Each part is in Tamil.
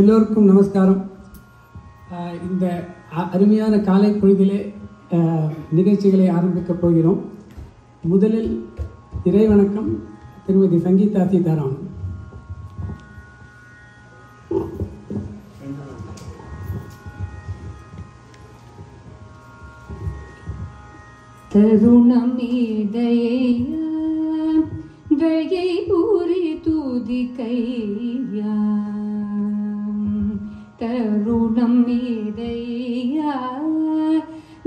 எல்லோருக்கும் நமஸ்காரம். இந்த அருமையான காலை பொழுதிலே நிகழ்ச்சிகளை ஆரம்பிக்கப் போகிறோம். முதலில் இறைவணக்கம் திருமதி சங்கீதா சீதாராமன். தருணம் இதையா தயை பூரி துதிக்கையா, தருணம் இதையா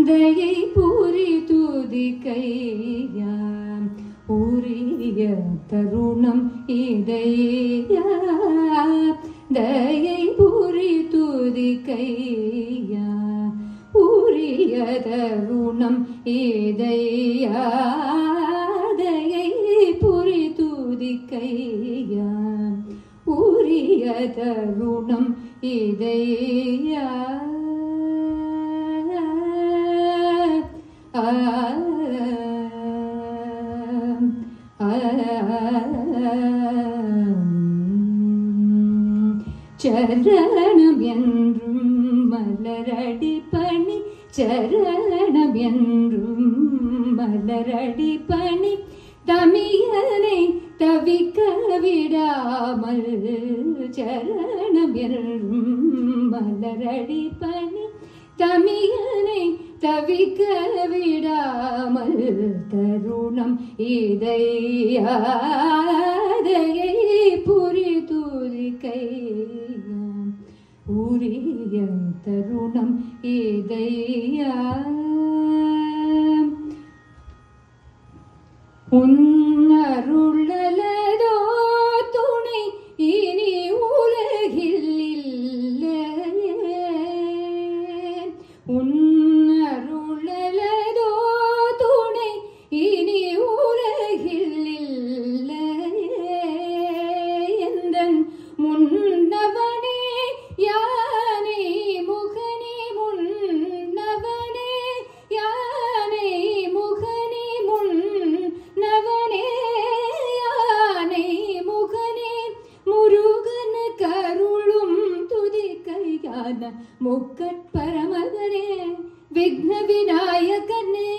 தயை பூரி துதிக்கையா, உரிய தருணம் இதையா தயை பூரி துதிக்கையா, உரிய தருணம் இதையா தயை புரி துதிக்கையா, உரிய தருணம் இதையா. சரணம் என்றும் மலரடி பணி, சரணம் என்றும் மலரடி பணி, தமியனை தவிக்க விடாமல், சரணம் என்றும் மலரடி பணி, தமியனை தவிக்க விடாமல், தருணம் இதையா தயை புரி துதிக்கையா, உரிய தருணம் இதையா. உன்னருளலதோ துணை இனி உலகில் இல்லை, உன்னருளலதோ துணை இனி உலகில் இல்லை, எந்தன் முன்னவனே யானை முகனே, முன்னவனே யானை முகனே, முன்னவனே யானை முகனே, முருகன் கருளும் துதிக்கையான முக்கட்பரமகனே, விக்ன விநாயகனே,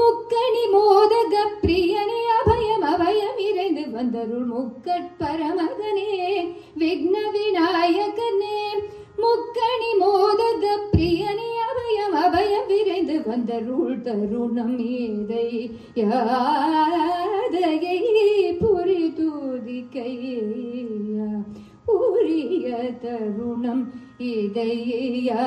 முக்கணி மோதக பிரியனே, அபயம் அபயம் இறைந்து வந்தருள் முக்கட்பரமகனே, விக்ன விநாயகனே, முக்கணி மோதக பிரியனே, அபயம் அபயம் விரைந்து வந்தருள், தருணம் இதையா தயை புரி துதிக்கையா, உரிய தருணம் இதையா.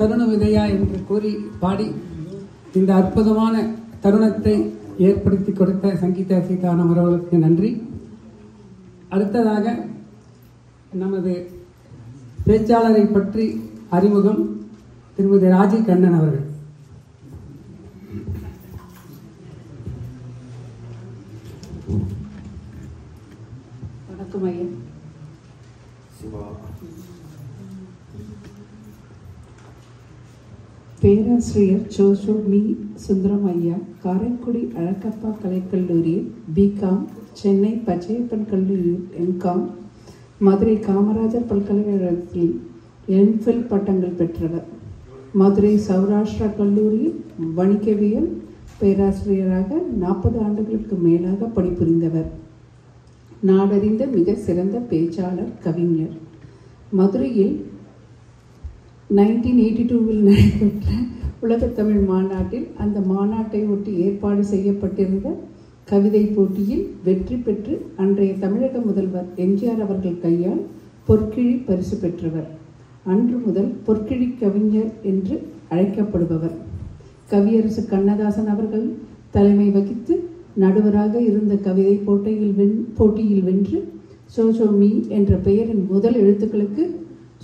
தருணம் இதையா என்று கூறி பாடி இந்த அற்புதமான தருணத்தை ஏற்படுத்தி கொடுத்த சங்கீதா சீதாராமன் அவர்களுக்கு நன்றி. அடுத்ததாக நமது பேச்சாளரை பற்றி அறிமுகம் திருமதி ராஜி கண்ணன் அவர்கள். வணக்கம் ஐயா. பேராசிரியர் சொ. சொ. மி. சுந்தரம் ஐயா, காரைக்குடி அழகப்பா கலைக்கல்லூரியில் பிகாம், சென்னை பச்சையப்பன் கல்லூரியில் எம்காம், மதுரை காமராஜர் பல்கலைக்கழகத்தில் எம்ஃபில் பட்டங்கள் பெற்றவர். மதுரை சௌராஷ்டிரா கல்லூரியில் வணிகவியல் பேராசிரியராக 40 ஆண்டுகளுக்கு மேலாக பணிபுரிந்தவர். நாடறிந்த மிக சிறந்த பேச்சாளர், கவிஞர். மதுரையில் 1982ல் நடைபெற்ற உலகத்தமிழ் மாநாட்டில், அந்த மாநாட்டை ஒட்டி ஏற்பாடு செய்யப்பட்டிருந்த கவிதை போட்டியில் வெற்றி பெற்று அன்றைய தமிழக முதல்வர் எம்ஜிஆர் அவர்கள் கையால் பொற்கிழி பரிசு பெற்றவர். அன்று முதல் பொற்கிழி கவிஞர் என்று அழைக்கப்படுபவர். கவியரசு கண்ணதாசன் அவர்கள் தலைமை வகித்து நடுவராக இருந்த கவிதை போட்டியில் வென்று சொ. சொ. மி. என்ற பெயரின் முதல் எழுத்துக்களுக்கு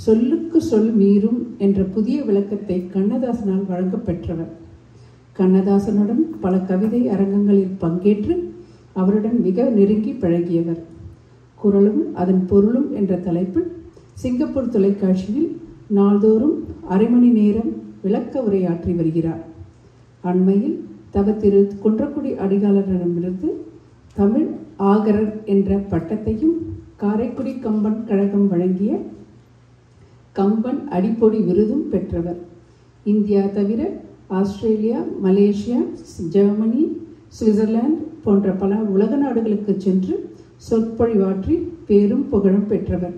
சொல்லுக்கு சொல் மீறும் என்ற புதிய விளக்கத்தை கண்ணதாசனால் வழங்கப்பெற்றவர். கண்ணதாசனுடன் பல கவிதை அரங்கங்களில் பங்கேற்று அவருடன் மிக நெருங்கி பழகியவர். குரலும் அதன் பொருளும் என்ற தலைப்பில் சிங்கப்பூர் தொலைக்காட்சியில் நாள்தோறும் அரை மணி நேரம் விளக்க உரையாற்றி வருகிறார். அண்மையில் தவத்திரு குன்றக்குடி அடிகாலரிடமிருந்து தமிழ் ஆகரர் என்ற பட்டத்தையும் காரைக்குடி கம்பன் கழகம் வழங்கிய கம்பன் அடிப்பொடி விருதும் பெற்றவர். இந்தியா தவிர ஆஸ்திரேலியா, மலேசியா, ஜெர்மனி, சுவிட்சர்லாந்து போன்ற பல உலக நாடுகளுக்கு சென்று சொற்பொழிவாற்றி பேரும் புகழும் பெற்றவர்.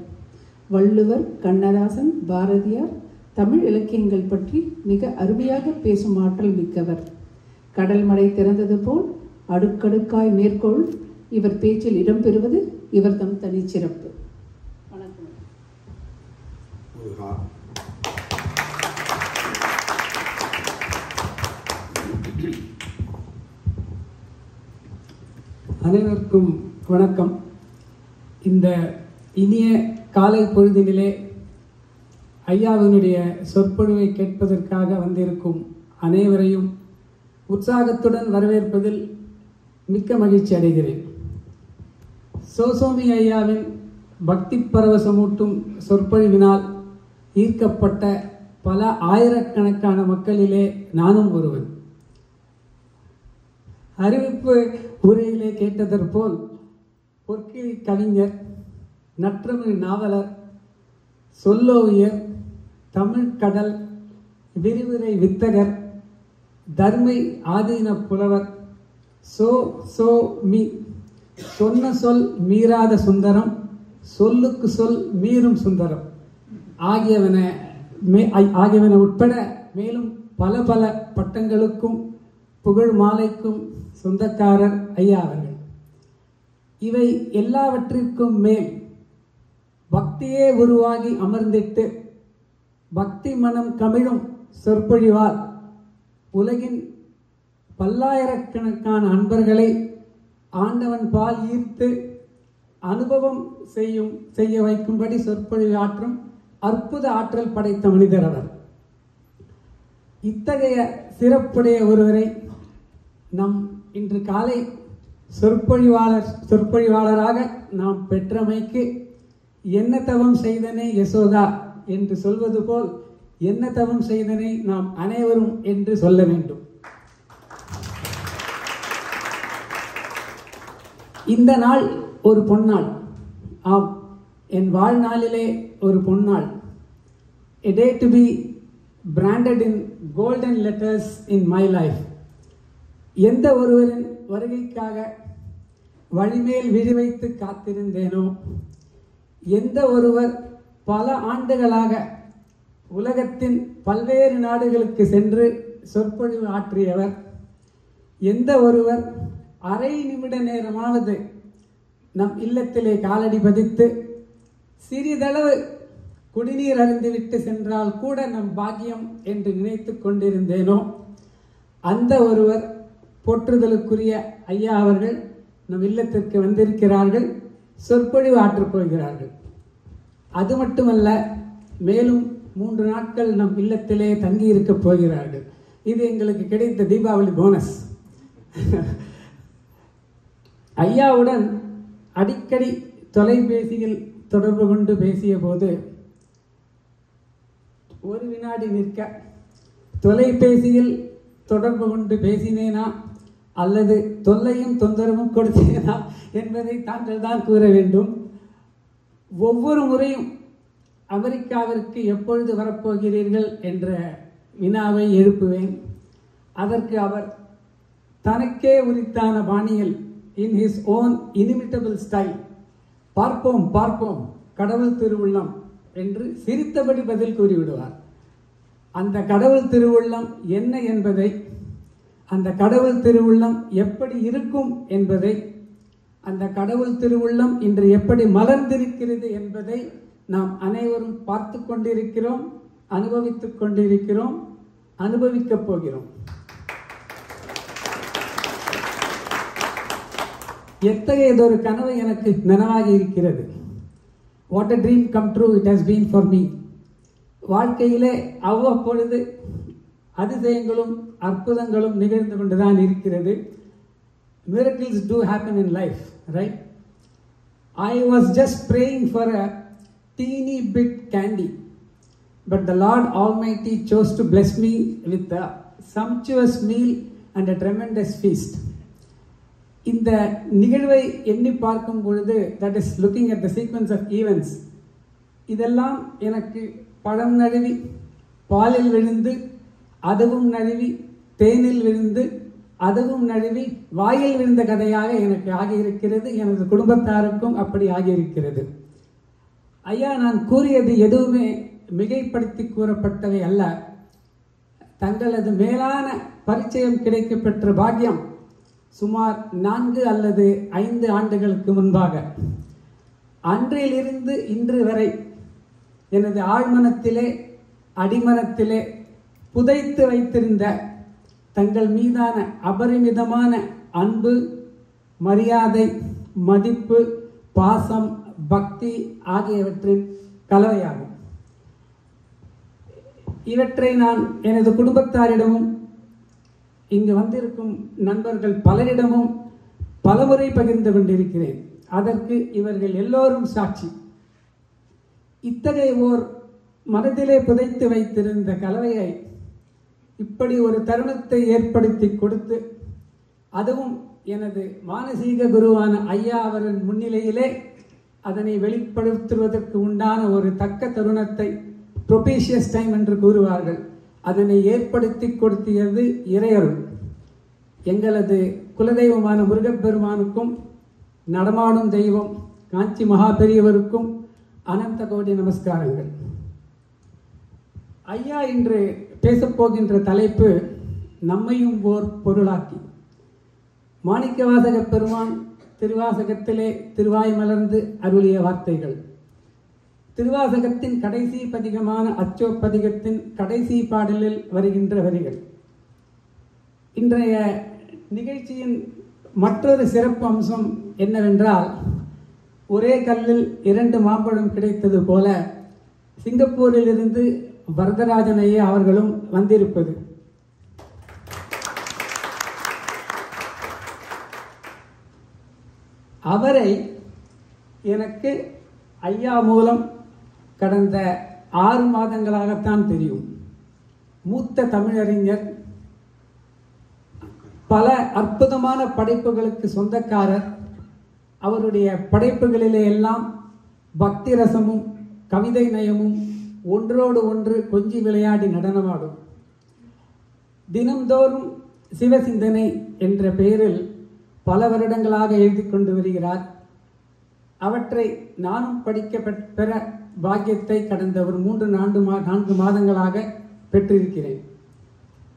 வள்ளுவர், கண்ணதாசன், பாரதியார், தமிழ் இலக்கியங்கள் பற்றி மிக அருமையாக பேசும் ஆற்றல் மிக்கவர். கடல் மடை திறந்தது போல் அடுக்கடுக்காய் மேற்கோள் இவர் பேச்சில் இடம்பெறுவது இவர் தம் தனிச்சிறப்பு. வணக்கம். அனைவருக்கும் வணக்கம். இந்த இனிய காலை பொழுதினிலே ஐயாவினுடைய சொற்பொழிவை கேட்பதற்காக வந்திருக்கும் அனைவரையும் உற்சாகத்துடன் வரவேற்பதில் மிக்க மகிழ்ச்சி அடைகிறேன். சோ. சோ. மி. ஐயாவின் பக்தி பரவசமூட்டும் சொற்பொழிவினால் ஈர்க்கப்பட்ட பல ஆயிரக்கணக்கான மக்களிலே நானும் ஒருவன். அறிவிப்பு உரையிலே கேட்டதற்போல் பொற்கிழி கவிஞர், நற்றமிழ் நாவலர், சொல்லோவியர், தமிழ்கடல் விரிவுரை வித்தகர், தர்மை ஆதீன புலவர், சோ. சோ. மி. சொன்ன சொல் மீறாத சுந்தரம், சொல்லுக்கு சொல் மீறும் சுந்தரம் ஆகியவன உட்பட மேலும் பல பல பட்டங்களுக்கும் புகழ் மாலைக்கும் சொந்தக்காரர் ஐயா அவர்கள். இவை எல்லாவற்றிற்கும் மேல் பக்தியே உருவாகி அமர்ந்திட்டு பக்தி மனம் கமிழும் சொற்பொழிவால் உலகின் பல்லாயிரக்கணக்கான அன்பர்களை ஆண்டவன் பால் ஈர்த்து அனுபவம் செய்ய வைக்கும்படி சொற்பொழிவு ஆற்றும் அற்புத ஆற்றல் படைத்த மனிதர் அவர். இத்தகைய சிறப்புடைய ஒருவரை நம் இன்று காலை சொற்பொழிவாளராக நாம் பெற்றமைக்கு என்ன தவம் செய்தனே யசோதா என்று சொல்வது போல் என்ன தவம் செய்தனை நாம் அனைவரும் என்று சொல்ல வேண்டும். இந்த நாள் ஒரு பொன்னாள். ஆம், என் வாழ்நாளிலே ஒரு பொன்னாள். A day to be branded in golden letters in my life. எந்த ஒருவரின் வருகைக்காக வழிமேல் விழிவைத்து காத்திருந்தேனோ, எந்த ஒருவர் பல ஆண்டுகளாக உலகத்தின் பல்வேறு நாடுகளுக்கு சென்று சொற்பொழிவு ஆற்றியவர், எந்த ஒருவர் அரை நிமிட நேரமாவது நம் இல்லத்திலே காலடி பதித்து சிறிதளவு குடிநீர் அருந்திவிட்டு சென்றால் கூட நம் பாக்கியம் என்று நினைத்து கொண்டிருந்தேனோ, அந்த ஒருவர் போற்றுதலுக்குரிய ஐயா அவர்கள் நம் இல்லத்திற்கு வந்திருக்கிறார்கள், சொற்பொழிவு ஆற்றப்போகிறார்கள். அது மட்டுமல்ல, மேலும் 3 நாட்கள் நம் இல்லத்திலே தங்கியிருக்க போகிறார்கள். இது எங்களுக்கு கிடைத்த தீபாவளி போனஸ். ஐயாவுடன் அடிக்கடி தொலைபேசியில் தொடர்பு கொண்டு பேசிய போது ஒரு வினாடி நிற்க, தொலைபேசியில் தொடர்பு கொண்டு பேசினேனா அல்லது தொல்லையும் தொந்தரவும் கொடுத்தேனா என்பதை தாங்கள் தான் கூற வேண்டும். ஒவ்வொரு முறையும் அமெரிக்காவிற்கு எப்பொழுது வரப்போகிறீர்கள் என்ற வினாவை எழுப்புவேன். அதற்கு அவர் தனக்கே உரித்தான பாணியில், in his own inimitable style, பார்ப்போம் பார்ப்போம் கடவுள் திருவுள்ளம் என்று சிரித்தபடி பதில் கூறிவிடுவார். அந்த கடவுள் திருவுள்ளம் என்ன என்பதை, அந்த கடவுள் திருவுள்ளம் எப்படி இருக்கும் என்பதை, அந்த கடவுள் திருவுள்ளம் இன்று எப்படி மலர்ந்திருக்கிறது என்பதை நாம் அனைவரும் பார்த்து கொண்டிருக்கிறோம், அனுபவித்து கொண்டிருக்கிறோம், அனுபவிக்கப் போகிறோம். எத்தகையதொரு கனவு எனக்கு நனவாகி இருக்கிறது. What a dream come true it has been for me. வாழ்க்கையிலே அவ்வப்பொழுது அதிசயங்களும் அற்புதங்களும் நிகழ்ந்து கொண்டுதான் இருக்கிறது. miracles do happen in life, right? I was just praying for a teeny bit candy, but the Lord Almighty chose to bless me with a sumptuous meal and a tremendous feast. இந்த நிகழ்வை எண்ணி பார்க்கும் பொழுது, that is looking at the sequence of events, இதெல்லாம் எனக்கு பழம் நழுவி பாலில் விழுந்து அதுவும் நழுவி தேனில் விழுந்து அதுவும் நழுவி வாயில் விழுந்த கதையாக எனக்கு ஆகியிருக்கிறது. எனது குடும்பத்தாருக்கும் அப்படி ஆகியிருக்கிறது. ஐயா, நான் கூறியது எதுவுமே மிகைப்படுத்தி கூறப்பட்டவை அல்ல. தங்களது மேலான பரிச்சயம் கிடைக்கப்பெற்ற பாக்கியம் சுமார் 4 அல்லது 5 ஆண்டுகளுக்கு முன்பாக, அன்றிலிருந்து இன்று வரை எனது ஆழ்மனத்திலே அடிமனத்திலே புதைத்து வைத்திருந்த தங்கள் மீதான அபரிமிதமான அன்பு, மரியாதை, மதிப்பு, பாசம், பக்தி ஆகியவற்றின் கலவையாகும். இவற்றை நான் எனது குடும்பத்தாரிடமும் இங்கு வந்திருக்கும் நண்பர்கள் பலரிடமும் பலமுறை பகிர்ந்து கொண்டிருக்கிறேன். அதற்கு இவர்கள் எல்லோரும் சாட்சி. இத்தகைய ஓர் மனதிலே புதைத்து வைத்திருந்த கலவையை இப்படி ஒரு தருணத்தை ஏற்படுத்தி கொடுத்து, அதுவும் எனது மானசீக குருவான ஐயா அவரின் முன்னிலையிலே அதனை வெளிப்படுத்துவதற்கு உண்டான ஒரு தக்க தருணத்தை, ப்ரொபீஷியஸ் டைம் என்று கூறுவார்கள், அதனை ஏற்படுத்தி கொடுத்தியது இறையருள். எங்களது குலதெய்வமான முருகப்பெருமானுக்கும் நடமாடும் தெய்வம் காஞ்சி மகாபெரியவருக்கும் அனந்த கோடி நமஸ்காரங்கள். ஐயா இன்று பேசப்போகின்ற தலைப்பு நம்மையும் ஓர் பொருளாக்கி. மாணிக்கவாசக பெருமான் திருவாசகத்திலே திருவாய் மலர்ந்து அருளிய வார்த்தைகள். திருவாசகத்தின் கடைசி பதிகமான அச்சோப்பதிகத்தின் கடைசி பாடலில் வருகின்ற வரிகள். இன்றைய நிகழ்ச்சியின் மற்றொரு சிறப்பு அம்சம் என்னவென்றால், ஒரே கல்லில் 2 மாம்பழம் கிடைத்தது போல சிங்கப்பூரிலிருந்து வரதராஜனையே அவர்களும் வந்திருப்பது. அவரை எனக்கு ஐயா மூலம் கடந்த 6 மாதங்களாகத்தான் தெரியும். மூத்த தமிழறிஞர், பல அற்புதமான படைப்புகளுக்கு சொந்தக்காரர். அவருடைய படைப்புகளிலே எல்லாம் பக்தி ரசமும் கவிதை நயமும் ஒன்றோடு ஒன்று கொஞ்சி விளையாடி நடனமாடும். தினம்தோறும் சிவசிந்தனை என்ற பெயரில் பல வருடங்களாக எழுதி கொண்டு வருகிறார். அவற்றை நானும் படிக்கப்பெற பாக்கியத்தை கடந்த ஒரு 3-4 மாதங்களாக பெற்றிருக்கிறேன்.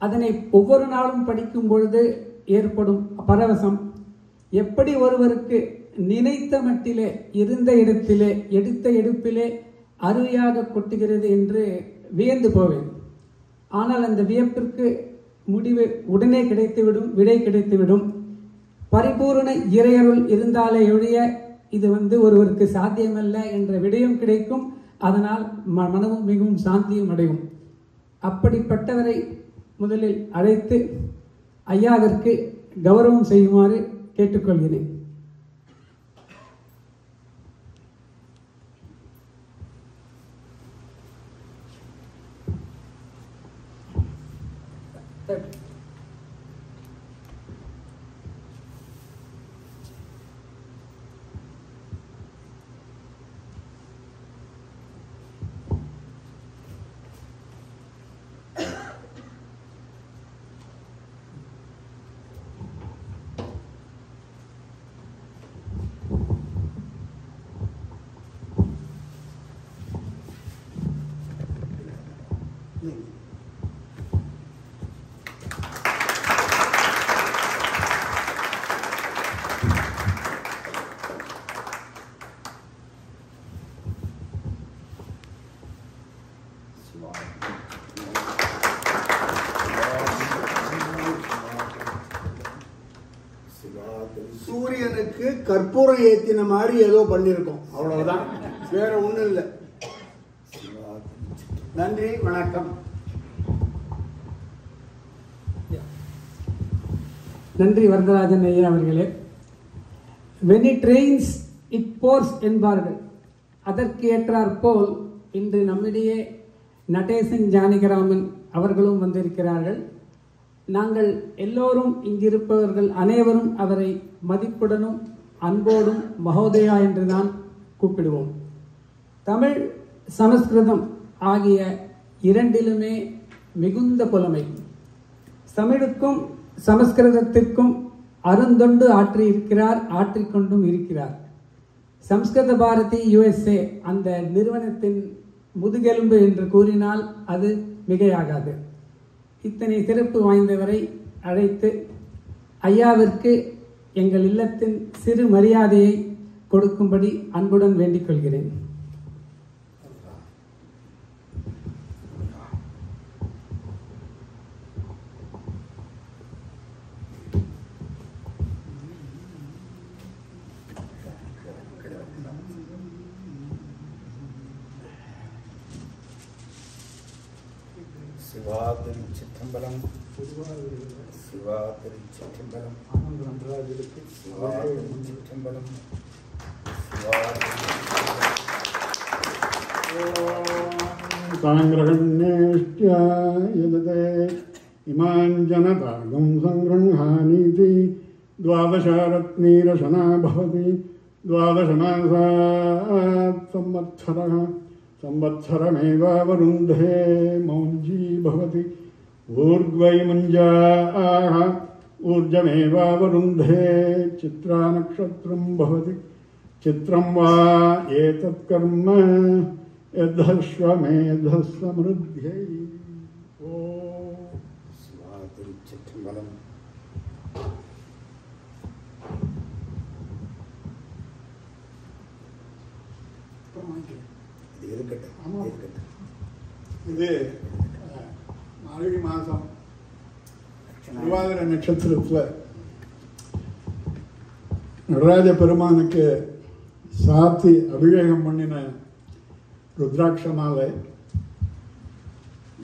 அதனை ஒவ்வொரு நாளும் படிக்கும் பொழுது ஏற்படும் பரவசம், எப்படி ஒருவருக்கு நினைத்த மட்டிலே, இருந்த இடத்திலே, எடுத்த எடுப்பிலே அருவியாக கொட்டுகிறது என்று வியந்து போவேன். ஆனால் அந்த வியப்பிற்கு முடிவு உடனே கிடைத்துவிடும், விடை கிடைத்துவிடும். பரிபூர்ண இறையருள் இருந்தாலே ஒழிய இது ஒருவருக்கு சாத்தியமல்ல என்ற விடையும் கிடைக்கும். அதனால் மனமும் மிகவும் சாந்தியும் அடையும். அப்படிப்பட்டவரை முதலில் அழைத்து ஐயாவிற்கு கௌரவம் செய்யுமாறு கேட்டுக்கொள்கிறேன். சூரியனுக்கு கற்பூரம் ஏத்தின மாதிரி ஏதோ பண்ணிருக்கோம், அவ்வளவுதான், வேற ஒண்ணும் இல்லை. நன்றி, வணக்கம். நன்றி வரதராஜன் ஐயா அவர்களே. many trains it pours என்பார்கள். அதற்கு ஏற்றாற்போல் இன்று நம்மிடையே நடேசன் ஜானகிராமன் அவர்களும் வந்திருக்கிறார்கள். நாங்கள் எல்லோரும் இங்கிருப்பவர்கள் அனைவரும் அவரை மதிப்புடனும் அன்போடும் மகோதயா என்று தான் கூப்பிடுவோம். தமிழ் சமஸ்கிருதம் ஆகிய இரண்டிலுமே மிகுந்த புலமை. தமிழுக்கும் சமஸ்கிருதத்திற்கும் அருந்தொண்டு ஆற்றியிருக்கிறார், ஆற்றிக்கொண்டும் இருக்கிறார். சம்ஸ்கிருத பாரதி USA அந்த நிறுவனத்தின் முதுகெலும்பு என்று கூறினால் அது மிகையாகாது. இத்தனை சிறப்பு வாய்ந்தவரை அழைத்து ஐயாவிற்கு எங்கள் இல்லத்தின் சிறு மரியாதையை கொடுக்கும்படி அன்புடன் வேண்டிக் கொள்கிறேன். சிற்றம்பலம் சிவா திருச்சிற்றம்பலம் சிவா திருச்சிற்றம்பலம் சாங்கிரகண்யேஷ்டயதே இமான் ஜனதாகம் சங்கிரஹானீதி த்வாதசரத்னீரசனா பவதி த்வாதசமாசாத் சம்வத்சரஹ संवत्सरमेवावरुन्धे मौञ्जी भवति ऊर्ध्वै मुञ्जाः ऊर्जमेवावरुन्धे चित्रानक्षत्रं भवति चित्रं वा एतत्कर्म यद्धश्वमेधस्समृद्ध्यै ॐ स्वातिचित्रमलम् இது மார்கழி மாதம் திருவாதிரை நட்சத்திரத்தில் நடராஜ பெருமானுக்கு சாத்தி அபிஷேகம் பண்ணின ருத்ராட்ச மாலை.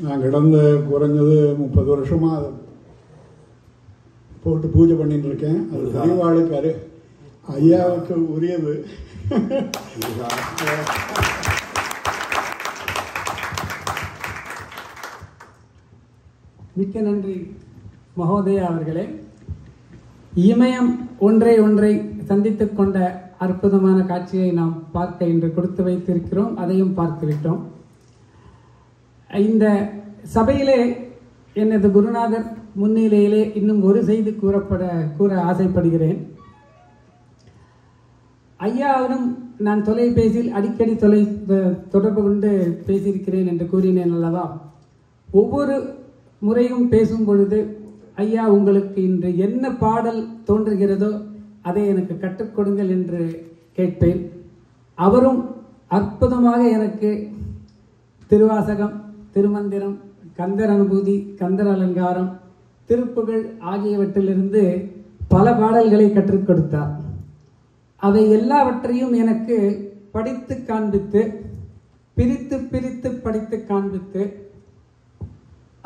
நான் கடந்த குறைஞ்சது 30 வருஷமாக அதை போட்டு பூஜை பண்ணிட்டு இருக்கேன். அது தெளிவாளுக்கு ஐயாவுக்கு உரியது. மிக்க நன்றி மகோதயா அவர்களே. இமயம் ஒன்றை சந்தித்து கொண்ட அற்புதமான காட்சியை நாம் பார்க்க இன்று கொடுத்து வைத்திருக்கிறோம், அதையும் பார்த்துவிட்டோம். இந்த சபையிலே எனது குருநாதர் முன்னிலையிலே இன்னும் ஒரு செய்தி கூற ஆசைப்படுகிறேன். ஐயாவுடன் நான் தொலைபேசியில் அடிக்கடி தொடர்பு கொண்டு பேசியிருக்கிறேன் என்று கூறினேன் அல்லவா. ஒவ்வொரு முறையும் பேசும் பொழுது ஐயா உங்களுக்கு இன்று என்ன பாடல் தோன்றுகிறதோ அதை எனக்கு கற்றுக்கொடுங்கள் என்று கேட்பேன். அவரும் அற்புதமாக எனக்கு திருவாசகம், திருமந்திரம், கந்தர் அனுபூதி, கந்தர் அலங்காரம், திருப்புகள் ஆகியவற்றிலிருந்து பல பாடல்களை கற்றுக் கொடுத்தார். அவை எல்லாவற்றையும் எனக்கு படித்து காண்பித்து, பிரித்து பிரித்து படித்து காண்பித்து,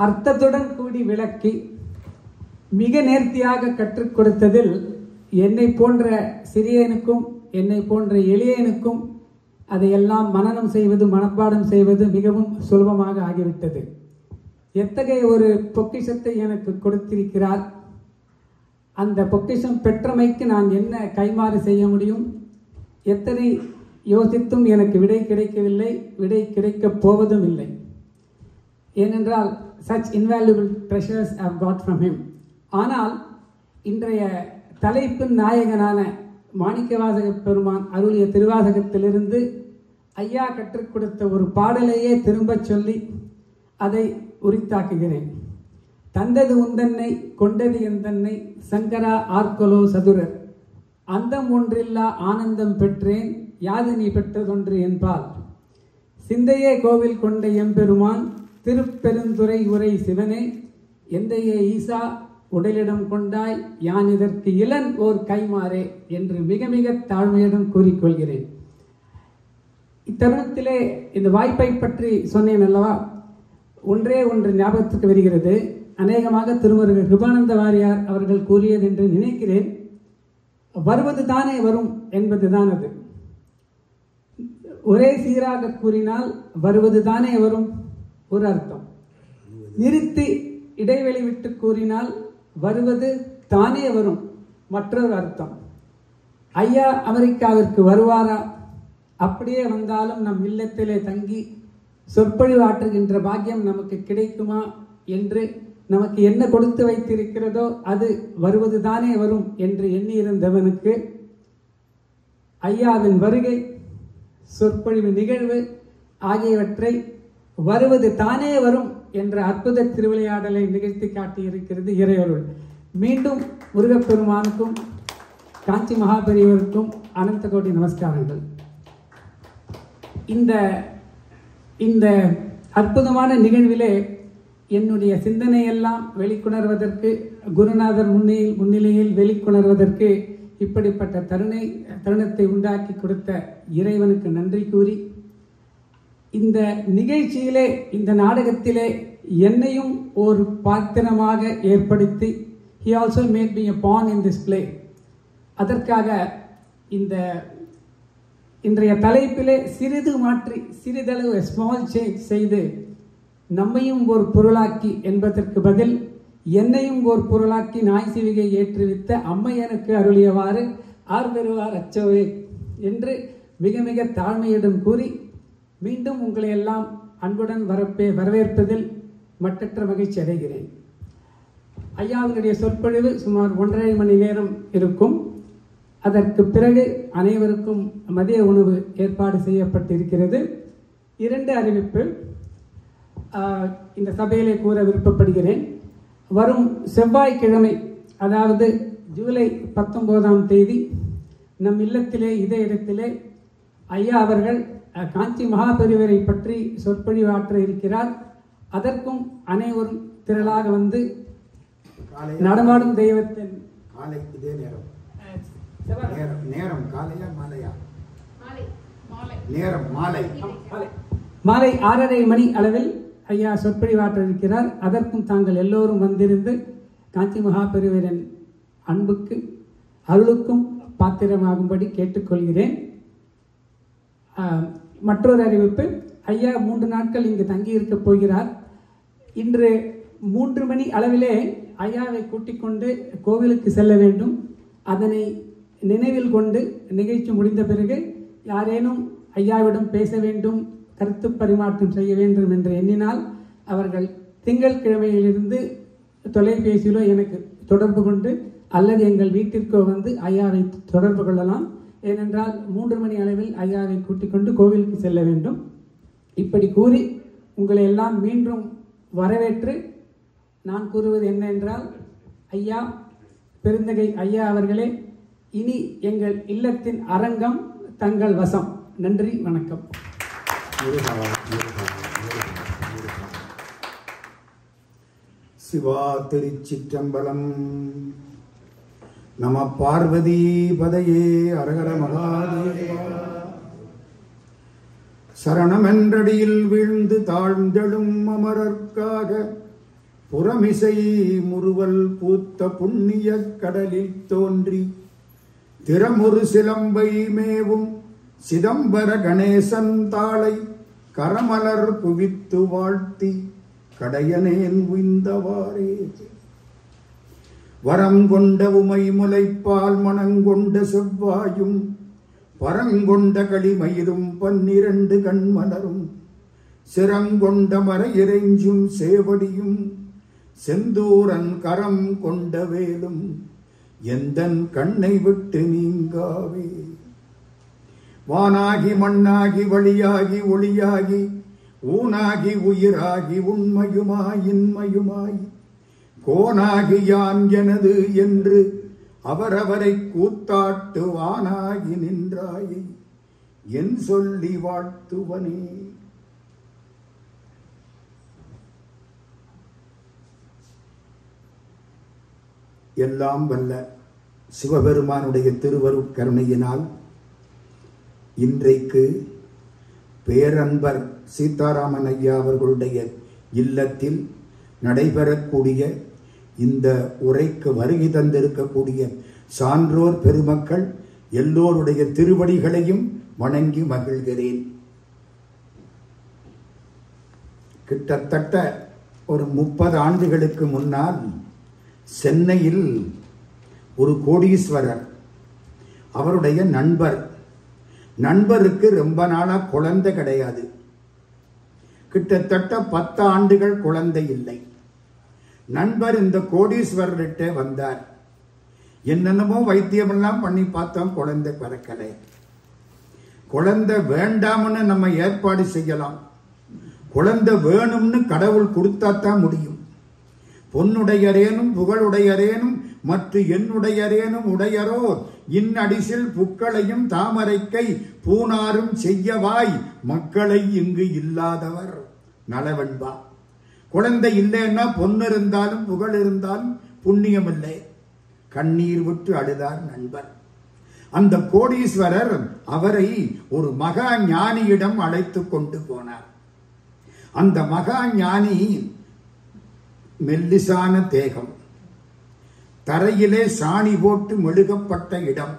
அர்த்தத்துடன் கூடி விளக்கி மிக நேர்த்தியாக கற்றுக் கொடுத்ததில் என்னை போன்ற சிறியனுக்கும் என்னை போன்ற எளியனுக்கும் அதையெல்லாம் மனனம் செய்வது, மனப்பாடம் செய்வது மிகவும் சுலபமாக ஆகிவிட்டது. எத்தகைய ஒரு பொக்கிஷத்தை எனக்கு கொடுத்திருக்கிறார். அந்த பொக்கிஷம் பெற்றமைக்கு நான் என்ன கைமாறு செய்ய முடியும்? எத்தனை யோசித்தும் எனக்கு விடை கிடைக்கவில்லை, விடை கிடைக்கப் போவதும் இல்லை. ஏனென்றால் such invaluable treasures I have got from him. ஆனால் இன்றைய தலைப்பின் நாயகனான மாணிக்கவாசக பெருமான் அருளிய திருவாசகத்திலிருந்து ஐயா கற்றுக் கொடுத்த ஒரு பாடலையே திரும்பச் சொல்லி அதை உரித்தாக்குகிறேன். தந்தது உந்தன்னை கொண்டது எந்தன்னை சங்கரா ஆர்கலோ சதுரர் அந்தம் ஒன்றில்லா ஆனந்தம் பெற்றேன் யாது நீ பெற்றதொன்று என்பால் சிந்தையே கோவில் கொண்ட எம்பெருமான் திருப்பெருந்துறை உரை சிவனே எந்தையே ஈசா உடலிடம் கொண்டாய் யான் இதற்கு இளன் ஓர் கைமாறே என்று மிக மிக தாழ்மையிடம் கூறிக்கொள்கிறேன். இத்தருணத்திலே இந்த வாய்ப்பை பற்றி சொன்னேன் அல்லவா. ஒன்றே ஒன்று ஞாபகத்துக்கு வருகிறது. அநேகமாக திருவருகர் கிருபானந்த வாரியார் அவர்கள் கூறியது என்று நினைக்கிறேன். வருவது தானே வரும் என்பது தான் அது. ஒரே சீராக கூறினால் வருவது தானே வரும் ஒரு அர்த்தம், நிறுத்தி இடைவெளி விட்டு கூறினால் வருவது தானே வரும் மற்றொரு அர்த்தம். ஐயா அமெரிக்காவிற்கு வருவாரா? அப்படியே வந்தாலும் நம் இல்லத்திலே தங்கி சொற்பொழிவாற்றுகின்ற பாக்கியம் நமக்கு கிடைக்குமா என்று நமக்கு என்ன கொடுத்து வைத்திருக்கிறதோ அது வருவது தானே வரும் என்று எண்ணியிருந்தவனுக்கு ஐயாவின் வருகை, சொற்பொழிவு நிகழ்வு ஆகியவற்றை வருவது தானே வரும் என்ற அற்புத திருவிளையாடலை நிகழ்த்தி காட்டியிருக்கிறது இறையொருள். மீண்டும் முருகப்பெருமானுக்கும் காஞ்சி மகாபெரியவருக்கும் அனந்த கோடி நமஸ்காரங்கள். இந்த அற்புதமான நிகழ்விலே என்னுடைய சிந்தனையெல்லாம் வெளிக்கொணர்வதற்கு, குருநாதர் முன்னிலையில் வெளிக்கொணர்வதற்கு இப்படிப்பட்ட தருணத்தை உண்டாக்கி கொடுத்த இறைவனுக்கு நன்றி கூறி, இந்த நிகழ்ச்சியிலே, இந்த நாடகத்திலே என்னையும் ஒரு பாத்திரமாக ஏற்படுத்தி, he also made me a pawn in this play, அதற்காக இன்றைய தலைப்பிலே சிறிது மாற்றி, சிறிதளவு ஸ்மால் சேஞ்ச் செய்து, நம்மையும் ஒரு பொருளாக்கி என்பதற்கு பதில் என்னையும் ஒரு பொருளாக்கி நாய் சிவிகை ஏற்றுவித்த அம்மையனுக்கு அருளியவாறு ஆர்பெறுவார் அச்சோவே என்று மிக மிக தாழ்மையுடன் கூறி, மீண்டும் உங்களை எல்லாம் அன்புடன் வரவேற்பதில் மட்டற்ற மகிழ்ச்சி அடைகிறேன். ஐயாவுடைய சொற்பொழிவு சுமார் 1.5 மணி நேரம் இருக்கும். அதற்கு பிறகு அனைவருக்கும் மதிய உணவு ஏற்பாடு செய்யப்பட்டிருக்கிறது. 2 அறிவிப்பு இந்த சபையிலே கூற விருப்பப்படுகிறேன். வரும் செவ்வாய்க்கிழமை, அதாவது ஜூலை 19ஆம் தேதி, நம் இல்லத்திலே, இதே இடத்திலே ஐயா அவர்கள் காஞ்சி மகாபெரிவரை பற்றி சொற்பொழிவாற்ற இருக்கிறார். அதற்கும் அனைவரும் திரளாக வந்து நடமாடும் தெய்வத்தின் காலை இதே நேரம் நேரம் காலையா மாலையா நேரம் மாலை மாலை 6:30 மணி அளவில் ஐயா சொற்பொழிவாற்ற இருக்கிறார். அதற்கும் தாங்கள் எல்லோரும் வந்திருந்து காஞ்சி மகாபெரிவரின் அன்புக்கு அருளுக்கும் பாத்திரமாகும்படி கேட்டுக்கொள்கிறேன். மற்றொரு அறிவிப்பு, ஐயா 3 நாட்கள் இங்கு தங்கியிருக்க போகிறார். இன்று 3 மணி அளவிலே ஐயாவை கூட்டிக் கொண்டு கோவிலுக்கு செல்ல வேண்டும். அதனை நினைவில் கொண்டு நிகழ்ச்சி முடிந்த பிறகு யாரேனும் ஐயாவிடம் பேச வேண்டும், கருத்து பரிமாற்றம் செய்ய வேண்டும் என்று எண்ணினால் அவர்கள் திங்கள் கிழமையிலிருந்து தொலைபேசியிலோ எனக்கு தொடர்பு கொண்டு அல்லது எங்கள் வீட்டிற்கோ வந்து ஐயாவை தொடர்பு கொள்ளலாம். ஏனென்றால் 3 மணி அளவில் ஐயாவை கூட்டிக் கொண்டு கோவிலுக்கு செல்ல வேண்டும். இப்படி கூறி உங்களை எல்லாம் மீண்டும் வரவேற்று, நான் கூறுவது என்னென்றால், ஐயா பெருந்தகை ஐயா அவர்களே, இனி எங்கள் இல்லத்தின் அரங்கம் தங்கள் வசம். நன்றி, வணக்கம். சிவா திருச்சிற்றம்பலம். நம பார்வதி பதையே அரகர மகாதேவா. சரணமென்றடியில் வீழ்ந்து தாழ்ந்தெழும் அமரர்க்காக புறமிசை முறுவல் பூத்த புண்ணிய கடலில் தோன்றி திறமுறு சிலம்பை மேவும் சிதம்பர கணேசன் தாளை கரமலர் குவித்து வாழ்த்தி கடையனேன் உய்ந்தவாறே வரங்கொண்ட உமை முலைப்பால் மனங்கொண்ட செவ்வாயும் பரங்கொண்ட களிமயிரும் பன்னிரண்டு கண்மலரும் சிறங்கொண்ட மர இறைஞ்சும் சேவடியும் செந்தூரன் கரம் கொண்ட வேலும் எந்தன் கண்ணை விட்டு நீங்காவே வானாகி மண்ணாகி வழியாகி ஒளியாகி ஊனாகி உயிராகி உண்மையுமாய் இன்மையுமாய் கோனாகி யான் எனது என்று அவரவரை கூத்தாட்டு வானாகி நின்றாயே என் சொல்லி வாழ்த்துவனே. எல்லாம் வல்ல சிவபெருமானுடைய திருவருட் கருணையினால் இன்றைக்கு பேரன்பர் சீதாராமன் ஐயா அவர்களுடைய இல்லத்தில் நடைபெறக்கூடிய இந்த உரைக்கு வருகை தந்திருக்கக்கூடிய சான்றோர் பெருமக்கள் எல்லோருடைய திருவடிகளையும் வணங்கி மகிழ்கிறேன். கிட்டத்தட்ட ஒரு 30 ஆண்டுகளுக்கு முன்னால் சென்னையில் ஒரு கோடீஸ்வரர், அவருடைய நண்பருக்கு ரொம்ப நாளாக குழந்தை கிடையாது. கிட்டத்தட்ட 10 ஆண்டுகள் குழந்தை இல்லை. நண்பர் இந்த கோடீஸ்வரர்கிட்ட வந்தார். என்னென்னமோ வைத்தியமெல்லாம் பண்ணி பார்த்தோம், குழந்தை பிறக்கலை. குழந்தை வேண்டாம்னு நம்ம ஏற்பாடு செய்யலாம், குழந்தை வேணும்னு கடவுள் கொடுத்தாத்தான் முடியும். பொன்னுடையரேனும் புகழுடையரேனும் மற்ற என்னுடையரேனும் உடையரோ இன்னடிசில் புக்களையும் தாமரைக்கை பூனாரும் செய்யவாய் மக்களை இங்கு இல்லாதவர் நலவென்பா. குழந்தை இல்லைன்னா பொன்னு இருந்தாலும் புகழ் இருந்தாலும் புண்ணியமில்லை. கண்ணீர் விட்டு அழுதார் நண்பர். அந்த கோடீஸ்வரர் அவரை ஒரு மகா ஞானியிடம் அழைத்து கொண்டு போனார். அந்த மகா ஞானி மெல்லிசான தேகம், தரையிலே சாணி போட்டு மெழுகப்பட்ட இடம்,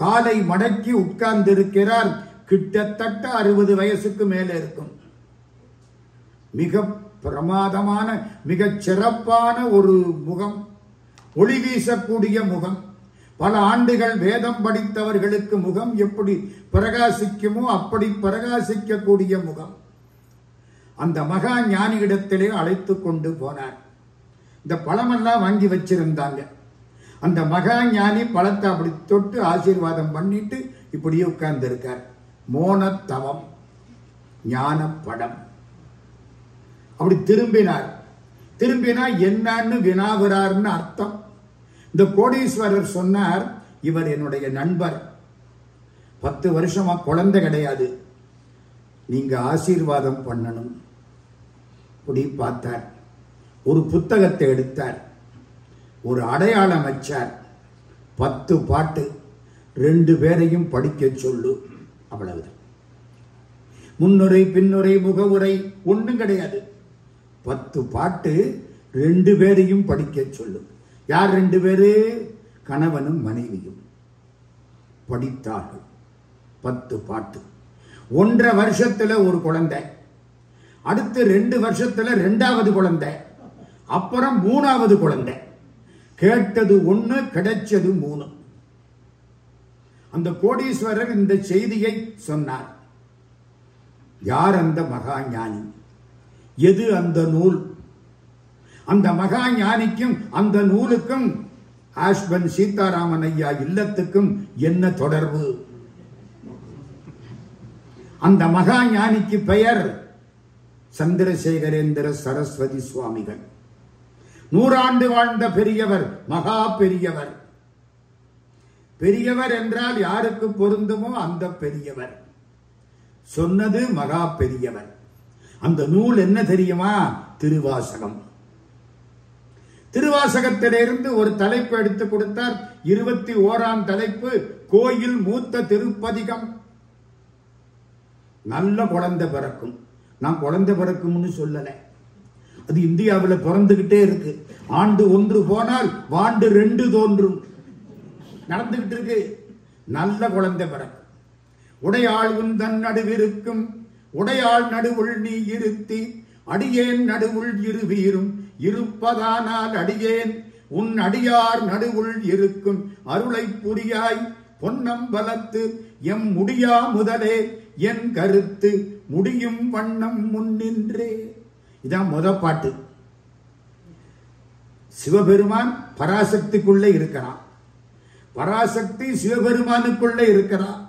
காலை மடக்கி உட்கார்ந்திருக்கிறார். கிட்டத்தட்ட 60 வயசுக்கு மேலே இருக்கும். மிக பிரமாதமான மிக சிறப்பான ஒரு முகம், ஒளி வீசக்கூடிய முகம். பல ஆண்டுகள் வேதம் படித்தவர்களுக்கு முகம் எப்படி பிரகாசிக்குமோ அப்படி பிரகாசிக்கக்கூடிய முகம். அந்த மகா ஞானியிடத்திலே அழைத்து கொண்டு போனார். இந்த பழமெல்லாம் வாங்கி வச்சிருந்தாங்க. அந்த மகா ஞானி பழத்தை அப்படி தொட்டு ஆசீர்வாதம் பண்ணிட்டு இப்படியே உட்கார்ந்து இருக்கார். மோனத்தவம் ஞான படம். அப்படி திரும்பினா என்னன்னு வினாவுறார்னு அர்த்தம். இந்த கோடீஸ்வரர் சொன்னார், இவர் என்னுடைய நண்பர், 10 வருஷமா குழந்தை கிடையாது, நீங்க ஆசீர்வாதம் பண்ணணும். அப்படி பார்த்தார். ஒரு புத்தகத்தை எடுத்தார், ஒரு அடையாளம் வச்சார். 10 பாட்டு, 2 பேரையும் படிக்க சொல்லு, அவ்வளவுதான். முன்னுரை பின்னுரை முகவுரை ஒன்றும் கிடையாது. 10 பாட்டு, 2 பேரையும் படிக்க சொல்லு. யார் 2 பேரு? கணவனும் மனைவியும். படித்தார்கள் 10 பாட்டு. 1.5 வருஷத்துல ஒரு குழந்தை, அடுத்து 2 வருஷத்துல 2வது குழந்தை, அப்புறம் 3வது குழந்தை. கேட்டது 1, கிடைச்சது 3. அந்த கோடீஸ்வரர் இந்த செய்தியை சொன்னார். யார் அந்த மகா ஞானி? எது அந்த நூல்? அந்த மகா ஞானிக்கும் அந்த நூலுக்கும், ஆஷ்பன் சீதாராமன் ஐயா இல்லத்துக்கும் என்ன தொடர்பு? அந்த மகா ஞானிக்கு பெயர் சந்திரசேகரேந்திர சரஸ்வதி சுவாமிகள். 100 ஆண்டு வாழ்ந்த பெரியவர், மகா பெரியவர். பெரியவர் என்றால் யாருக்கு பொருந்துமோ அந்த பெரியவர் சொன்னது மகா பெரியவர். அந்த நூல் என்ன தெரியுமா? திருவாசகம். திருவாசகத்திலிருந்து ஒரு தலைப்பு எடுத்து கொடுத்தார். 21ஆம் தலைப்பு, கோயில் மூத்த திருப்பதிகம். நல்ல குழந்தை பிறக்கும். நான் குழந்தை பிறக்கும்னு சொல்லலை, அது இந்தியாவில் பிறந்துகிட்டே இருக்கு. ஆண்டு 1 போனால் வாண்டு 2 தோன்றும், நடந்துகிட்டு இருக்கு. நல்ல குழந்தை பிறக்கும். உடையாளும் தன் நடுவிருக்கும் உடையாள் நடுவுள் நீ இருத்தி அடியேன் நடுவுள் இருவீரும் இருப்பதானால் அடியேன் உன் அடியார் நடுவுள் இருக்கும் அருளை புரியாய் பொன்னம்பலத்து எம் முடியா முதலே என் கருத்து முடியும் வண்ணம் முன்னின்றே. இதான் முதல் பாட்டு. சிவபெருமான் பராசக்திக்குள்ளே இருக்கிறான், பராசக்தி சிவபெருமானுக்குள்ளே இருக்கிறான்.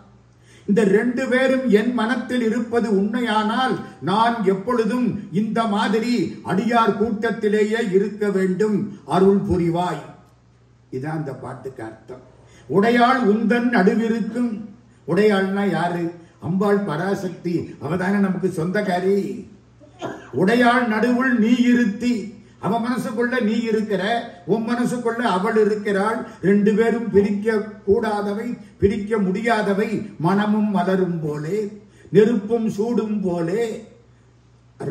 இந்த 2 பேரும் என் மனத்தில் இருப்பது உண்மையானால் நான் எப்பொழுதும் இந்த மாதிரி அடியார் கூட்டத்திலேயே இருக்க வேண்டும், அருள் புரிவாய். இதான் அந்த பாட்டுக்கு அர்த்தம். உடையாள் உந்தன் நடுவிருக்கும். உடையாள்னா யாரு? அம்பாள் பராசக்தி, அவதான நமக்கு சொந்தக்காரி. உடையாள் நடுவுள் நீ இருத்தி, அவன் மனசுக்குள்ள நீ இருக்கிற, உன் மனசுக்குள்ள அவள் இருக்கிறாள். 2 பேரும் பிரிக்க கூடாதவை, பிரிக்க முடியாதவை. மனமும் மலரும் போலே, நெருப்பும் சூடும் போலே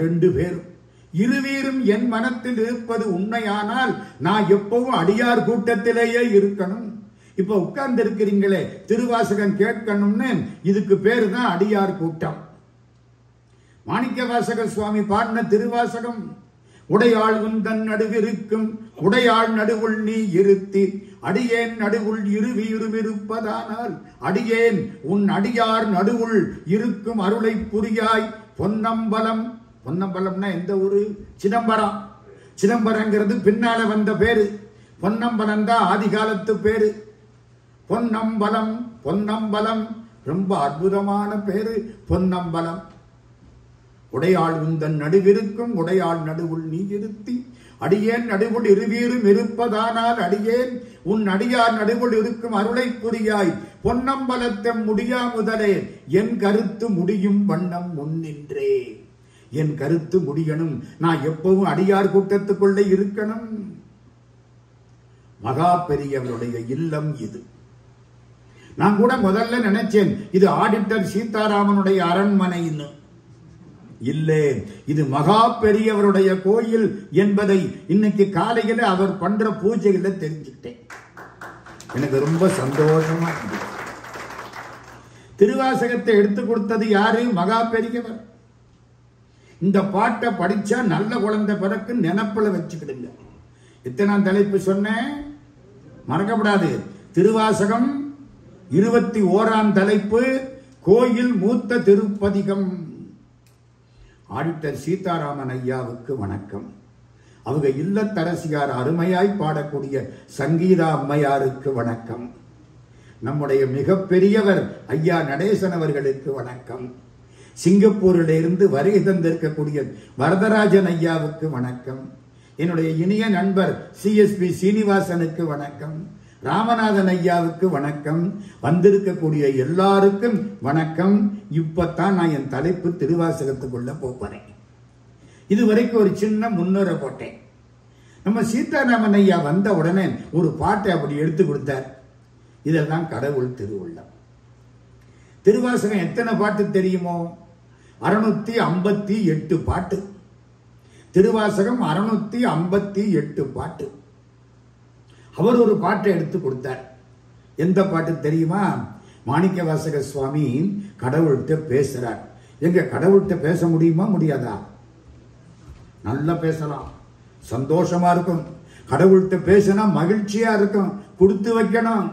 2 பேரும் இருவீரும் என் மனத்தில் இருப்பது உண்மையானால் நான் எப்பவும் அடியார் கூட்டத்திலேயே இருக்கணும். இப்ப உட்கார்ந்து இருக்கிறீங்களே திருவாசகம் கேட்கணும்னு, இதுக்கு பேரு தான் அடியார் கூட்டம். மாணிக்கவாசகர் சுவாமி பாடின திருவாசகம், உடையாழ்வன் தன் நடுவிருக்கும் உடையாள் நடுவுள் நீ இருத்தி அடியேன் நடுவுள் இருவிருவிருப்பதானால் அடியேன் உன் அடியார் நடுவுள் இருக்கும் அருளை புரியாய். பொன்னம்பலம்னா எந்த ஊரு? சிதம்பரம். சிதம்பரங்கிறது பின்னால வந்த பேரு, பொன்னம்பலம் தான் ஆதி காலத்து பேரு. பொன்னம்பலம் ரொம்ப அற்புதமான பேரு. பொன்னம்பலம் உடையாள் உந்தன் நடுவிருக்கும் உடையாள் நடுவுள் நீ இருத்தி அடியேன் நடுவுள் இருவீரும் இருப்பதானால் அடியேன் உன் அடியார் நடுவுள் இருக்கும் அருளை புரியாய். பொன்னம்பலத்தம் முடியா முதலே என் கருத்து முடியும் வண்ணம் முன்னின்றே. என் கருத்து முடியணும், நான் எப்பவும் அடியார் கூட்டத்துக்குள்ளே இருக்கணும். மகா பெரியவருடைய இல்லம் இது. நான் கூட முதல்ல நினைச்சேன் இது ஆடிட்டர் சீதாராமனுடைய அரண்மனைன்னு. இல்லை, இது மகா பெரியவருடைய கோயில் என்பதை இன்னைக்கு காலையில அவர் பண்ற பூஜையில தெரிஞ்சுட்டேன். எனக்கு ரொம்ப சந்தோஷமா இருந்தது. திருவாசகத்தை எடுத்து கொடுத்தது யாரு? மகா பெரியவர். இந்த பாட்டை படிச்சா நல்ல குழந்தை பிறகு நினப்புல வச்சுக்கிடுங்க. எத்தனாம் தலைப்பு சொன்னேன் மறக்கப்படாது. திருவாசகம் 21ஆம் தலைப்பு, கோயில் மூத்த திருப்பதிகம். ஆடிட்டர் சீதாராமன் ஐயாவுக்கு வணக்கம். அவங்க இல்லத்தரசியார் அருமையாய் பாடக்கூடிய சங்கீதா அம்மையாருக்கு வணக்கம். நம்முடைய மிகப்பெரியவர் ஐயா நடேசன் அவர்களுக்கு வணக்கம். சிங்கப்பூரிலிருந்து வருகை தந்திருக்கக்கூடிய வரதராஜன் ஐயாவுக்கு வணக்கம். என்னுடைய இனிய நண்பர் CSP சீனிவாசனுக்கு வணக்கம். ராமநாதன் ஐயாவுக்கு வணக்கம். வந்திருக்கக்கூடிய எல்லாருக்கும் வணக்கம். இப்பத்தான் நான் என் தலைப்பு திருவாசகத்துக்குள்ள போறேன். இதுவரைக்கும் ஒரு சின்ன முன்னுரை போட்டேன். நம்ம சீதாராமன் ஐயா வந்த உடனே ஒரு பாட்டை அப்படி எடுத்து கொடுத்தார். இதெல்லாம் கடவுள் திருவுள்ளம். திருவாசகம் எத்தனை பாட்டு தெரியுமோ? 658 பாட்டு. திருவாசகம் 658 பாட்டு. அவர் ஒரு பாட்டை எடுத்து கொடுத்தார். எந்த பாட்டு தெரியுமா? மாணிக்கவாசக சுவாமி கடவுள்கிட்ட பேசுறார். எங்க கடவுள்கிட்ட பேச முடியுமா முடியாதா? நல்லா பேசலாம், சந்தோஷமா இருக்கும். கடவுள்கிட்ட பேசினா மகிழ்ச்சியா இருக்கும். கொடுத்து வைக்கணும்.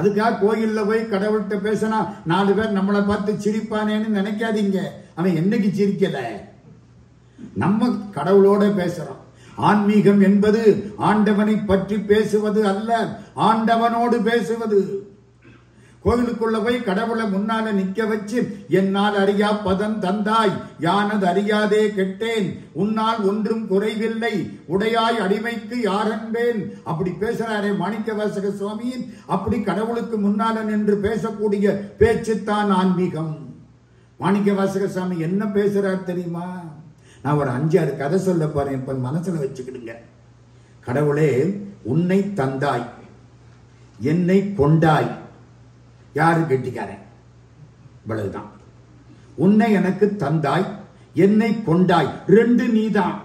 அதுக்காக கோயில்ல போய் கடவுள்கிட்ட பேசினா 4 பேர் நம்மளை பார்த்து சிரிப்பானேன்னு நினைக்காதீங்க. அவன் என்னைக்கு சிரிக்கல. நம்ம கடவுளோட பேசுறோம். ஆன்மீகம் என்பது ஆண்டவனை பற்றி பேசுவது அல்ல, ஆண்டவனோடு பேசுவது. கோவிலுக்குள்ள போய் கடவுளை முன்னால நிக்க வச்சு என்னால் அறியா பதம் தந்தாய், யானது அறியாதே கெட்டேன், உன்னால் ஒன்றும் குறைவில்லை, உடையாய் அடிமைக்கு யாரன்பேன், அப்படி பேசுறாரே மாணிக்கவாசக சுவாமி. அப்படி கடவுளுக்கு முன்னால நின்று பேசக்கூடிய பேச்சுத்தான் ஆன்மீகம். மாணிக்கவாசக சுவாமி என்ன பேசுறார் தெரியுமா? நான் ஒரு 5-6 கதை சொல்ல போறேன், இப்ப மனசுல வச்சுக்கிடுங்க. கடவுளே, உன்னை தந்தாய், என்னை கொண்டாய். யாரு கெட்டிக்காரன்? இவ்வளவுதான். உன்னை எனக்கு தந்தாய், என்னை கொண்டாய், 2 நீதான்.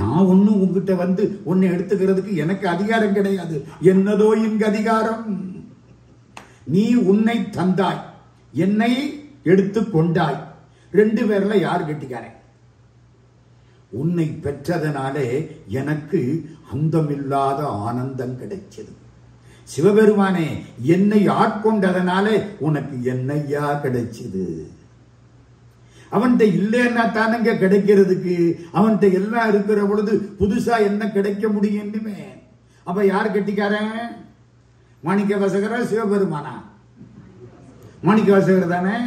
நான் ஒன்னும் உங்ககிட்ட வந்து உன்னை எடுத்துக்கிறதுக்கு எனக்கு அதிகாரம் கிடையாது. என்னதோ இங்கு அதிகாரம். நீ உன்னை தந்தாய், என்னை எடுத்து கொண்டாய். 2 பேர்ல யாரு கெட்டிக்காரன்? உன்னை பெற்றதனாலே எனக்கு அந்தமில்லாத ஆனந்தம் கிடைச்சது. சிவபெருமானே, என்னை ஆட்கொண்டதனாலே உனக்கு என்னையா கிடைச்சது. அவன்கிட்ட இல்லைன்னா தானுங்க கிடைக்கிறதுக்கு. அவன்கிட்ட எல்லாம் இருக்கிற பொழுது புதுசா என்ன கிடைக்க முடியுமே. அப்ப யார் கட்டிக்காரன்? மாணிக்கவாசகரா சிவபெருமானா? மாணிக்கவாசகர் தானே.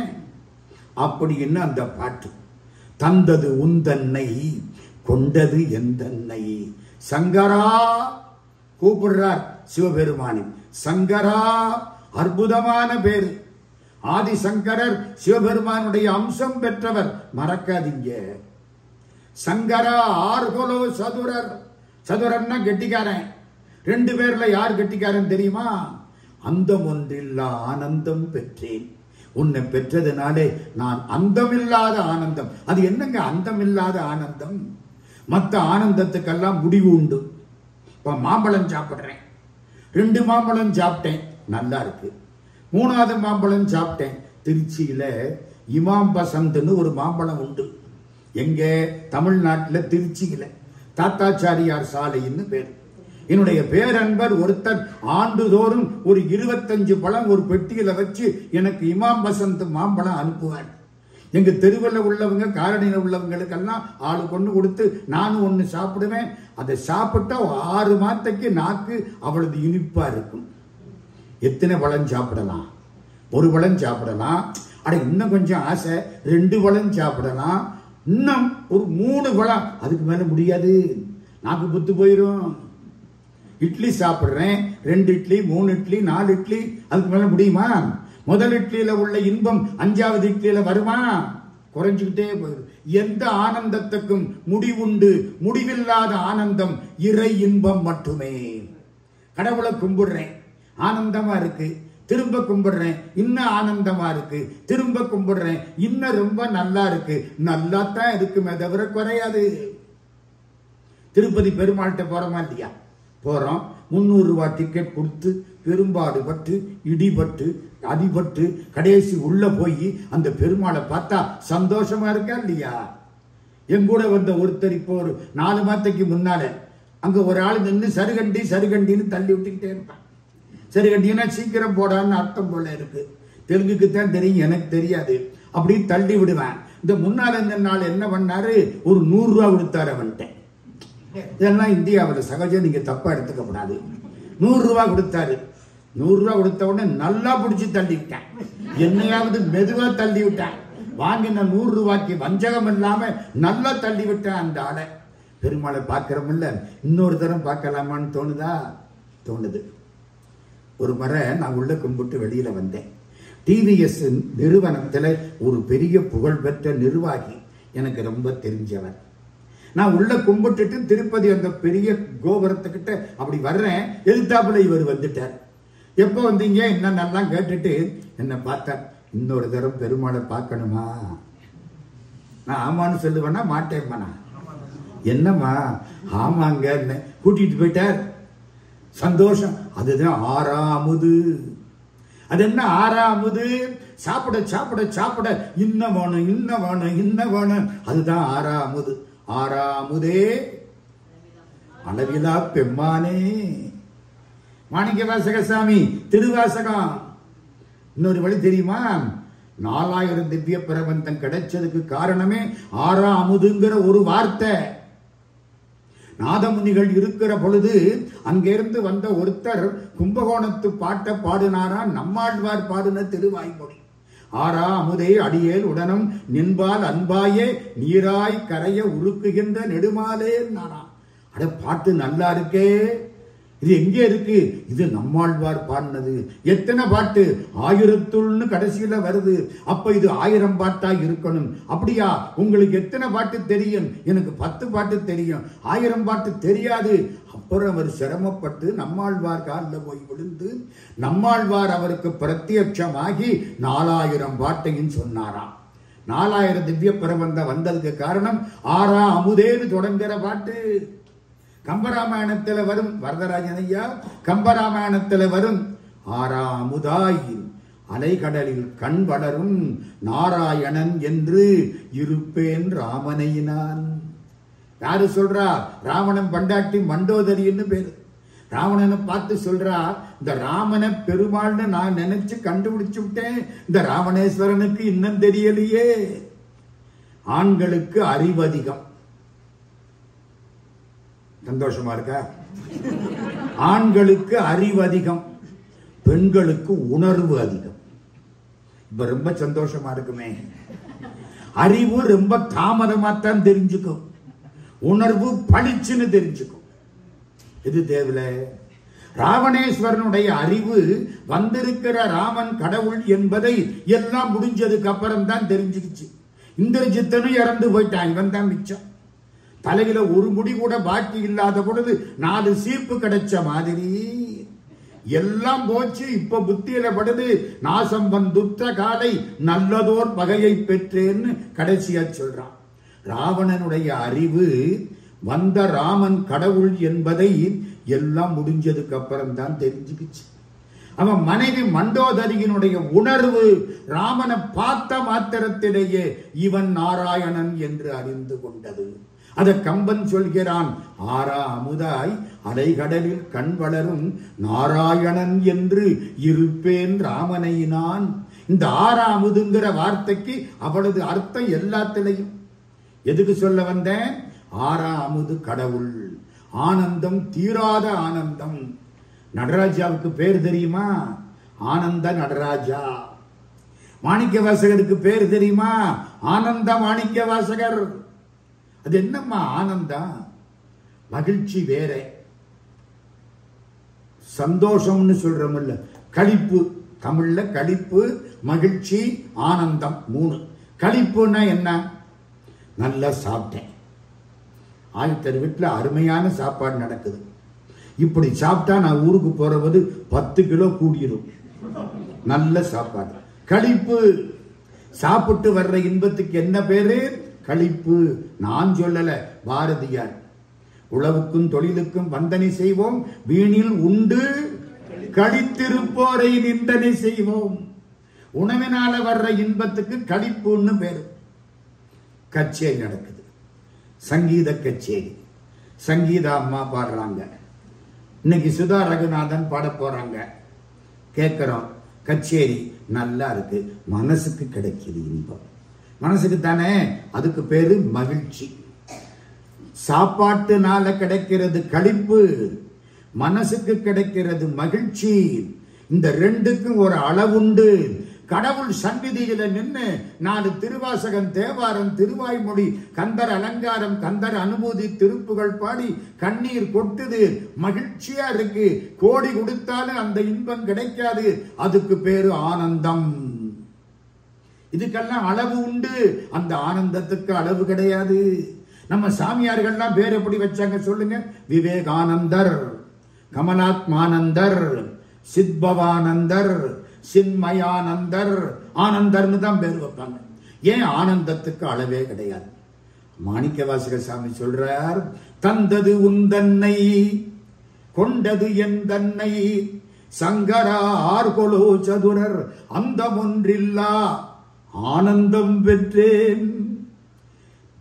அப்படின்னு அந்த பாட்டு. தந்தது உந்தன்னை, கொண்டது எந்தன்னை. சங்கரா கூப்பிடுறார் சிவபெருமானின். சங்கரா அற்புதமான பேரு. ஆதிசங்கரர் சிவபெருமானுடைய அம்சம் பெற்றவர், மறக்காதீங்க. சங்கரா ஆர்கொலோ சதுரர். சதுரன்னா கெட்டிக்காரன். 2 பேர்ல யார் கெட்டிக்காரன் தெரியுமா? அந்தம் ஒன்றில்லா ஆனந்தம் பெற்றேன், உன்னை பெற்றதுனாலே நான் அந்தமில்லாத ஆனந்தம். அது என்னங்க அந்தமில்லாத ஆனந்தம்? மற்ற ஆனந்தத்துக்கெல்லாம் முடிவு உண்டு. இப்போ மாம்பழம் சாப்பிட்றேன், 2 மாம்பழம் சாப்பிட்டேன், நல்லா இருக்கு. 3ஆவது மாம்பழம் சாப்பிட்டேன். திருச்சியில இமாம் பசந்த்னு ஒரு மாம்பழம் உண்டு, எங்க தமிழ்நாட்டில் திருச்சியில தாத்தாச்சாரியார் சாலைன்னு பேர். என்னுடைய பேரன்பர் ஒருத்தர் ஆண்டுதோறும் ஒரு 25 பழம் ஒரு பெட்டியில வச்சு எனக்கு இமாம் பசந்த் மாம்பழம் அனுப்புவார். எங்க தெருவில் உள்ளவங்க, காரணியில் உள்ளவங்களுக்கெல்லாம் ஆளு கொண்டு கொடுத்து நானும் ஒன்று சாப்பிடுவேன். அதை சாப்பிட்டா 6 மாதத்துக்கு நாக்கு அவளது இனிப்பா இருக்கும். எத்தனை பழம் சாப்பிடலாம்? 1 பழம் சாப்பிடலாம். அட இன்னும் கொஞ்சம் ஆசை, 2 பழம் சாப்பிடலாம், இன்னும் ஒரு 3 பழம், அதுக்கு மேல முடியாது, நாக்கு புத்து போயிடும். இட்லி சாப்பிட்றேன், 2 இட்லி, 3 இட்லி, 4 இட்லி, அதுக்கு மேல முடியுமா? முதல் இட்லியில உள்ள இன்பம் 5ஆவது இட்லியில வருமா? குறைஞ்சுக்கிட்டே போயிடும். எந்த ஆனந்தத்துக்கும் முடிவுண்டு. முடிவில்லாத ஆனந்தம் இறை இன்பம் மட்டுமே. கடவுளை கும்பிடுறேன், ஆனந்தமா இருக்கு, திரும்ப கும்பிடுறேன், இன்னும் ஆனந்தமா இருக்கு, திரும்ப கும்பிடுறேன், இன்னும் ரொம்ப நல்லா இருக்கு, நல்லா தான் இருக்குமே தவிர குறையாது. திருப்பதி பெருமாள்கிட்ட போறோமா இல்லையா? போறோம். 300 ரூபா டிக்கெட் கொடுத்து பெரும்பாடு பட்டு இடிபட்டு அடிபட்டு கடைசி உள்ள போய் அந்த பெருமாளை பார்த்தா சந்தோஷமா இருக்கா இல்லையா? எங்கூட வந்த ஒருத்தர் இப்போ ஒரு 4 மாதத்துக்கு முன்னால அங்க ஒரு ஆள் நின்று சருகண்டி சருகண்டின்னு தள்ளி விட்டுக்கிட்டே இருப்பான். சருகண்டின்னா சீக்கிரம் போடான்னு அர்த்தம் போல இருக்கு, தெலுங்குக்குத்தான் தெரியும், எனக்கு தெரியாது. அப்படி தள்ளி விடுவேன். இந்த முன்னால இந்த நாள் என்ன பண்ணாரு, ஒரு 100 ரூபா கொடுத்தாரு அவன்கிட்ட. இதெல்லாம் இந்தியாவில் சகஜம், நீங்க தப்பா எடுத்துக்க கூடாது. 100 ரூபா கொடுத்தாரு. 100 ரூபா கொடுத்த உடனே நல்லா பிடிச்சி தள்ளிவிட்டேன், என்னையாவது மெதுவா தள்ளி விட்டேன், வாங்கின 100 ரூபாய்க்கு வஞ்சகம் இல்லாம நல்லா தள்ளி விட்டேன். அந்த ஆளை பெருமாளை பார்க்கிறோம்ல, இன்னொரு தரம் பார்க்கலாமான்னு தோணுதா? தோணுது. ஒரு முறை நான் உள்ள கும்பிட்டு வெளியில வந்தேன். டிவிஎஸ் நிறுவனத்துல ஒரு பெரிய புகழ்பெற்ற நிர்வாகி, எனக்கு ரொம்ப தெரிஞ்சவர். நான் உள்ள கும்பிட்டுட்டு திருப்பதி அந்த பெரிய கோபுரத்துக்கிட்ட அப்படி வர்றேன். எதிர்த்தாப்புல இவர் வந்துட்டார். எப்போ வந்தீங்க என்னென்னலாம் கேட்டுட்டு என்னை பார்த்தார். இன்னொரு தரம் பெருமாளை பார்க்கணுமா? நான் ஆமான்னு சொல்லுவேன்னா மாட்டேன்மாண்ணா. என்னம்மா ஆமாங்க என்ன கூட்டிட்டு போயிட்டார். சந்தோஷம். அதுதான் ஆறாமுது. அது என்ன ஆறாமுது? சாப்பிட சாப்பிட சாப்பிட இன்னும் வேணும், இன்னும் வேணும், இன்னும் வேணும். அதுதான் ஆறாமுது. ஆறாமுதே அளவிலா பெம்மானே. மாணிக்கவாசக சாமி திருவாசகம் இன்னொரு வழி தெரியுமா? 4000 திவ்ய பிரபந்தம் கிடைச்சதுக்கு காரணமே ஆறாமுதுங்கிற ஒரு வார்த்தை. நாதமுனிகள் இருக்கிற பொழுது அங்கிருந்து வந்த ஒருத்தர் கும்பகோணத்து பாட்ட பாடினாரா, நம்மாழ்வார் பாடின திருவாய்மொழி. ஆறா அமுதே அடியேல் உடனும் நின்பால் அன்பாயே நீராய் கரைய உருக்குகின்ற நெடுமாலே நானா. அட பாட்டு நல்லா இருக்கே, இது எங்கே இருக்கு? இது நம்மாழ்வார் பாடினது. எத்தனை பாட்டு? 1000ன்னு கடைசியில வருது. அப்ப இது 1000 பாட்டா இருக்கணும். அப்படியா? உங்களுக்கு எத்தனை பாட்டு தெரியும்? எனக்கு 10 பாட்டு தெரியும். 1000 பாட்டு தெரியாது. அப்புறம் அவர் சிரமப்பட்டு நம்மாழ்வார் காலில் போய் விழுந்து நம்மாழ்வார் அவருக்கு பிரத்யட்சமாகி 4000 பாட்டையும் சொன்னாராம். 4000 திவ்ய பிரபந்தம் வந்ததுக்கு காரணம் ஆறா அமுதேன்னு தொடங்குற பாட்டு. கம்பராமாயணத்தில் வரும், வரதராஜன் ஐயா கம்பராமாயணத்தில் வரும், ஆறாமுதாயின் அலைகடலில் கண் வளரும் நாராயணன் என்று இருப்பேன் ராமனை நான். யாரு சொல்றா? ராவணன் பண்டாட்டி மண்டோதரின்னு பேரு. ராவணனை பார்த்து சொல்றா, இந்த ராமனை பெருமாள்னு நான் நினைச்சு கண்டுபிடிச்சு விட்டேன், இந்த ராவணேஸ்வரனுக்கு இன்னும் தெரியலையே. ஆண்களுக்கு அறிவதிகம். சந்தோஷமா இருக்கா? ஆண்களுக்கு அறிவு அதிகம், பெண்களுக்கு உணர்வு அதிகம். இப்ப ரொம்ப சந்தோஷமா இருக்குமே. அறிவு ரொம்ப தாமதமாத்தான் தெரிஞ்சுக்கும், உணர்வு பளிச்சுன்னு தெரிஞ்சுக்கும். இது தேவல. ராவணேஸ்வரனுடைய அறிவு வந்திருக்கிற ராமன் கடவுள் என்பதை எல்லாம் முடிஞ்சதுக்கு அப்புறம் தான் தெரிஞ்சுக்கிச்சு. இந்திரஜித்தனும் இறந்து போயிட்டான், இவன் தான் மிச்சம். தலையில ஒரு முடி கூட பாக்கி இல்லாத பொழுது 4 சீப்பு கிடைச்ச மாதிரி எல்லாம் போச்சு, இப்ப புத்தியில படுது. நாசம் வந்துற்ற காலை நல்லதோர் பகையை பெற்றேன்னு கடைசியா சொல்றான். ராவணனுடைய அறிவு வந்த ராமன் கடவுள் என்பதை எல்லாம் முடிஞ்சதுக்கு அப்புறம் தான் தெரிஞ்சுக்கிச்சு. அவன் மனைவி மண்டோதரியினுடைய உணர்வு ராமனை பார்த்த மாத்திரத்திலேயே இவன் நாராயணன் என்று அறிந்து கொண்டது. அதை கம்பன் சொல்கிறான், ஆரா அமுதாய் அலைகடலில் கண் வளரும் நாராயணன் என்று இருப்பேன் ராமனை நான். இந்த ஆரா அமுதுங்கிற வார்த்தைக்கு அவளது அர்த்தம் எல்லாத்திலையும். எதுக்கு சொல்ல வந்தேன்? ஆரா அமுது கடவுள் ஆனந்தம், தீராத ஆனந்தம். நடராஜாவுக்கு பேர் தெரியுமா? ஆனந்த நடராஜா. மாணிக்கவாசகருக்கு பேர் தெரியுமா? ஆனந்த மாணிக்கவாசகர். அது என்னம்மா ஆனந்தம்? மகிழ்ச்சி வேற, சந்தோஷம்னு சொல்றோம்ல, களிப்பு. தமிழ்ல களிப்பு, மகிழ்ச்சி, ஆனந்தம், மூணு. களிப்புன்னா என்ன? நல்லா சாப்பிட்டேன், ஆழ்த்தர் வீட்டில் அருமையான சாப்பாடு நடக்குது, இப்படி சாப்பிட்டா நான் ஊருக்கு போறபோது 10 கிலோ கூடிடும், நல்ல சாப்பாடு. களிப்பு, சாப்பிட்டு வர்ற இன்பத்துக்கு என்ன பேரு? களிப்பு. நான் சொல்லல, பாரதியார். உழவுக்கும் தொழிலுக்கும் வந்தனை செய்வோம், வீணில் உண்டு களித்திருப்போரை நிந்தனை செய்வோம். உணவினால வர்ற இன்பத்துக்கு களிப்புன்னு பேரு. கச்சேரி நடக்குது, சங்கீத கச்சேரி, சங்கீதா அம்மா பாடுறாங்க, இன்னைக்கு சுதா ரகுநாதன் பாட போறாங்க, கேட்கிறோம், கச்சேரி நல்லா இருக்கு, மனசுக்கு கிடைக்கிது இன்பம். மனசுக்கு தானே, அதுக்கு பேரு மகிழ்ச்சி. சாப்பாட்டுனால கிடைக்கிறது களிப்பு, மனசுக்கு கிடைக்கிறது மகிழ்ச்சி. இந்த ரெண்டுக்கும் ஒரு அளவுண்டு. கடவுள் சந்நிதியில நின்று 4 திருவாசகம், தேவாரம், திருவாய்மொழி, கந்தர் அலங்காரம், கந்தர் அனுபூதி திருப்புகள் பாடி கண்ணீர் கொட்டுது, மகிழ்ச்சியா இருக்கு. கோடி கொடுத்தாலும் அந்த இன்பம் கிடைக்காது, அதுக்கு பேரு ஆனந்தம். இதுக்கெல்லாம் அளவு உண்டு, அந்த ஆனந்தத்துக்கு அளவு கிடையாது. நம்ம சாமியார்கள்லாம் பேர் எப்படி வச்சாங்க சொல்லுங்க? விவேகானந்தர், கமலாத்மானந்தர், சித்பவானந்தர், சின்மயானந்தர், ஆனந்தர்னு தான் பேர் வைப்பாங்க. ஏன்? ஆனந்தத்துக்கு அளவே கிடையாது. மாணிக்கவாசக சாமி சொல்றார், தந்தது உந்தன்னை கொண்டது என் தன்னை சங்கரா ஆர்கொலோ சதுரர் அந்தமொன்றில்லா ஆனந்தம் பெற்றேன்.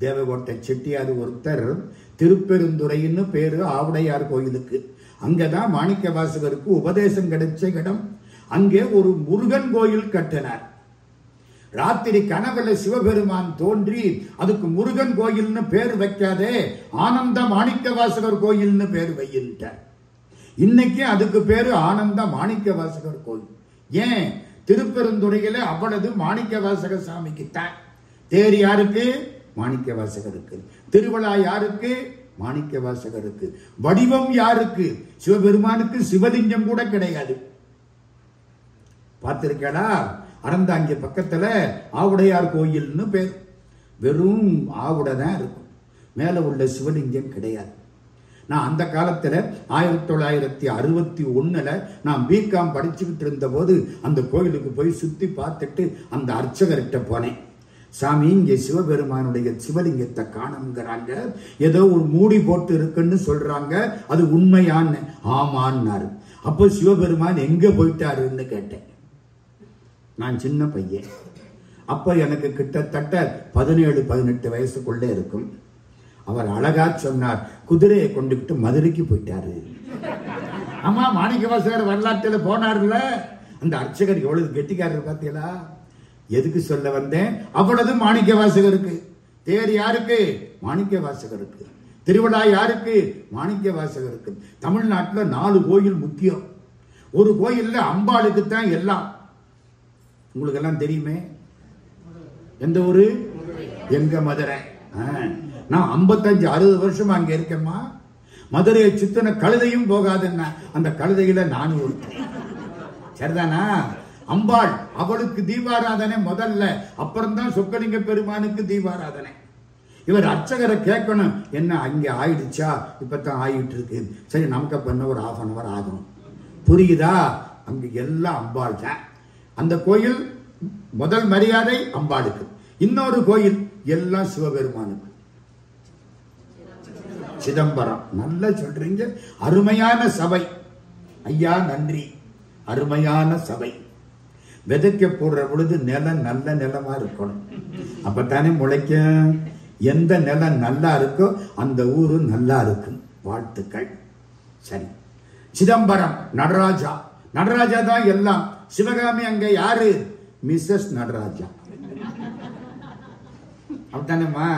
தேவகோட்டை செட்டியார் ஒருத்தர், திருப்பெருந்துறைன்னு பேரு ஆவுடையார் கோயிலுக்கு, அங்கதான் மாணிக்கவாசகருக்கு உபதேசம் கிடைச்ச இடம். அங்கே ஒரு முருகன் கோயில் கட்டினார். ராத்திரி கனவுல சிவபெருமான் தோன்றி, அதுக்கு முருகன் கோயில்னு பேர் வைக்காதே, ஆனந்த மாணிக்கவாசகர் கோயில்னு பேர் வையிட்டார். இன்னைக்கு அதுக்கு பேரு ஆனந்த மாணிக்கவாசகர் கோயில். ஏன்? திருப்பெருந்துறையில அவ்வளவு மாணிக்கவாசக சாமிக்குத்தான். தேர் யாருக்கு? மாணிக்கவாசகருக்கு. திருவிழா யாருக்கு? மாணிக்கவாசகருக்கு. வடிவம் யாருக்கு? சிவபெருமானுக்கு சிவலிங்கம் கூட கிடையாது. பார்த்திருக்கடா, அறந்தாங்க பக்கத்துல ஆவுடையார் கோயில்னு பேர், வெறும் ஆவுடை தான் இருக்கும், மேல உள்ள சிவலிங்கம் கிடையாது. நான் அந்த காலத்துல 1961 நான் பிகாம் படிச்சுக்கிட்டு இருந்த போது அந்த கோயிலுக்கு போய் சுத்தி பார்த்துட்டு அந்த அர்ச்சகர்கிட்ட போனேன். சாமி, இங்கே சிவபெருமானுடைய சிவலிங்கத்தை காணுங்கிறாங்க, ஏதோ ஒரு மூடி போட்டு இருக்குன்னு சொல்றாங்க, அது உண்மையான்னு? ஆமான்னாரு. அப்போ சிவபெருமான் எங்க போயிட்டாருன்னு கேட்டேன். நான் சின்ன பையன், அப்போ எனக்கு கிட்டத்தட்ட 17-18 வயசுக்குள்ளே இருக்கும். அவர் அழகா சொன்னார், குதிரையை கொண்டுகிட்டு மதுரைக்கு போயிட்டாரு. ஆமா, மாணிக்கவாசகர் வரலாற்றுல போனார்ல. அந்த அர்ச்சகர் எவ்வளவு கெட்டிக்காரர் பார்த்தீங்களா? எதுக்கு சொல்ல வந்தேன்? அவ்வளவு மாணிக்கவாசகருக்கு. தேர் யாருக்கு? மாணிக்கவாசகருக்கு. திருவிழா யாருக்கு? மாணிக்கவாசகருக்கு. தமிழ்நாட்டுல 4 கோயில் முக்கியம். ஒரு கோயில்ல அம்பாளுக்கு தான் எல்லாம். உங்களுக்கு எல்லாம் தெரியுமே. எந்த ஊரு? எங்க? மதுரை. நான் 55-60 வருஷமா அங்க இருக்கேம்மா. மதுரையை சுத்தின கழுதையும் போகாதுன்னா அந்த கழுதையில நானும் இருக்கேன். சரிதானா? அம்பாள், அவளுக்கு தீபாராதனை முதல்ல, அப்புறம்தான் சொக்கலிங்க பெருமானுக்கு தீபாராதனை. இவர் அர்ச்சகரை கேட்கணும், என்ன அங்கே ஆயிடுச்சா? இப்பதான் ஆயிட்டு இருக்கு, சரி நமக்கு பண்ண ஒரு 1/2 hour ஆகும், புரியுதா? அங்கு எல்லாம் அம்பாள் தான். அந்த கோயில் முதல் மரியாதை அம்பாளுக்கு, இன்னொரு கோயில் எல்லாம் சிவபெருமானுக்கு. சிதம்பரம் நல்லா சொல்றீங்க, அருமையான சபை ஐயா, நன்றி. அருமையான சபை விதைக்க போடுற பொழுது நிலம் நல்ல நிலமா இருக்கணும், அப்பத்தானே முளைக்க. எந்த நிலம் நல்லா இருக்கோ அந்த ஊரு நல்லா இருக்கும். வாழ்த்துக்கள். சரி, சிதம்பரம் நடராஜா, நடராஜா தான் எல்லாம். சிவகாமி அங்க யாரு? மிஸ்ஸஸ் நடராஜா, அப்படித்தானேம்மா.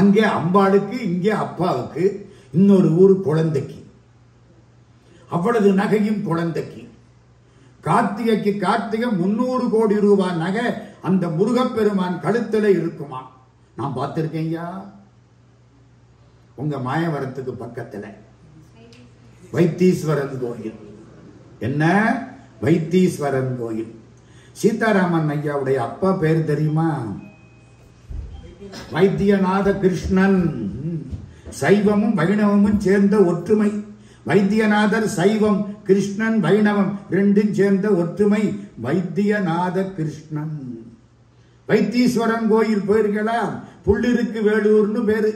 அங்கே அம்பாளுக்கு, இங்கே அப்பாவுக்கு, இன்னொரு ஊர் குழந்தைக்கு. அவ்வளவு நகையும் குழந்தைக்கு. கார்த்திகைக்கு கார்த்திகம் 300 கோடி ரூபாய் நகை அந்த முருகப்பெருமான் கழுத்துல இருக்குமா? நான் பார்த்திருக்கேன் உங்க மாயவரத்துக்கு பக்கத்துல வைத்தீஸ்வரன் கோயில். என்ன வைத்தீஸ்வரன் கோயில்? சீதாராமன் ஐயாவுடைய அப்பா பேர் தெரியுமா? வைத்தியநாத கிருஷ்ணன். சைவமும் வைணவமும் சேர்ந்த ஒற்றுமை. வைத்தியநாதர் சைவம், கிருஷ்ணன் வைணவம், ரெண்டும் சேர்ந்த ஒற்றுமை வைத்தியநாத கிருஷ்ணன். வைத்தீஸ்வரன் கோயில் போயிருக்கா? புள்ளிருக்கு வேலூர்னு பேரு.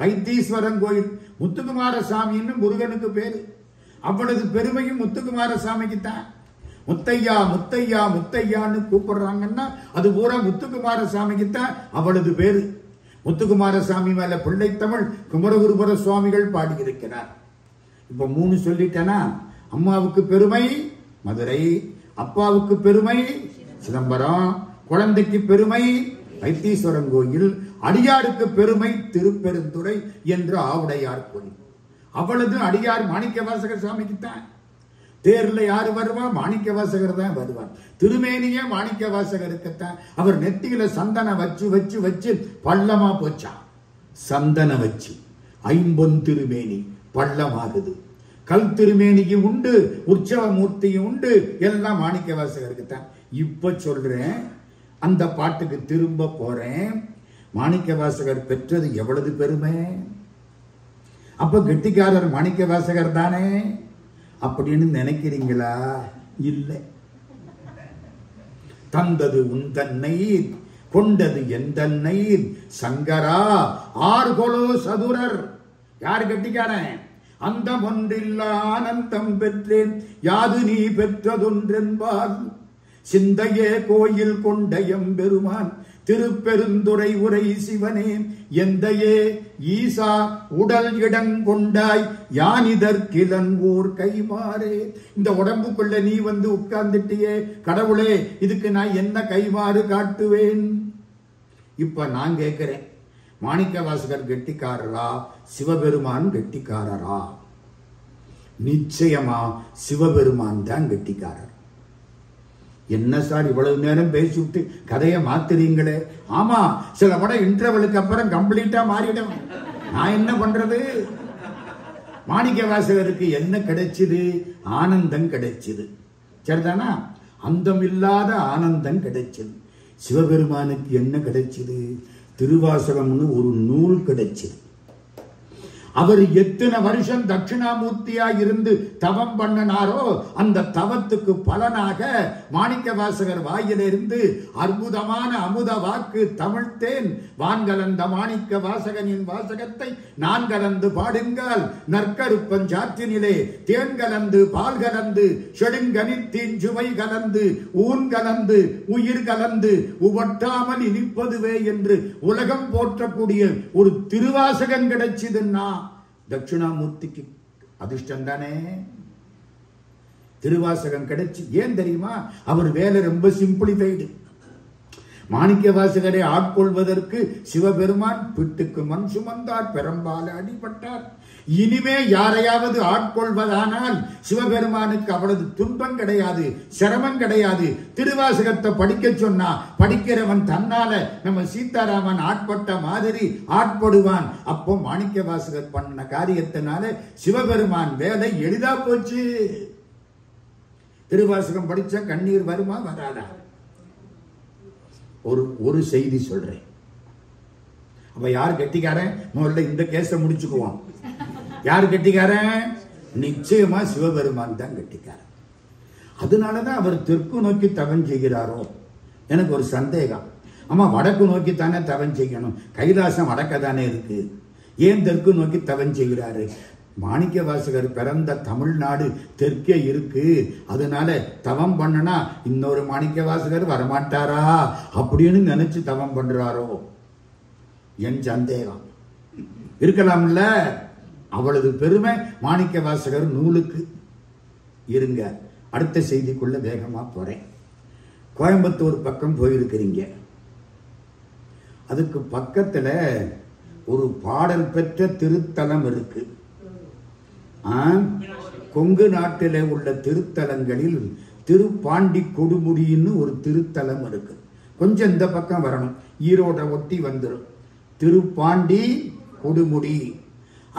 வைத்தீஸ்வரன் கோயில் முத்துக்குமாரசாமின்னு முருகனுக்கு பேரு. அவ்வளவு பெருமையும் முத்துக்குமாரசாமிக்கு தான். முத்தையா முத்தையா முத்தையான்னு கூப்பிடுறாங்கன்னா அது பூரா முத்துக்குமாரசாமிக்கு தான் அவ்வளவு பேரு. முத்துக்குமாரசாமி மேல பிள்ளைத்தமிழ் குமரகுருபர சுவாமிகள் பாடியிருக்கிறார். இப்ப 3 சொல்லிட்டேனா? அம்மாவுக்கு பெருமை மதுரை, அப்பாவுக்கு பெருமை சிதம்பரம், குழந்தைக்கு பெருமை வைத்தீஸ்வரன் கோயில், அடியாருக்கு பெருமை திருப்பெருந்துறை என்று ஆவுடையார் கோயில். அவ்வளவு அடியார் மாணிக்கவாசகர் சாமிக்கு தான். தேர்ல யாரு வருவா? மாணிக்கவாசகர் தான் வருவார். திருமேனியே மாணிக்கவாசகருக்குத்தான். அவர் நெத்தியில சந்தன வச்சு வச்சு வச்சு பள்ளமா போச்சா. சந்தன வச்சு 50 திருமேனி பள்ளமாகுது. கல் திருமேனிக்கு உண்டு, உற்சவ மூர்த்தியும் உண்டு, எல்லாம் மாணிக்கவாசகருக்கு தான். இப்ப சொல்றேன், அந்த பாட்டுக்கு திரும்ப போறேன். மாணிக்கவாசகர் பெற்றது எவ்வளவு பெருமை! அப்ப கெட்டிக்காரர் மாணிக்கவாசகர் தானே அப்படின்னு நினைக்கிறீங்களா? இல்லை. தந்தது உன் தன்னை, கொண்டது எந்தன்னை சங்கரா ஆர்கொலோ சதுரர். யார் கெட்டிக்காரன்? அந்த ஒன்றில்லா ஆனந்தம் பெற்றேன் யாது நீ பெற்றதொன்றென்பார் சிந்தையே கோயில் கொண்ட எம்பெருமான் திருப்பெருந்துறை உரை சிவனே எந்தையே ஈசா உடல் இடங்கொண்டாய் யானிதற்கிலன் ஓர் கைமாறே. இந்த உடம்புக்குள்ள நீ வந்து உட்கார்ந்துட்டியே கடவுளே, இதுக்கு நான் என்ன கைமாறு காட்டுவேன்? இப்ப நான் கேட்கிறேன், மாணிக்கவாசகர் கெட்டிக்காரரா சிவபெருமான் கெட்டிக்காரரா? நிச்சயமா சிவபெருமான் தான் கெட்டிக்காரர். என்ன சார் இவ்வளவு நேரம் பேசிவிட்டு கதையை மாத்துறீங்களே? ஆமா, சில படம் இன்டர்வலுக்கு அப்புறம் கம்ப்ளீட்டா மாறிடும். நான் என்ன பண்றது? மாணிக்கவாசகருக்கு என்ன கிடைச்சது? ஆனந்தம் கிடைச்சது, சரிதானா? அந்தம் இல்லாத ஆனந்தம் கிடைச்சது. சிவபெருமானுக்கு என்ன கிடைச்சது? திருவாசகம்னு ஒரு நூல் கிடைச்சது. அவர் எத்தனை வருஷம் தட்சிணாமூர்த்தியா இருந்து தவம் பண்ணினாரோ அந்த தவத்துக்கு பலனாக மாணிக்கவாசகர் வாயிலிருந்து அற்புதமான அமுத வாக்கு தமிழ்த்தேன் வான்கலந்த மாணிக்க வாசகனின் வாசகத்தை நான் கலந்து பாடுங்கள் நற்கருப்பஞ்சாற்றினிலே தேன் கலந்து பால் கலந்து செடுங்கனித்தீன் சுவை கலந்து ஊன் கலந்து உயிர் கலந்து உவட்டாமல் இனிப்பதுவே என்று உலகம் போற்றக்கூடிய ஒரு திருவாசகம் கிடைச்சதுன்னா தட்சிணாமூர்த்திக்கு அதிர்ஷ்டம் தானே திருவாசகம் கிடைச்சு. ஏன் தெரியுமா? அவர் வேலை ரொம்ப சிம்பிளிஃபைடு. மாணிக்கவாசகரை ஆட்கொள்வதற்கு சிவபெருமான் பிட்டுக்கு மண் சுமந்தார், பெரும்பால் அடிபட்டார். இனிமே யாரையாவது ஆட்கொள்வதானால் சிவபெருமானுக்கு அவளது துன்பம் கிடையாது, சிரமம் கிடையாது. திருவாசகத்தை படிக்க சொன்னா படிக்கிறவன் தன்னால நம்ம சீதாராமன் ஆட்பட்ட மாதிரி ஆட்படுவான். அப்போ மாணிக்கவாசகர் பண்ண காரியத்தினால சிவபெருமான் வேலை எளிதா போச்சு. திருவாசகம் படிச்சா கண்ணீர் வருமா வராதா? ஒரு செய்தி சொல்றேன். அப்ப யார் கெட்டிக்காரன்? முதல்ல இந்த கேஸை முடிச்சுக்குவோம். யார் கெட்டிக்காரன்? நிச்சயமா சிவபெருமான் தான் கட்டிக்காரர். அதனாலதான் அவர் தெற்கு நோக்கி தவம் செய்கிறாரோ எனக்கு ஒரு சந்தேகம். ஆமா, வடக்கு நோக்கி தானே தவம் செய்யணும், கைலாசம் வடக்க தானே இருக்கு, ஏன் தெற்கு நோக்கி தவம் செய்கிறாரு? மாணிக்கவாசகர் பிறந்த தமிழ்நாடு தெற்கே இருக்கு, அதனால தவம் பண்ணனா இன்னொரு மாணிக்கவாசகர் வரமாட்டாரா அப்படின்னு நினைச்சு தவம் பண்றாரோ என் சந்தேகம். இருக்கலாம்ல, அவளது பெருமை மாணிக்கவாசகர் நூலுக்கு. இருங்க, அடுத்த செய்திக்குள்ள வேகமா போறேன். கோயம்புத்தூர் பக்கம் போயிருக்கிறீங்க, அதுக்கு பக்கத்துல ஒரு பாடல் பெற்ற திருத்தலம் இருக்கு. கொங்கு நாட்டில உள்ள திருத்தலங்களில் திருப்பாண்டி கொடுமுடின்னு ஒரு திருத்தலம் இருக்கு. கொஞ்சம் இந்த பக்கம் வரணும், ஈரோட ஒட்டி வந்துடும். திருப்பாண்டி கொடுமுடி,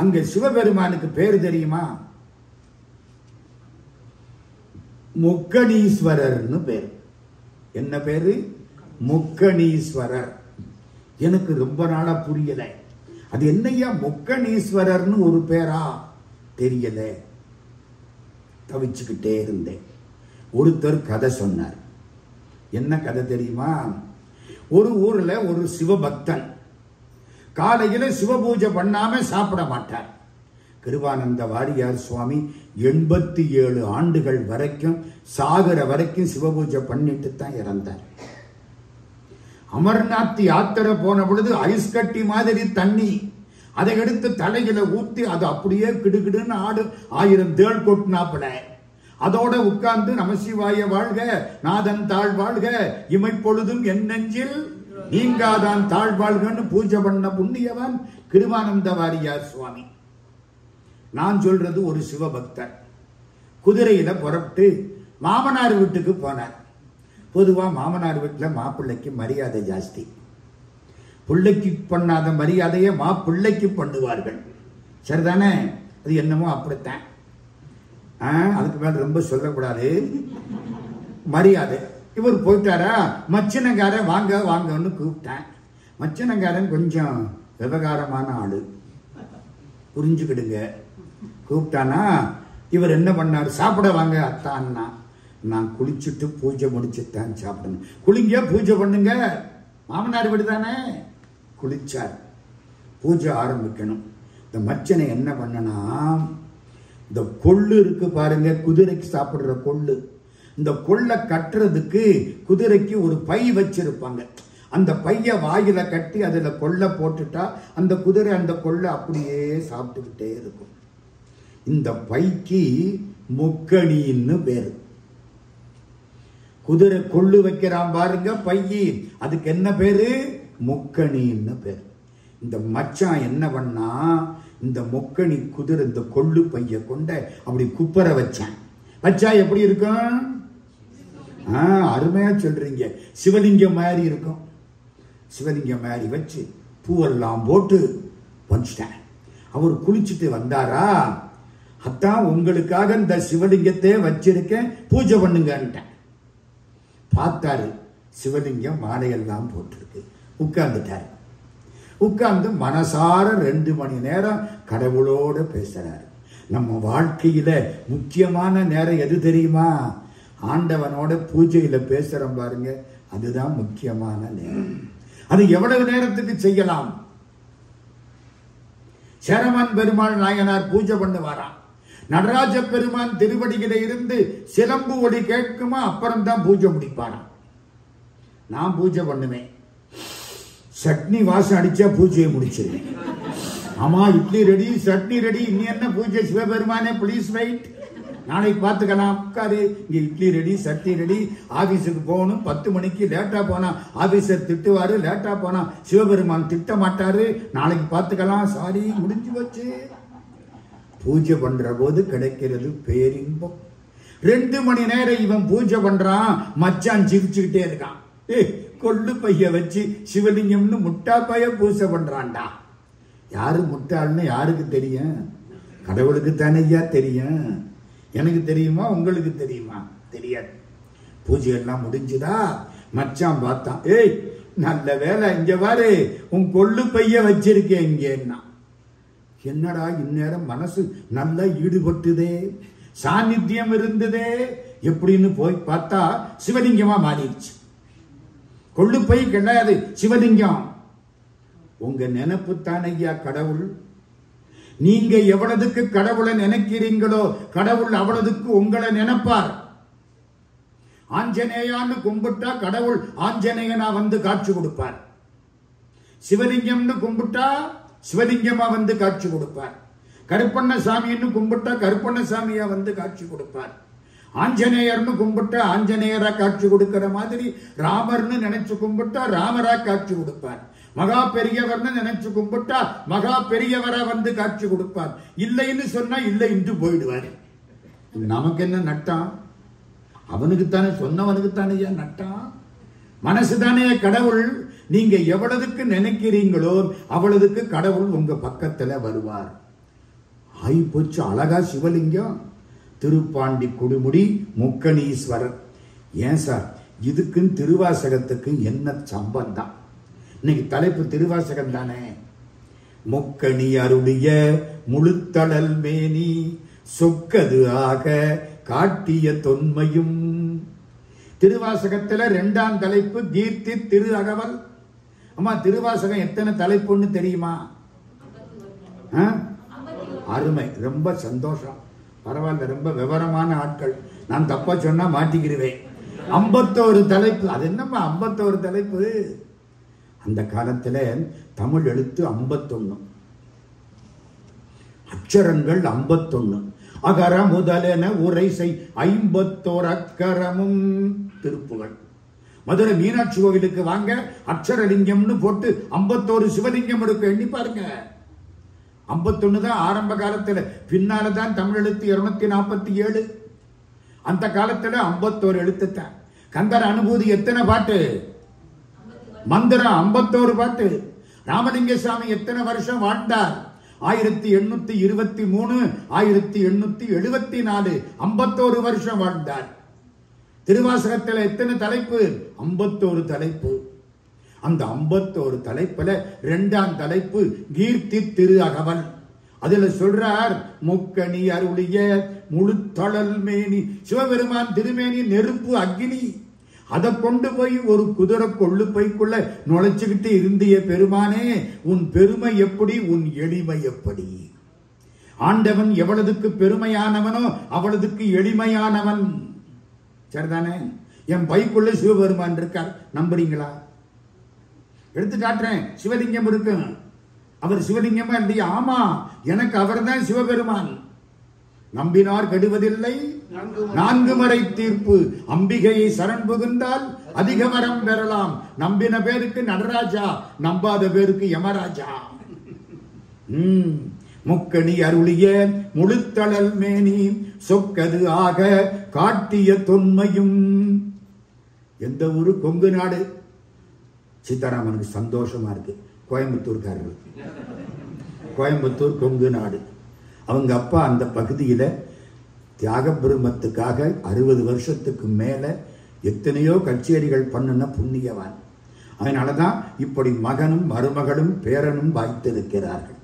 அங்க சிவபெருமானுக்கு பேரு தெரியுமா? முக்கணீஸ்வரர்னு பேரு. என்ன பேரு? முக்கணீஸ்வரர். எனக்கு ரொம்ப நாளா புரியல, அது என்னையா முக்கணீஸ்வரர்னு ஒரு பேரா தெரியல, தவிச்சுக்கிட்டே இருந்தேன். ஒருத்தர் கதை சொன்னார். என்ன கதை தெரியுமா? ஒரு ஊர்ல ஒரு சிவபக்தன் காலையில சிவபூஜை பண்ணாம சாப்பிட மாட்டார். கிருபானந்த வாரியார் சுவாமி 87 ஆண்டுகள் வரைக்கும், சாகர வரைக்கும் சிவபூஜை பண்ணிட்டு தான் இறந்தார். அமர்நாத் யாத்திரை போன பொழுது ஐஸ் கட்டி மாதிரி தண்ணி அதை எடுத்து தலையில ஊத்தி அது அப்படியே கிடுகிடுன்னு ஆடு 1000 தேள் கொட்டினாப்பட அதோட உட்கார்ந்து நம சிவாய வாழ்க நாதன் தாழ் வாழ்க இமைப்பொழுதும் என் நெஞ்சில் நீங்காதான் தாழ் வாழ்கன்னு பூஜை பண்ண புண்ணியவன் கிருபானந்த வாரியார் சுவாமி. நான் சொல்றது ஒரு சிவபக்தர் குதிரையில புறப்பட்டு மாமனார் வீட்டுக்கு போனார். பொதுவா மாமனார் வீட்டில் மாப்பிள்ளைக்கு மரியாதை ஜாஸ்தி, பிள்ளைக்கு பண்ணாத மரியாதையை மாப்பிள்ளைக்கு பண்ணுவார்கள், சரிதானே? அது என்னமோ அப்படித்தான், அதுக்கு மேல ரொம்ப சொல்லக்கூடாது, மரியாதை. இவர் போயிட்டாரா, மச்சினங்காரன் வாங்க வாங்கன்னு கூப்பிட்டேன். மச்சினங்காரன் கொஞ்சம் விவகாரமான ஆளு, புரிஞ்சுக்கிடுங்க. கூப்பிட்டானா இவர் என்ன பண்ணார்? சாப்பிட வாங்க அத்தான்னா, நான் குளிச்சுட்டு பூஜை முடிச்சுட்டான் சாப்பிடணும். குளிங்க, பூஜை பண்ணுங்க, மாமனார் வீடு தானே. குளிச்சார், பூஜை ஆரம்பிக்கணும். இந்த மச்சனை என்ன பண்ணனா, இந்த கொள்ளு இருக்கு பாருங்க, குதிரைக்கு சாப்பிடுற கொள்ளு, இந்த கொள்ளை கட்டுறதுக்கு குதிரைக்கு ஒரு பை வச்சிருப்பாங்க. அந்த பைய வாயில கட்டி அதுல கொள்ளை போட்டுட்டா அந்த குதிரை அந்த கொள்ளை அப்படியே சாப்பிட்டுக்கிட்டே இருக்கும். இந்த பைக்கு முக்கணின்னு பேரு. குதிரை கொள்ளு வைக்கிறான் பாருங்க பையி, அதுக்கு என்ன பேரு? முக்கணின்னு பேரு. இந்த மச்சான் என்ன பண்ணா, இந்த முக்கணி குதிரை இந்த கொள்ளு பைய கொண்ட அப்படி குப்பரை வச்சான். வச்சா எப்படி இருக்கும்? அருமையா சொல்றீங்க, சிவலிங்கம் மாதிரி இருக்கும். சிவலிங்கம் மாதிரி வச்சு பூவெல்லாம் போட்டு வச்சுட்டான். அவர் குளிச்சுட்டு வந்தாரா, அதான் உங்களுக்காக இந்த சிவலிங்கத்தை வச்சிருக்கேன், பூஜை பண்ணுங்கன்ட்டான். பார்த்தாரு, சிவலிங்கம் மாலையெல்லாம் போட்டிருக்கு. உட்கார்ந்துட்டாரு. உட்கார்ந்து மனசார 2 மணி நேரம் கடவுளோட பேசுறாரு. நம்ம வாழ்க்கையில முக்கியமான நேரம் எது தெரியுமா? ஆண்டவனோட பூஜையில பேசுறோம் பாருங்க, அதுதான் முக்கியமான நேரம். அது எவ்வளவு நேரத்துக்கு செய்யலாம்? சேரமான் பெருமாள் நாயனார் பூஜை பண்ணுவாராம். நடராஜ பெருமான் திருவடியில இருந்து சிலம்பு ஒளி கேட்குமா, அப்புறம் தான் பூஜை முடிப்பாராம். நான் பூஜை பண்ணுவேன், சட்னி வாசம் அடிச்சா பூஜையை முடிச்சிருவேன். ஆமா, இட்லி ரெடி, சட்னி ரெடி, இன்னி என்ன பூஜை? சிவபெருமானே பிளீஸ் வெயிட், நாளைக்கு பார்த்துக்கலாம், உட்காரு. இங்க இட்லி ரெடி, சட்னி ரெடி, ஆபீஸுக்கு போகணும், 10 மணிக்கு லேட்டா போனா ஆபீஸர் திட்டுவாரு, லேட்டா போனா சிவபெருமான் திட்ட மாட்டாரு, நாளைக்கு பார்த்துக்கலாம், சாரி, முடிஞ்சு போச்சு. பூஜை பண்ற போது கிடைக்கிறது பேரின்பம். 2 மணி நேரம் இவன் பூஜை பண்றான், மச்சான் சிரிச்சுக்கிட்டே இருக்கான். கொள்ளு பைய வச்சு சிவலிங்கம்னு முட்டா பைய பூஜை பண்றான்டா. யாரு முட்டாள்னு யாருக்கு தெரியும்? கடவுளுக்கு தானையா தெரியும். எனக்கு தெரியுமா? உங்களுக்கு தெரியுமா? தெரியாது. பூஜையெல்லாம் முடிஞ்சுதா? மச்சான் பார்த்தான், ஏய் நல்ல வேலை, இங்க பாரு உன் கொள்ளு பைய வச்சிருக்கேன் இங்கன்னா. என்னடா இந்நேரம் மனசு நல்லா ஈடுபட்டுதே, சாநித்தியம் இருந்ததே எப்படின்னு போய் பார்த்தா சிவலிங்கமா மாறிடுச்சு. கொள்ளுப்பை கிடையாது, சிவலிங்கம். உங்க நினைப்பு தானையா கடவுள். நீங்க எவ்வளவுக்கு கடவுளை நினைக்கிறீங்களோ கடவுள் அவ்வளவுக்கு உங்களை நினைப்பார். ஆஞ்சநேயான்னு கும்பிட்டா கடவுள் ஆஞ்சநேயனா வந்து காட்சி கொடுப்பார். சிவலிங்கம்னு கும்பிட்டா சிவலிங்கமா வந்து காட்சி கொடுப்பார். கருப்பண்ண சாமின்னு கும்பிட்டா கருப்பண்ண சாமியா வந்து காட்சி கொடுப்பார். ஆஞ்சநேயர்னு கும்பிட்டா ஆஞ்சநேயரா காட்சி கொடுக்கிற மாதிரி ராமர்னு நினைச்சு கும்பிட்டா ராமரா காட்சி கொடுப்பார். மகா பெரியவர்னு நினைச்சு கும்பிட்டா மகா பெரியவரா வந்து காட்சி கொடுப்பார். இல்லைன்னு சொன்னா இல்லை இன்று போயிடுவாரு. நமக்கு என்ன நட்டான்? அவனுக்குத்தானே சொன்னவனுக்குத்தானே நட்டான். மனசுதானே கடவுள். நீங்க எவ்வளவுக்கு நினைக்கிறீங்களோ அவ்வளவுக்கு கடவுள் உங்க பக்கத்துல வருவார். ஆய் போச்சு, அழகா சிவலிங்கம். திருப்பாண்டி குடுமுடி முக்கணீஸ்வரர். ஏன் சார் இதுக்கும் திருவாசகத்துக்கும் என்ன சம்பந்தம்? இன்னைக்கு தலைப்பு திருவாசகம் தானே. முக்கணி அருளிய முழுத்தடல் மேனி சொக்கது ஆக காட்டிய தொன்மையும். திருவாசகத்துல இரண்டாம் தலைப்பு கீர்த்தி திரு அகவல். ஆமா, திருவாசகம் எத்தனை தலைப்புன்னு தெரியுமா? அருமை, ரொம்ப சந்தோஷம். பரவாயில்ல, ரொம்ப விவரமான ஆட்கள். நான் தப்பா சொன்னா மாட்டிக்கிடுவேன். 51 தலைப்பு. அது என்னம்மா 51 தலைப்பு? அந்த காலத்துல தமிழ் எழுத்து 51, அச்சரங்கள் 51, அகர முதலென உரைசை 51 அக்கரமும் திருப்புகள். மதுரை மீனாட்சி கோவிலுக்கு வாங்க, அக்ஷரலிங்கம்னு போட்டு 51 சிவலிங்கம் இருக்கு, எண்ணி பாருங்க. 51 தான் ஆரம்ப காலத்துல. பின்னால்தான் தமிழ் எழுத்து 247. அந்த காலத்துல 51 எழுத்து தான். கந்தர் அனுபூதி எத்தனை பாட்டு? மந்திரம் 51 பாட்டு. ராமலிங்க சாமி எத்தனை வருஷம் வாழ்ந்தார்? 1823, 1874, 51 வருஷம் வாழ்ந்தார். திருவாசகத்தில் எத்தனை தலைப்பு? 51 தலைப்பு. அந்த 51 தலைப்புல இரண்டாம் தலைப்பு கீர்த்தி திரு அகவல். அதுல சொல்றார், முக்கணி அருளிய முழுத்தழல் மேனி. சிவபெருமான் திருமேனி நெருப்பு, அக்னி. அதை கொண்டு போய் ஒரு குதிரை கொள்ளு பைக்குள்ள நுழைச்சுக்கிட்டு இருந்திய பெருமானே, உன் பெருமை எப்படி, உன் எளிமை எப்படி? ஆண்டவன் எவ்வளவுக்கு பெருமையானவனோ அவ்வளவுக்கு எளிமையானவன். சரிதானே? என் பைக்குள்ள சிவபெருமான் இருக்கார், நம்புறீங்களா? எடுத்து காட்டுறேன், சிவலிங்கம் இருக்கு. அவர் சிவலிங்கமா இல்லையா? ஆமா, எனக்கு அவர் தான் சிவபெருமான். நம்பினார் கெடுவதில்லை, 4 முறை தீர்ப்பு. அம்பிகையை சரண் புகுந்தால் அதிக வரம் பெறலாம். நம்பின பேருக்கு நடராஜா, நம்பாத பேருக்கு யமராஜா. முக்கணி அருளிய முழுத்தழல் மேனி சொக்கது ஆக காட்டிய தொன்மையும். எந்த ஊரு? கொங்கு நாடு. சீதாராமனுக்கு சந்தோஷமா இருக்கு. கோயம்புத்தூர்காரர்கள், கோயம்புத்தூர் கொங்கு நாடு. அவங்க அப்பா அந்த பகுதியில் தியாக பிரம்மத்துக்காக 60 வருஷத்துக்கு மேலே எத்தனையோ கச்சேரிகள் பண்ணுன புண்ணியவான். அதனால தான் இப்படி மகனும் மருமகளும் பேரனும் வாய்த்திருக்கிறார்கள்.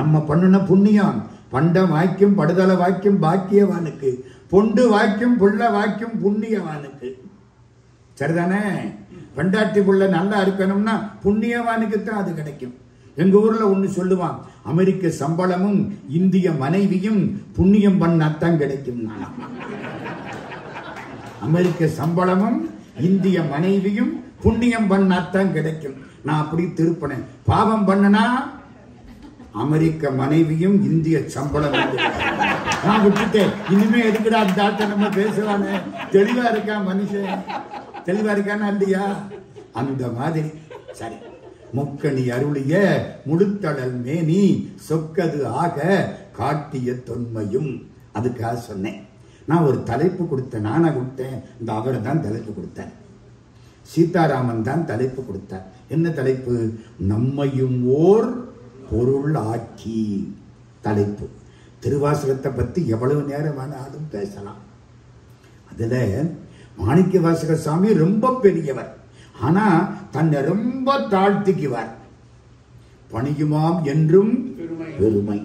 நம்ம பண்ணுன புண்ணியம். பண்ட வாய்க்கும் படுதலை வாய்க்கும் பாக்கியவானுக்கு, பொண்டு வாய்க்கும் புள்ள வாய்க்கும் புண்ணியவானுக்கு. சரிதானே? பண்டாட்டி புள்ள நல்லா இருக்கணும்னா புண்ணியவானுக்கு தான் அது கிடைக்கும். எங்க ஊர்ல ஒண்ணு சொல்லுவான், அமெரிக்க சம்பளமும் இந்திய மனைவியும் புண்ணியம் பண்ணத்தான் கிடைக்கும். அமெரிக்க சம்பளமும் இந்திய மனைவியும் புண்ணியம் பண்ணத்தான் கிடைக்கும். நான் அப்படி திருப்பினேன், பாவம் பண்ணனா அமெரிக்க மனைவியும் இந்திய சம்பளமும். நான் விட்டுட்டேன், இனிமே எதுக்குடா அந்த நம்ம பேசலான்னு. தெளிவா இருக்கா மனுஷன்? தெளிவா இருக்கானா இல்லையா? அந்த மாதிரி. சரி, முக்கணி அருளிய முழுத்தடல் மேனி சொக்கது ஆக காட்டிய தொன்மையும். அதுக்காக சொன்னேன். நான் ஒரு தலைப்பு கொடுத்தேன், நானா கொடுத்தேன்? இந்த அவரை தான் தலைப்பு கொடுத்தேன், சீதாராமன் தான் தலைப்பு கொடுத்தார். என்ன தலைப்பு? நம்மையும் ஓர் பொருள் ஆக்கி தலைப்பு. திருவாசகத்தை பற்றி எவ்வளவு நேரமானாலும் பேசலாம். அதுல மாணிக்கவாசக சாமி ரொம்ப பெரியவர், ஆனா தன்னை ரொம்ப தாழ்த்திக்குவார். பணியுமாம் என்றும் பெருமை.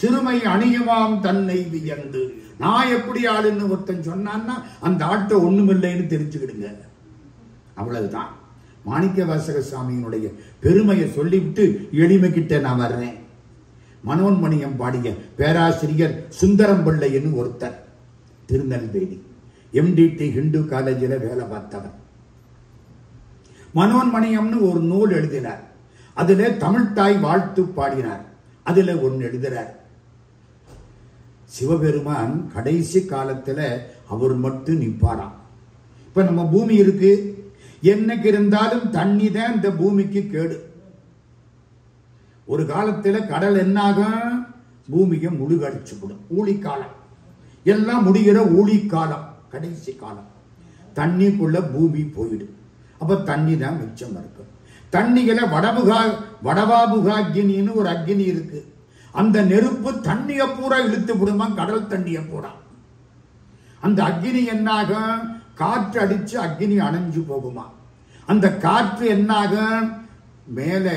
சிறுமை அணியுவாம் தன்னை வியந்து. நான் எப்படி ஆளுன்னு ஒருத்தன் சொன்னான்னா அந்த ஆட்டை ஒண்ணுமில்லைன்னு தெரிஞ்சுக்கிடுங்க. அவ்வளவுதான் மாணிக்கவாசக சாமியினுடைய பெருமையை சொல்லிவிட்டு எளிமைக்கிட்ட நான் வர்றேன். மனோன்மணியம் பாடிய பேராசிரியர் சுந்தரம் பிள்ளைன்னு ஒருத்தர், திருநெல்வேலி எம்டிடி ஹிந்து காலேஜில் வேலை பார்த்தவர். மனோன்மணியம்னு ஒரு நூல் எழுதினார். அதில் தமிழ்தாய் வாழ்த்து பாடினார். அதில் ஒன்று எழுதுறார், சிவபெருமான் கடைசி காலத்தில் அவர் மட்டும் நிற்பாராம். இப்போ நம்ம பூமி இருக்கு, என்னைக்கு இருந்தாலும் தண்ணி தான் இந்த பூமிக்கு கேடு. ஒரு காலத்தில் கடல் என்னாகும், பூமியை முழுகடிச்சுவிடும். ஊழிக்காலம் எல்லாம் முடிகிற ஊழிக்காலம், கடைசி காலம். தண்ணிக்குள்ள பூமி போயிடும். அப்போ தண்ணி தான் மிச்சம் இருக்கு. தண்ணியில வடவாபுகாகினின்னு ஒரு அக்னி இருக்கு. அந்த நெருப்பு தண்ணியை பூரா இழுத்து விடுமா, கடல் தண்ணியை பூரா. அந்த அக்னி என்னாக, காற்று அடிச்சு அக்னி அணைஞ்சு போகுமா. அந்த காற்று என்னாக, மேலே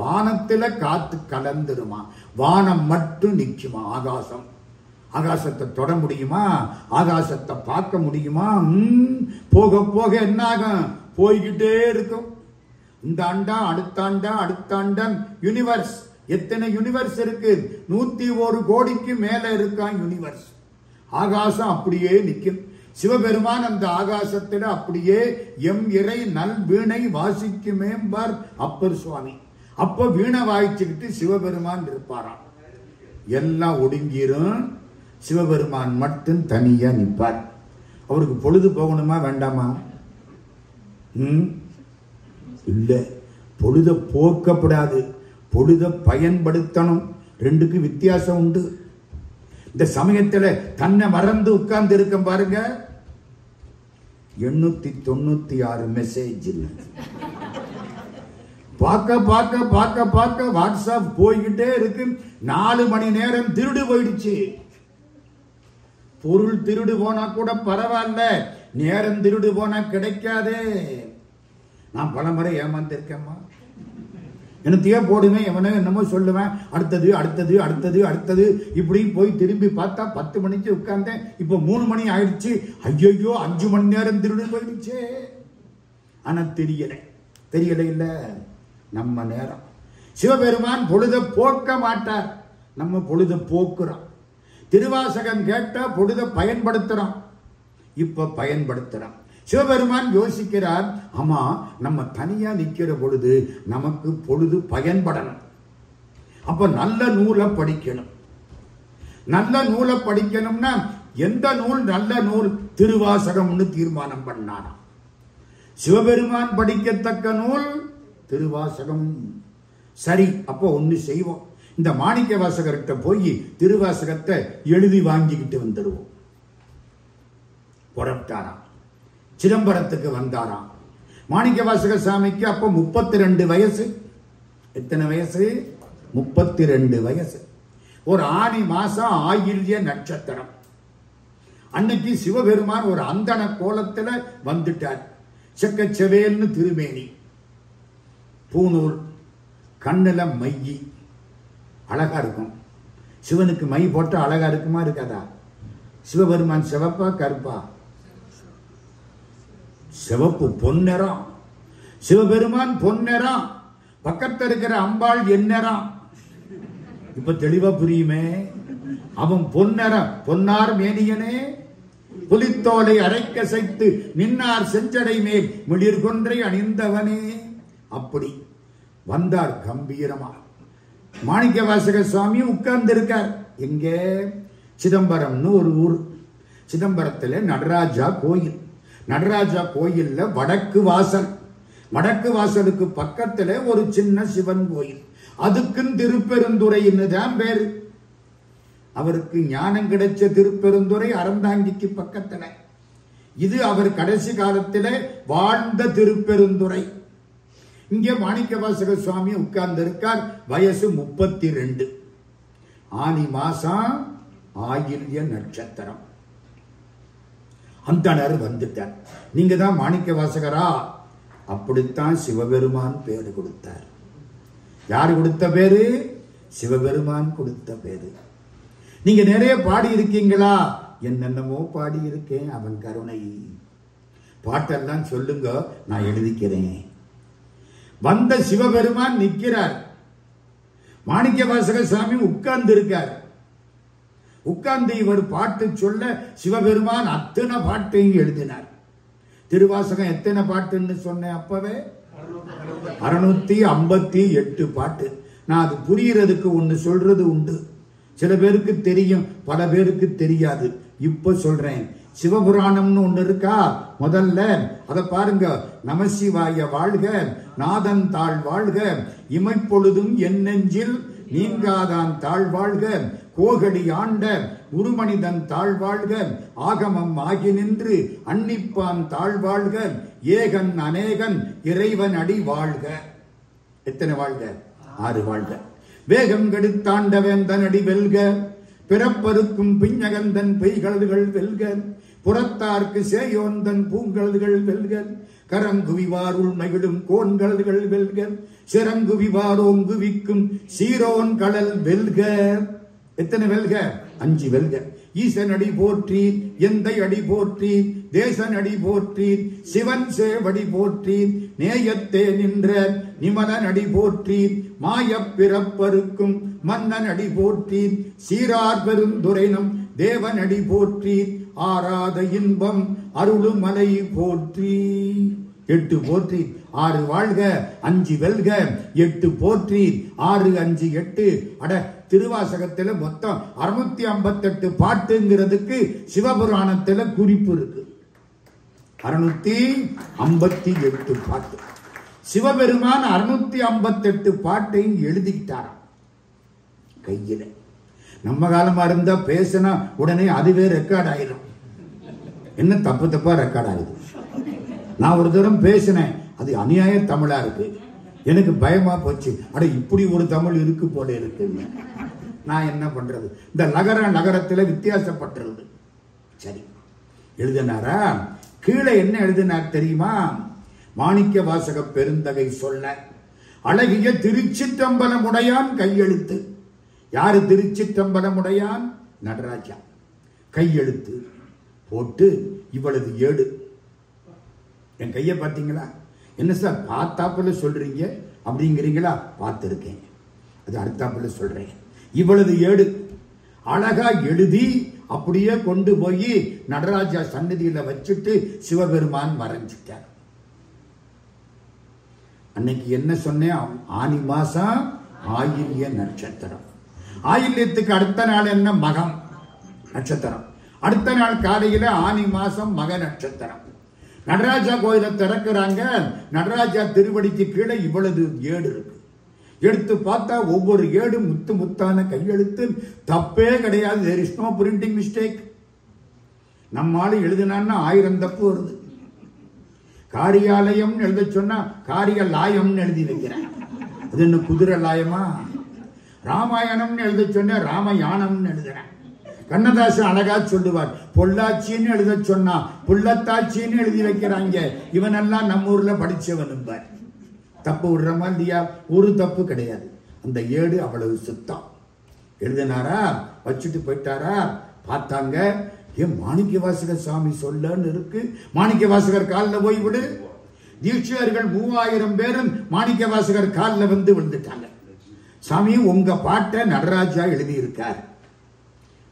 வானத்துல காத்து கலந்துருமா. வானம் மட்டும் நிற்குமா. ஆகாசம், ஆகாசத்தை தொட முடியுமா, ஆகாசத்தை பார்க்க முடியுமா. போக போக என்னாகும், போய்கிட்டே இருக்கும். இந்த ஆண்டா அடுத்தாண்டா அடுத்தாண்டன் யூனிவர்ஸ். எத்தனை யூனிவர்ஸ் இருக்கு, 101 கோடிக்கு மேல இருக்கான் யூனிவர்ஸ். ஆகாசம் அப்படியே நிற்கும். சிவபெருமான் அந்த ஆகாசத்தில அப்படியே எம் இறை நல் வீணை வாசிக்கு மேம்பார் அப்பர் சுவாமி. அப்ப வீணை வாய்ச்சுக்கிட்டு சிவபெருமான் இருப்பாராம். எல்லாம் ஒடுங்கிரும், சிவபெருமான் மட்டும் தனியா நிற்பார். அவருக்கு பொழுது போகணுமா வேண்டாமா? இல்லை, பொழுத போக்கப்படாது, பொழுத பயன்படுத்தணும். ரெண்டுக்கு வித்தியாசம் உண்டு. இந்த சமயத்தில் தன்னை மறந்து உட்கார்ந்து இருக்க பாருங்க. 896 மெசேஜ் பார்க்க பார்க்க பார்க்க பார்க்க வாட்ஸ்அப் போய்கிட்டே இருக்கு. 4 மணி நேரம் திருடு போயிடுச்சு. பொருள் திருடு போனா கூட பரவாயில்ல, நேரம் திருடு போனா கிடைக்காதே. நான் பலமுறை ஏமாந்திருக்கேம்மா. எனத்தையே போடுவேன், எவனோ என்னமோ சொல்லுவேன், அடுத்தது அடுத்தது அடுத்தது அடுத்தது இப்படி போய் திரும்பி பார்த்தா 10 மணிக்கு உட்கார்ந்தேன், இப்போ 3 மணி ஆயிடுச்சு. ஐயோ, 5 மணி நேரம் திருடு போயிடுச்சு. ஆனால் தெரியலை இல்லை நம்ம நேரம். சிவபெருமான் பொழுத போக்க மாட்டார், நம்ம பொழுத போக்குறோம். திருவாசகம் கேட்டால் பொழுத பயன்படுத்துகிறோம். இப்போ பயன்படுத்துகிறோம். சிவபெருமான் யோசிக்கிறார், ஆமா நம்ம தனியா நிற்கிற பொழுது நமக்கு பொழுது பயன்படணும். அப்ப நல்ல நூலை படிக்கணும். நல்ல நூலை படிக்கணும்னா எந்த நூல் நல்ல நூல், திருவாசகம்னு தீர்மானம் பண்ணானா. சிவபெருமான் படிக்கத்தக்க நூல் திருவாசகம். சரி, அப்போ ஒன்று செய்வோம், இந்த மாணிக்க வாசகர்கிட்ட போய் திருவாசகத்தை எழுதி வாங்கிக்கிட்டு வந்துடுவோம். புறப்பட்டாரா, சிதம்பரத்துக்கு வந்தாராம். மாணிக்கவாசக சாமிக்கு அப்ப 32 வயசு. எத்தனை வயசு? 32 வயசு. ஒரு ஆணி மாசம், ஆயில்ய நட்சத்திரம் அன்னைக்கு சிவபெருமான் ஒரு அந்தன கோலத்துல வந்துட்டார். செக்கச்செவேல்னு திருமேனி, பூணூல், கண்ணுல மையி, அழகா இருக்கும். சிவனுக்கு மை போட்ட அழகா இருக்குமா இருக்காதா? சிவபெருமான் சிவப்பா கருப்பா? சிவப்பு, பொன்னிறம். சிவபெருமான் பொன்னிறம், பக்கத்தில் இருக்கிற அம்பாள் எந்நிறம். இப்ப தெளிவா புரியுமே. அவன் பொன்னிறம், பொன்னார் மேனியனே புலித்தோலை அரைக்கசைத்து நின்னார் செஞ்சடை மேல் மிளிர்கொன்றை அணிந்தவனே. அப்படி வந்தார் கம்பீரமா. மாணிக்கவாசக சுவாமி உட்கார்ந்து இருக்கார். எங்க? சிதம்பரம்னு ஒரு ஊர். சிதம்பரத்தில் நடராஜா கோயில். நடராஜா கோயில்ல வடக்கு வாசல், வடக்கு வாசலுக்கு பக்கத்துல ஒரு சின்ன சிவன் கோயில். அதுக்கும் திருப்பெருந்துறைன்னு தான் பேரு. அவருக்கு ஞானம் கிடைச்ச திருப்பெருந்துறை அறந்தாங்கிக்கு பக்கத்துல. இது அவர் கடைசி காலத்துல வாழ்ந்த திருப்பெருந்துறை. இங்கே மாணிக்கவாசக சுவாமி உட்கார்ந்து இருக்கார். வயசு 32, ஆனி மாசம், ஆயில்ய நட்சத்திரம். அந்தனர் வந்துட்டார். நீங்க தான் மாணிக்கவாசகரா? அப்படித்தான் சிவபெருமான் பேரு கொடுத்தார். யாரு கொடுத்த பேரு? சிவபெருமான் கொடுத்த பேரு. நீங்க நிறைய பாடி இருக்கீங்களா? என்னென்னமோ பாடி இருக்கேன். அவன் கருணை பாட்டெல்லாம் சொல்லுங்க, நான் எழுதிக்கிறேன். வந்த சிவபெருமான் நிற்கிறார், மாணிக்கவாசக சாமி உட்கார்ந்து இருக்கார். உட்கார்ந்து இவர் பாட்டு சொல்ல சிவபெருமான் அத்தனை பாட்டையும் எழுதினார். திருவாசகம் எத்தனை பாட்டுன்னு சொன்னேன் அப்பவே? 658 பாட்டு. நான் அது புரியறதுக்கு ஒன்று சொல்றது உண்டு, சில பேருக்கு தெரியும், பல பேருக்கு தெரியாது. இப்ப சொல்றேன். சிவபுராணம்னு ஒன்று இருக்கா, முதல்ல அதை பாருங்க. நம சிவாய வாழ்க, நாதன் தாழ் வாழ்க, இமைப்பொழுதும் என் நெஞ்சில் நீங்காதான் தாழ் வாழ்க, கோகடி ஆண்ட உருமனிதன் தாழ் வாழ்க, ஆகமம் ஆகி நின்று அன்னிப்பான் தாழ் வாழ்க, ஏகன் அநேகன் இறைவன் அடி வாழ்க. எத்தனை வாழ்க? 6 வாழ்க. வேகம் கெடுத்தாண்டவேந்தன் அடி வெல்க, பிறப்பருக்கும் பிஞ்சகந்தன் பெய்கழுதுகள் வெல்க, புறத்தார்க்கு சேயோந்தன் பூங்கழுதுகள் வெல்க, கரங்குவிவார் உள்மகிடும் கோன்கழுதுகள் வெல்க, சிறங்குவிவாரோங்குவிக்கும் சீரோன் கடல் வெல்க. எத்தனை வெல்க? 5 வெல்க. ஈசன் அடி போற்றி, எந்தை அடி போற்றி, தேசன் அடி போற்றி, சிவன் சேவடி போற்றி, நேயத்தே நின்ற நிமலன் அடி போற்றி, மாயப் பிறப்பருக்கும் மன்னன் அடி போற்றி, சீரார் பெருந்துரைனம் தேவன் அடி போற்றி, ஆராத இன்பம் அருளுமலை போற்றி. 8 போற்றி 6 வாழ்க, 5 வெல்க, 8 போற்றி 6 5 8. அட, திருவாசகத்தில் மொத்தம் 658 பாட்டுங்கிறதுக்கு சிவபுராணத்தில் குறிப்பு இருக்கு. 658 பாட்டு. சிவபெருமான் 658 பாட்டையும் எழுதிக்கிட்டாராம் கையில. நம்ம காலமா இருந்தா பேசினா உடனே அதுவே ரெக்கார்ட் ஆயிடும். என்ன தப்பு தப்பா ரெக்கார்ட் ஆயிடும். நான் ஒரு தரம் பேசினேன், அது அநியாய தமிழா இருக்கு. எனக்கு பயமா போச்சு, அட இப்படி ஒரு தமிழ் இருக்கு போல இருக்குன்னு. நான் என்ன பண்றது, இந்த நகரத்தில் வித்தியாசப்படுறது. சரி, எழுதினாரா? கீழே என்ன எழுதினார் தெரியுமா? மாணிக்க வாசக பெருந்தகை சொல்ல அழகிய திருச்சிற்றம்பலம் உடையான் கையெழுத்து. யாரு திருச்சிற்றம்பலம் உடையான்? நடராஜா. கையெழுத்து போட்டு இவளது 7. என் கையை பார்த்தீங்களா? என்ன சார் பார்த்தாப்புல சொல்றீங்க அப்படிங்கிறீங்களா? பார்த்துருக்கேன், அது அடுத்தாப்புல சொல்றேன். இவளது 7 அழகா எழுதி அப்படியே கொண்டு போய் நடராஜா சன்னதியில வச்சுட்டு சிவபெருமான் மறைஞ்சிட்டார். அன்னைக்கு என்ன சொன்னேன்? ஆனி மாசம் ஆயில்ய நட்சத்திரம். ஆயில்யத்துக்கு அடுத்த நாள் என்ன? மகம் நட்சத்திரம். அடுத்த நாள் காலையில ஆனி மாசம் மக நட்சத்திரம். நடராஜா கோயில திறக்கிறாங்க, நடராஜா திருவடிக்கு கீழே இவ்வளவு 7 இருக்கு. எடுத்து பார்த்தா ஒவ்வொரு 7 முத்து முத்தான கையெழுத்து, தப்பே கிடையாது. there is no printing mistake. நம்மால எழுதினான்னா 1000 தப்பு வருது. காரியாலயம் எழுத சொன்னா காரிய லாயம்னு எழுதி வைக்கிறேன். அது என்ன குதிரை லாயமா? ராமாயணம்னு எழுத சொன்னா ராமயானம்னு எழுதுறேன். கண்ணதாசன் அழகா சொல்லுவார், பொள்ளாச்சின்னு எழுத சொன்னா புள்ளத்தாச்சின்னு எழுதி வைக்கிறாங்க. இவனெல்லாம் நம்ம ஊர்ல படிச்சவன். தப்பு விடுறமா இல்லையா? ஒரு தப்பு கிடையாது. அந்த 7 அவ்வளவு சுத்தம். எழுதினாரா, வச்சுட்டு போயிட்டாரா, பார்த்தாங்க. ஏன் மாணிக்கவாசகர் சாமி சொல்லன்னு இருக்கு, மாணிக்கவாசகர் காலில் போய் விடு. தீட்சியர்கள் 3000 பேரும் மாணிக்கவாசகர் காலில் வந்து விழுந்துட்டாங்க. சாமி, உங்க பாட்டை நடராஜா எழுதியிருக்கார்.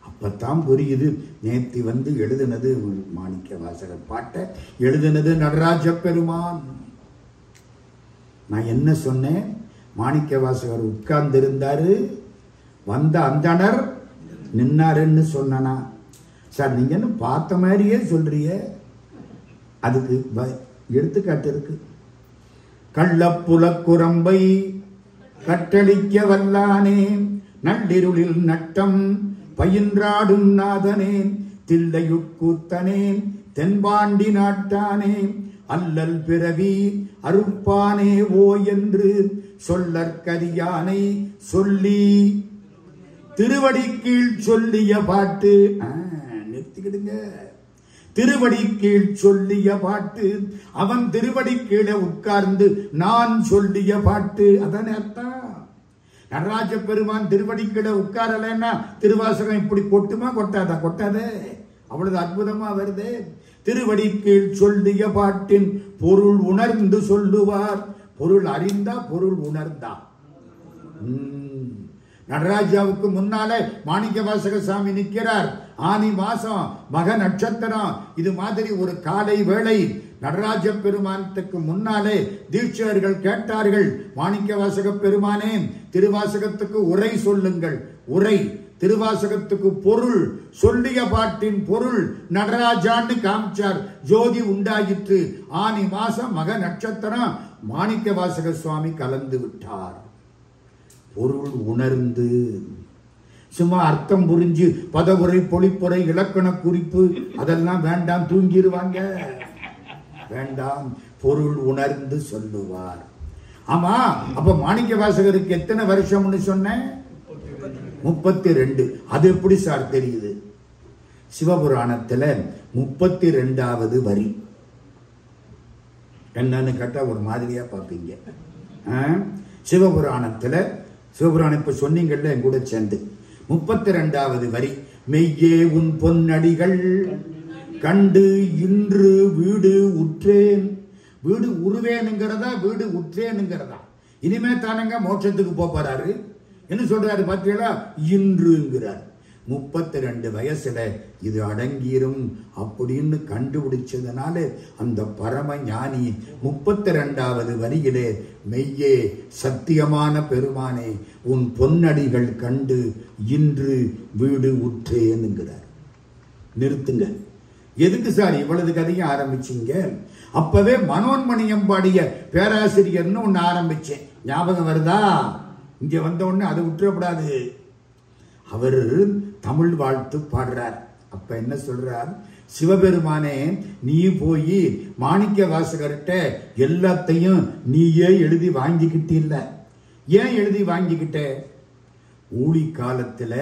அப்பத்தான் புரியுது, நேத்தி வந்து எழுதினது மாணிக்கவாசகர் பாட்டை எழுதினது நடராஜ பெருமான். நான் என்ன சொன்னேன்? மாணிக்கவாசகர் உட்கார்ந்து இருந்தாரு, வந்த அந்தனர் நின்னாருன்னு சொன்னா? சார், நீங்க என்ன பார்த்த மாதிரியே சொல்றிய? அதுக்கு எடுத்துக்காட்டு இருக்கு. கள்ளப்புல குரம்பை கட்டளிக்க வல்லானே, நள்ளிருளில் நட்டம் பயின்றாடும் நாதனே, தில்லையுட்கூத்தனே, தென்பாண்டி நாட்டானே, அல்லல் பிறவி அருப்பானே ஓ என்று சொல்லற்கரியானை சொல்லி திருவடி கீழ் சொல்லிய பாட்டு. நிறுத்திக்கிடுங்க. திருவடி கீழ் சொல்லிய பாட்டு, அவன் திருவடி கீழே உட்கார்ந்து நான் சொல்லிய பாட்டு. அதான் நடராஜ பெருமான் திருவடிக்கிட உட்காரலைன்னா திருவாசகம் இப்படி கொட்டுமா கொட்டாதா? கொட்டாது. அவ்வளவு அற்புதமா வருது. திருவடி கீழ் சொல்லிய பாட்டின் பொருள் உணர்ந்து சொல்லுவார், பொருள் அறிந்தா பொருள் உணர்ந்தா. நடராஜாவுக்கு முன்னாலே மாணிக்கவாசக சாமி நிற்கிறார். ஆனி மாசம், மக நட்சத்திரம், இது மாதிரி ஒரு காலை வேளை நடராஜ பெருமானத்துக்கு முன்னாலே தீட்சையர்கள் கேட்டார்கள், மாணிக்கவாசக பெருமானே திருவாசகத்துக்கு உரை சொல்லுங்கள். உரை, திருவாசகத்துக்கு பொருள், சொல்லிய பாட்டின் பொருள் நடராஜான்னு காமிச்சார். ஜோதி உண்டாயிற்று. ஆனி மாசம், மக நட்சத்திரம், மாணிக்கவாசக சுவாமி கலந்து விட்டார். பொருள் உணர்ந்து, சும்மா அர்த்தம் புரிஞ்சு பதவுரை பொழிப்புரை இலக்கண குறிப்பு அதெல்லாம் வேண்டாம், தூங்கிடுவாங்க, வேண்டாம். பொருள் உணர்ந்து சொல்லுவார். ஆமா, அப்ப மாணிக்கவாசகருக்கு எத்தனை வருஷம்னு சொன்னேன்? 32. அது எப்படி சார் தெரியுது? சிவபுராணத்துல 32வது வரி என்னன்னு கேட்டா ஒரு மாதிரியா பார்ப்பீங்க. சிவபுராணத்துல இப்ப சொன்னீங்கல்ல கூட சேர்ந்து 32வது வரி, மெய்யே உன் பொன்னடிகள் கண்டு இன்று வீடு உற்றேன். வீடு உருவேனுங்கிறதா, வீடு உற்றேனுங்கிறதா. இனிமே தானங்க மோட்சத்துக்கு போறாரு. என்ன சொல்றாரு பார்த்தீங்களா? இன்றுங்கிறார். 32 வயசுல இது அடங்கிரும் அப்படின்னு கண்டுபிடிச்சதுனால அந்த பரம ஞானி 32வது வரியிலே, மெய்யே சத்தியமான பெருமானே உன் பொன்னடிகள் கண்டு இன்று வீடு உற்றேனுங்கிறார். நிறுத்துங்க, எதுக்கு சார் இவ்வளவு கதையும் ஆரம்பிச்சிங்க? அப்பவே மனோன்மணியம்பாடிய பேராசிரியர்னு ஒன்னு ஆரம்பிச்சேன், ஞாபகம் வருதா? இங்கே வந்த உடனே அது விட்டுறப்படாது. அவர் தமிழ் வாழ்த்து பாடுறார். அப்ப என்ன சொல்றார்? சிவபெருமானே நீ போய் மாணிக்க வாசகர்கிட்ட எல்லாத்தையும் நீயே எழுதி வாங்கிக்கிட்டில்ல, ஏன் எழுதி வாங்கிக்கிட்ட? ஊழி காலத்துல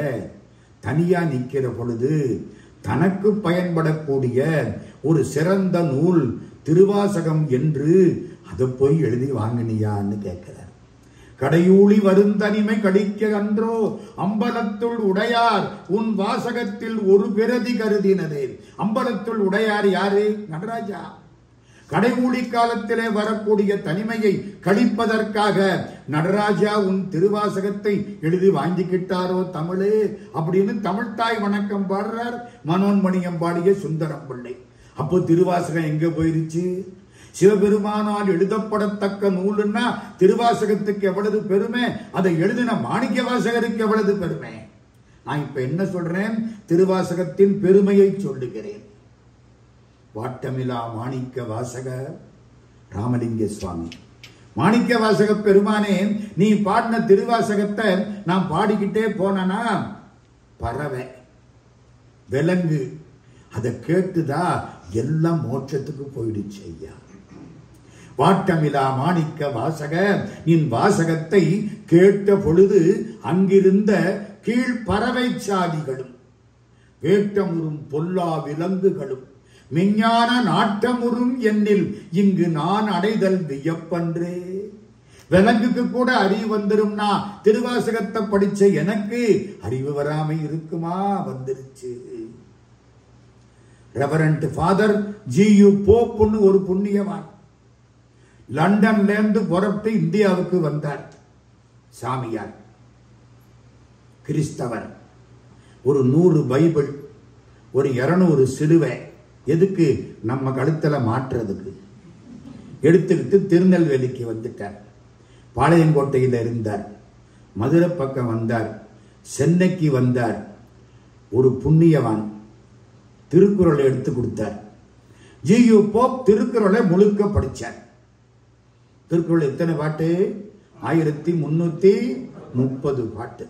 தனியா நிக்கிற பொழுது தனக்கு பயன்படக்கூடிய ஒரு சிறந்த நூல் திருவாசகம் என்று அதை போய் எழுதி வாங்கினியான்னு கேட்கிறார். கடையூழி வருந்தனிமை கடிக்க அன்றோ அம்பலத்துள் உடையார் உன் வாசகத்தில் ஒரு பிரதி கருதினதே. அம்பலத்துள் உடையார் யாரு? நடராஜா. கடையூழி காலத்திலே வரக்கூடிய தனிமையை கழிப்பதற்காக நடராஜா உன் திருவாசகத்தை எழுதி வாங்கிக்கிட்டாரோ தமிழே அப்படின்னு தமிழ்தாய் வணக்கம் பாடுறார் மனோன்மணியம் பாடிய சுந்தரம் பிள்ளை. அப்போ திருவாசகம் எங்க போயிருச்சு? சிவபெருமானால் எழுதப்படத்தக்க நூலுன்னா திருவாசகத்துக்கு எவ்வளவு பெருமை, அதை எழுதின மாணிக்க வாசகருக்கு எவ்வளவு பெருமை. நான் இப்ப என்ன சொல்றேன்? திருவாசகத்தின் பெருமையை சொல்லுகிறேன். வாட்டமிலா மாணிக்க வாசக ராமலிங்க சுவாமி, மாணிக்க வாசக பெருமானே நீ பாடின திருவாசகத்தை நான் பாடிக்கிட்டே போனா பறவை விலங்கு அதை கேட்டுதா எல்லாம் மோட்சத்துக்கு போயிடுச்சு. ஐயா வாட்டமிலா மாணிக்க வாசக நின் வாசகத்தை கேட்ட பொழுது அங்கிருந்த கீழ்பறவை சாதிகளும் வேட்டமுறும் பொல்லா விலங்குகளும் மெஞ்ஞான நாட்டமுறும் என்னில் இங்கு நான் அடைதல் வியப்பன்றே. விலங்குக்கு கூட அறிவு வந்துரும்னா திருவாசகத்தை படிச்ச எனக்கு அறிவு வராம இருக்குமா? வந்துருச்சு. ரெவரண்ட் ஃபாதர் ஜியு போப்னு ஒரு புண்ணியவான் லண்டன்ல இருந்து புறப்பட்டு இந்தியாவுக்கு வந்தார். சாமியார், கிறிஸ்தவர். ஒரு 100 பைபிள், ஒரு 200 சிலுவை, எதுக்கு? நம்ம கழுத்துல மாற்றுறதுக்கு. எடுத்துக்கிட்டு திருநெல்வேலிக்கு வந்துட்டார். பாளையங்கோட்டையில் இருந்தார், மதுரை பக்கம் வந்தார், சென்னைக்கு வந்தார். ஒரு புண்ணியவான் திருக்குறளை எடுத்து கொடுத்தார். ஜியு போப் திருக்குறளை முழுக்க படிச்சார். திருக்குறள் எத்தனை பாட்டு? 1330 பாட்டு.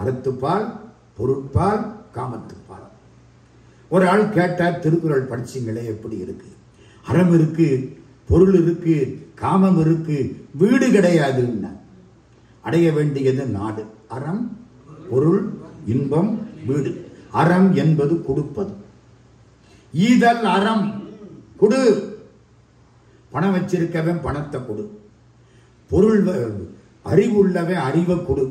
அறத்துப்பால், பொருட்பால், காமத்துப்பால். ஒரு ஆள் கேட்டார், திருக்குறள் படிச்சிங்களே எப்படி இருக்கு? அறம் இருக்கு, பொருள் இருக்கு, காமம் இருக்கு, வீடு கிடையாதுன்னா அடைய வேண்டியது நாடு. அறம், பொருள், இன்பம், வீடு. அறம் என்பது கொடுப்பது. ஈதல் அறம். கொடு, பணம் வச்சிருக்கவன் பணத்தை கொடு. பொருள் அறிவுள்ளவன் அறிவை கொடு.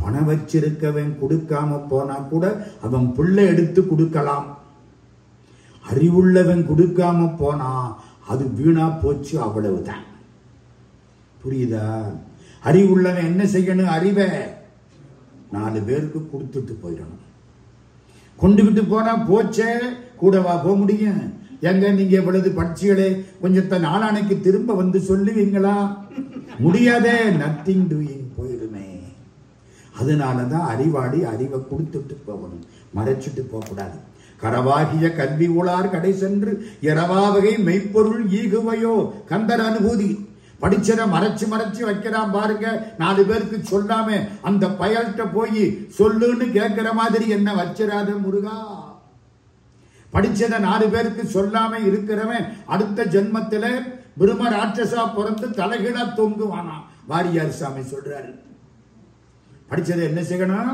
பணம் வச்சிருக்கவன் கொடுக்காம போனா கூட அவன் பிள்ளை எடுத்து கொடுக்கலாம். அறிவுள்ளவன் கொடுக்காம போனா அது வீணா போச்சு, அவ்வளவுதான். புரியுதா? அறிவுள்ளவன் என்ன செய்யணும்? அறிவை 4 பேருக்கு கொடுத்துட்டு போயிடணும். கொண்டுகிட்டு போனா போச்சே, கூடவா போக முடியும்? எங்க நீங்க இவ்வளவு பட்சிகளே கொஞ்சத்தை நாளானைக்கு திரும்ப வந்து சொல்லுவீங்களா? முடியாதே, நத்திங் டூயிங் போயிடுமே. அதனாலதான் அறிவாளி அறிவை கொடுத்துட்டு போகணும், மறைச்சிட்டு போகக்கூடாது. கரவாகிய கல்வி உளார் கடை சென்று இரவா வகை மெய்ப்பொருள் ஈகுவையோ கந்தர் அனுபூதி. படிச்சத மறைச்சு மறைச்சு வைக்கிறான் பாருங்க, 4 பேருக்கு சொல்லாம. அந்த பயல்கிட்ட போய் சொல்லுன்னு கேட்கிற மாதிரி என்ன வச்சிடாத முருகா. படிச்சத 4 பேருக்கு சொல்லாம இருக்கிறவன் அடுத்த ஜென்மத்தில பிரம்ம ராட்சசா பிறந்து தலைகீழா தொங்குவானா. வாரியார் சாமி சொல்றாரு, படிச்சதை என்ன செய்யணும்?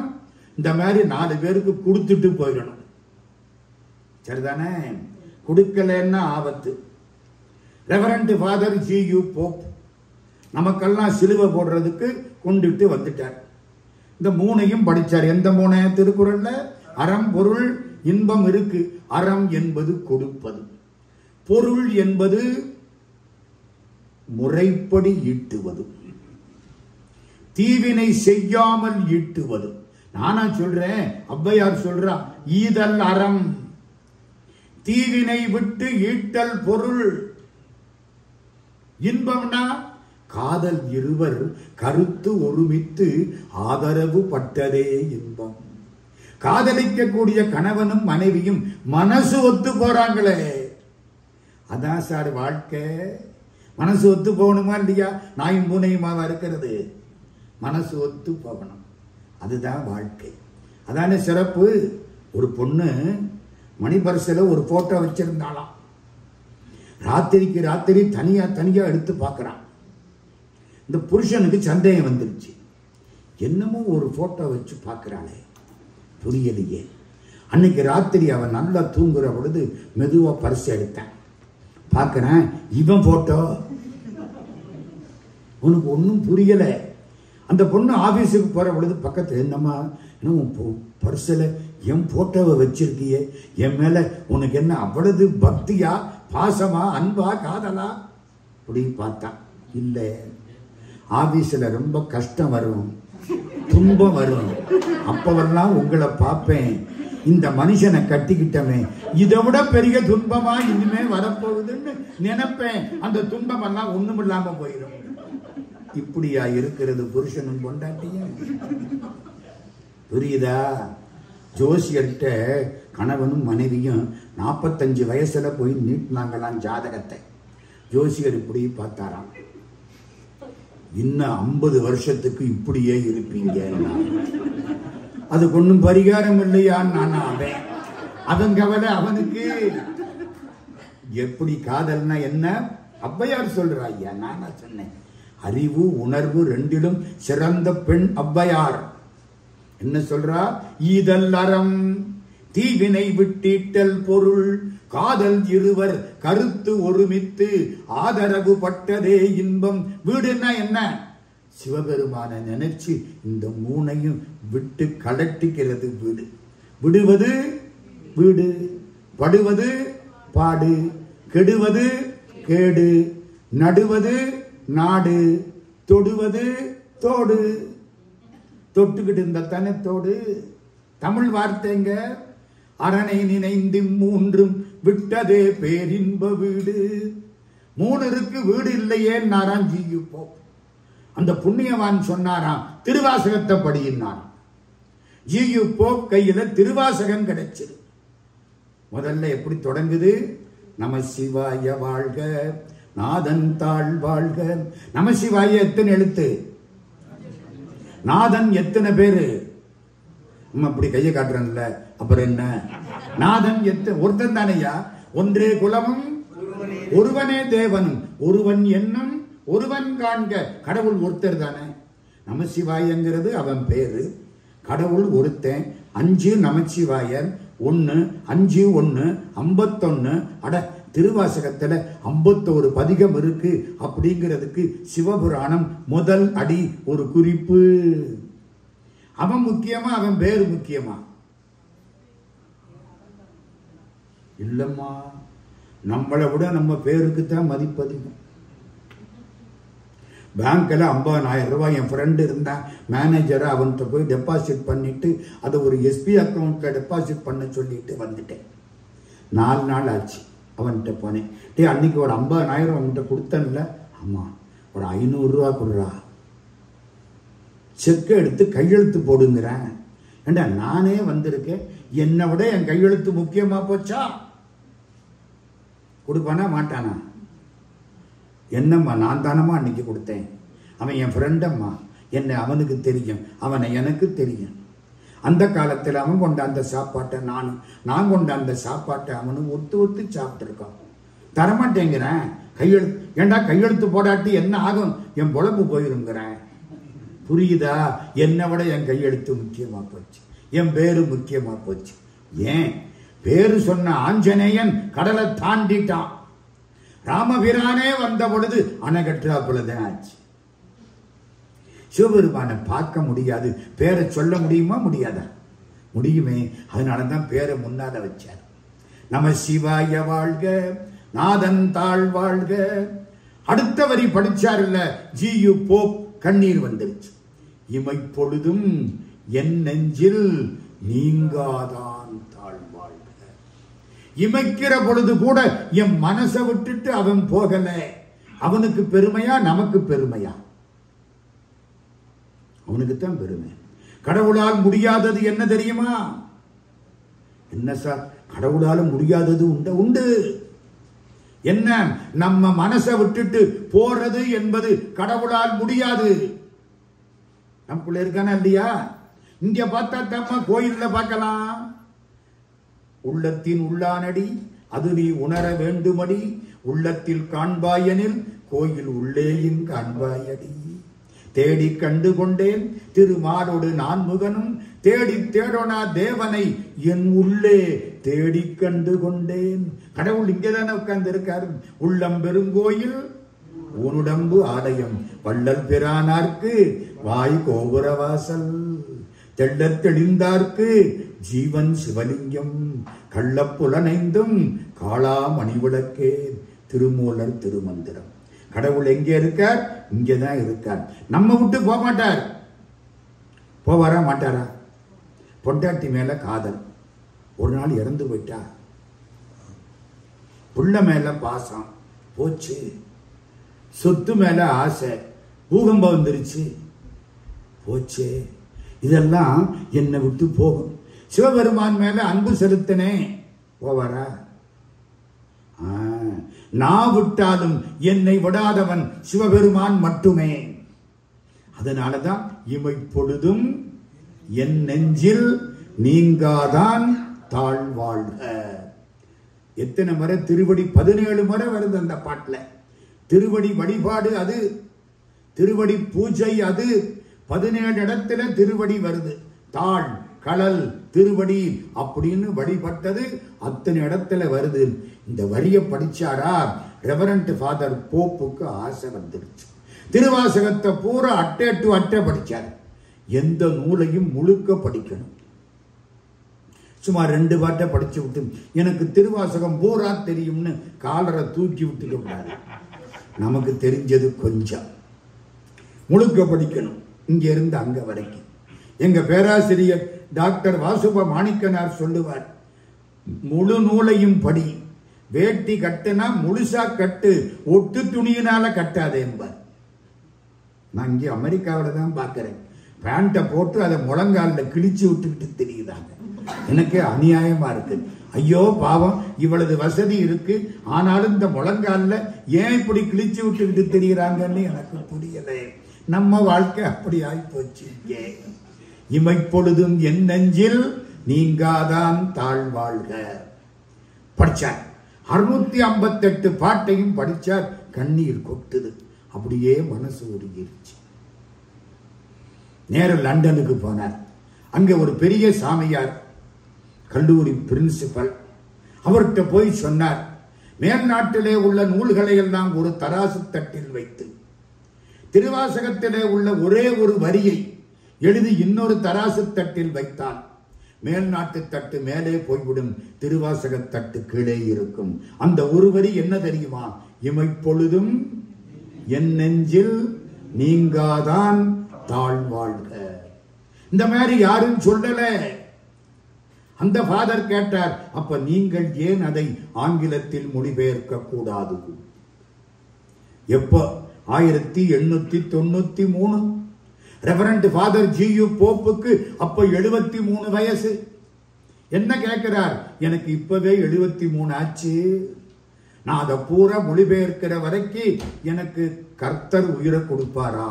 இந்த மாதிரி 4 பேருக்கு கொடுத்துட்டு போயிடணும். சரிதானே? கொடுக்கலன்னா ஆபத்து. Reverend Father G U Pope நமக்கெல்லாம் சிலுவை போடுறதுக்கு கொண்டுட்டு வந்துட்டார். இந்த 3ஐயும் படித்தார். எந்த 3? திருக்குறள்ல அறம் பொருள் இன்பம் இருக்கு. அறம் என்பது கொடுப்பது, பொருள் என்பது முறைப்படி ஈட்டுவது, தீவினை செய்யாமல் ஈட்டுவது. நானா சொல்றேன், ஔவையார் சொல்றா, ஈதல் அறம், தீவினை விட்டு ஈட்டல் பொருள். இன்பம்னா காதல் இருவர் கருத்து ஒருமித்து ஆதரவு பட்டதே இன்பம். காதலிக்கக்கூடிய கணவனும் மனைவியும் மனசு ஒத்து போறாங்களே, அதான் சார் வாழ்க்கை. மனசு ஒத்து போகணுமா இல்லையா? நாயும் பூனையுமாவா இருக்கிறது? மனசு ஒத்து போகணும், அதுதான் வாழ்க்கை. அதான சிறப்பு. ஒரு பொண்ணு மணிபர்சில ஒரு போட்டோ வச்சிருந்தாலாம். ராத்திரிக்கு ராத்திரி தனியா தனியா எடுத்து பார்க்கறான். இந்த புருஷனுக்கு சந்தேகம் வந்துருச்சு, என்னமோ ஒரு போட்டோ வச்சு பார்க்கறானே, புரியலையே. அன்னைக்கு ராத்திரி அவன் நல்லா தூங்குற பொழுது மெதுவா பரிசு எடுத்தான். பார்க்கறான், இவன் போட்டோ. உனக்கு ஒன்றும் புரியல. அந்த பொண்ணு ஆபீஸுக்கு போற பொழுது பக்கத்துல, என்னம்மா என்ன பரிசுல என் போட்டோவை வச்சிருக்கியே, என் மேல உனக்கு என்ன அவ்வளவு பக்தியா, பாசமா, அன்பா, காதலா? அப்படி பார்த்தா, இல்லை, ஆபீஸ்ல ரொம்ப கஷ்டம் வரும், துன்பம் வரும், அப்பவெல்லாம் உங்களை பார்ப்பேன், இந்த மனுஷனை கட்டிக்கிட்டமே, இதை விட பெரிய துன்பமா இனிமே வரப்போகுதுன்னு நினைப்பேன், அந்த துன்பம் எல்லாம் ஒண்ணும் இல்லாம போயிடும். இப்படியா இருக்கிறது புருஷனும் பொண்டாட்டியும்? புரியுதா? ஜோசியர்கிட்ட கணவனும் மனைவியும் 45 வயசுல போய் நீட்டினாங்களாம் ஜாதகத்தை. ஜோசியர் இப்படி பார்த்தாராம், இன்னும் 50 வருஷத்துக்கு இப்படியே இருப்பீங்க. அதுக்கு ஒன்றும் பரிகாரம் இல்லையான்னு நானும் அவன் அவன் கவலை அவனுக்கு. எப்படி காதல்னா என்ன? ஔவையார் சொல்றா, ஐயா நானா சொன்னேன், அறிவு உணர்வு 2லும் சிறந்த பெண் ஔவையார். என்ன சொல்றா? ஈதல் அறம், தீவினை விட்டீட்டல் பொருள், காதல் இருவர் கருத்து ஒருமித்து ஆதரவு பட்டதே இன்பம். வீடுன்னா என்ன? சிவபெருமான நினைச்சு இந்த 3ஐயும் விட்டு கலட்டிக்கிறது வீடு. விடுவது வீடு, படுவது பாடு, கெடுவது கேடு, நடுவது நாடு, தொடுவது தோடு. தொட்டுக்கிட்டு இருந்த தனத்தோடு தமிழ் வார்த்தைங்க. அரணை நினைந்து 3ம் விட்டதே பேரின்ப வீடு. 3க்கு வீடு இல்லையே நாராஞ்சி. இப்போ அந்த புண்ணியவான் சொன்னாராம், திருவாசகத்தை படியினாராம். ஜியு போப் கையில திருவாசகம் கிடைச்சது. முதல்ல எப்படி தொடங்குது? நம சிவாய வாழ்க, நாதன் தாழ் வாழ்க. நம சிவாய எத்தனை எழுத்து? நாதன் எத்தனை பேரு? நம்ம இப்படி கையை காட்டுறோம்ல, அப்புறம் என்ன? நாதன் ஒருத்தன் தானையா? ஒன்றே குலமும் ஒருவனே தேவனும் ஒருவன் என்னும் ஒருவன் காண்க. கடவுள் ஒருத்தர் தானே. நமசிவாயங்கிறது அவன் பேரு. கடவுள் ஒருத்தன். 5 நமசிவாயன், 1 5 1 51. அட, திருவாசகத்துல 51 பதிகம் இருக்கு அப்படிங்கிறதுக்கு சிவபுராணம் முதல் அடி ஒரு குறிப்பு. அவன் முக்கியமா அவன் பேரு முக்கியமா? இல்லம்மா, நம்மளை விட நம்ம பேருக்கு தான் மதிப்பதில்லை. பேங்க்கில் 50,000 ரூபாய் என் ஃப்ரெண்டு இருந்தான் மேனேஜராக, அவன்கிட்ட போய் டெபாசிட் பண்ணிட்டு அதை ஒரு எஸ்பி அக்கௌண்ட்டில் டெபாசிட் பண்ண சொல்லிட்டு வந்துட்டேன். 4 நாள் ஆச்சு அவன்கிட்ட போனேன். டே, அன்னைக்கு ஒரு 50,000 அவன்கிட்ட கொடுத்தன்ல, ஆமாம் ஒரு 500 ரூபா கொடுறா, செக்கை எடுத்து கையெழுத்து போடுங்கிறேன். ஏண்டா, நானே வந்திருக்கேன், என்னை விட என் கையெழுத்து முக்கியமாக போச்சா? கொடுப்பானா மாட்டானா? என்னம்மா, நான் தானம்மா அன்னைக்கு கொடுத்தேன், அவன் என் ஃப்ரெண்டம்மா, என்னை அவனுக்கு தெரியும், அவனை எனக்கு தெரியும். அந்த காலத்தில் அவன் கொண்டாந்த சாப்பாட்டை நானும், நான் கொண்டாந்த சாப்பாட்டை அவனும் ஒத்து ஒத்து சாப்பிட்டுருக்கான். தரமாட்டேங்கிறேன் கையெழுத்து. ஏண்டா கையெழுத்து போடாட்டி என்ன ஆகும்? என் பொழப்பு போயிருங்கிறேன். புரியுதா? என்னை விட என் கையெழுத்து முக்கியமாக போச்சு, என் பேரு முக்கியமாக போச்சு. ஏன்? பேரு சொன்ன ஆஞ்சநேயன் கடலை தாண்டிட்டான். ராமபிரானே வந்த பொழுது அணைகற்றா பொழுதுதான் ஆச்சு. சிவபெருமான பார்க்க முடியாது, பேரை சொல்ல முடியுமா? முடியாதா? முடியுமே. அதனால தான் பேரை முன்னால வச்சார். நம சிவாய வாழ்க, நாதன் தாழ் வாழ்க. அடுத்த வரி படிச்சார் இல்ல, ஜியு போப் கண்ணீர் வந்துருச்சு. இமை பொழுதும் என் நெஞ்சில் நீங்காதான் தாழ் வாழ்க. இமைக்கிற பொழுது கூட என் மனசை விட்டுட்டு அவன் போகல. அவனுக்கு பெருமையா நமக்கு பெருமையா? அவனுக்குத்தான் பெருமை. கடவுளால் முடியாதது என்ன தெரியுமா? என்ன சார், கடவுளாலும் முடியாதது உண்டு? உண்டு. என்ன? நம்ம மனசை விட்டுட்டு போறது என்பது கடவுளால் முடியாது. நமக்குள்ள இருக்கானா இல்லையா? இங்க பார்த்தா தம்மா கோயில்ல பார்க்கலாம். உள்ளத்தின் உள்ளானடி அது நீ உணர வேண்டுமடி, உள்ளத்தில் காண்பாயனில் கோயில் உள்ளேயும் காண்பாயடி. தேடி கண்டு கொண்டேன் திருமாலோடு நான் முகனும், தேடி தேடோனா தேவனை என் உள்ளே தேடி கண்டு கொண்டேன். கடவுள் இங்கேதானே உட்கார்ந்து இருக்காரு. உள்ளம் பெருங்கோயில் உனுடம்பு ஆலயம், வள்ளல் பிரானார்க்கு வாய் கோபுரவாசல், தெள்ள தெளிந்தார்க்கு ஜீவன் சிவலிங்கம், கள்ளப்புலனைந்தும் காளா மணிவிளக்கே திருமூலர் திருமந்திரம். கடவுள் எங்கே இருக்கார்? இங்கேதான் இருக்கார். நம்ம விட்டு போக மாட்டார். போவாரா மாட்டாரா? பொண்டாட்டி மேல காதல், ஒரு நாள் இறந்து போயிட்டா, புள்ள மேல பாசம் போச்சு, சொத்து மேல ஆசை, பூகம்பம் வந்துருச்சு போச்சு, இதெல்லாம் என்னை விட்டு போகும். சிவபெருமான் மேல அன்பு செலுத்தினே, போவாரா? நான் விட்டாலும் என்னை விடாதவன் சிவபெருமான் மட்டுமே. அதனாலதான் இமை பொழுதும் என் நெஞ்சில் நீங்காதான் தாழ்வாழ்க. எத்தனை முறை திருவடி? 17 முறை வருது அந்த பாட்டுல. திருவடி வழிபாடு அது, திருவடி பூஜை அது. 17 இடத்துல திருவடி வருது. தாழ், கடல், திருவடி அப்படின்னு வழிபட்டது அத்தனை இடத்துல வருது. இந்த வரியை படிச்சாரா ரெவரண்ட் ஃபாதர் போப்புக்கு ஆசை வந்துடுச்சு. திருவாசகத்தை பூரா அட்டை டு அட்டை படிச்சார். எந்த நூலையும் முழுக்க படிக்கணும். சும்மா 2 பாட்டை படிச்சு விட்டு எனக்கு திருவாசகம் பூரா தெரியும்னு காலரை தூக்கி விட்டுட்டு, நமக்கு தெரிஞ்சது கொஞ்சம், முழுக்க படிக்கணும் இங்க இருந்து அங்க வரைக்கும். எங்க பேராசிரியர் டாக்டர் வாசுப மாணிக்கனார் சொல்லுவார், முழு நூலையும் படி, வேட்டி கட்டுனா முழுசா கட்டு, ஒட்டு துணியினால கட்டாதே என்பார். நான் இங்கே அமெரிக்காவில தான் பார்க்கிறேன், பேண்டை போட்டு அதை முழங்கால கிழிச்சு விட்டுக்கிட்டு தெரியுதாங்க. எனக்கு அநியாயமா இருக்கு. ஐயோ பாவம், இவ்வளவு வசதி இருக்கு, ஆனாலும் இந்த முழங்கால ஏன் இப்படி கிழிச்சு விட்டுக்கிட்டு தெரியுறாங்கன்னு எனக்கு புரியல. நம்ம வாழ்க்கை அப்படி ஆயிப்போச்சு. இமைப்பொழுதும் என் நெஞ்சில் நீங்காதான் தாழ்வாழ்க படிச்சார். 658 பாட்டையும் படிச்சார். கண்ணீர் கொட்டுது, அப்படியே மனசு உருகிருச்சு. நேர லண்டனுக்கு போனார். அங்க ஒரு பெரிய சாமியார், கல்லூரி பிரின்சிபல், அவர்கிட்ட போய் சொன்னார், மேல்நாட்டிலே உள்ள நூல்களை எல்லாம் ஒரு தராசு தட்டில் வைத்து திருவாசகத்திலே உள்ள ஒரே ஒரு வரியை எழுதி இன்னொரு தராசு தட்டில் வைத்தான். மேல் நாட்டு தட்டு மேலே போய்விடும், திருவாசக தட்டு கீழே இருக்கும். அந்த ஒரு வரி என்ன தெரியுமா? இமைப்பொழுதும் என் நெஞ்சில் நீங்காதான் தாழ்வாழ்க. இந்த மாதிரி யாரும் சொல்லல. அந்த ஃபாதர் கேட்டார், அப்ப நீங்கள் ஏன் அதை ஆங்கிலத்தில் மொழிபெயர்க்க கூடாது? எப்ப 1893 ரெவரண்ட் ஃபாதர் ஜி யு போப்புக்கு அப்ப 73 வயசு. என்ன கேட்கிறார்? எனக்கு இப்பவே 73 ஆச்சு, நான் அதை பூரா மொழிபெயர்க்கிற வரைக்கும் எனக்கு கர்த்தர் உயிரை கொடுப்பாரா?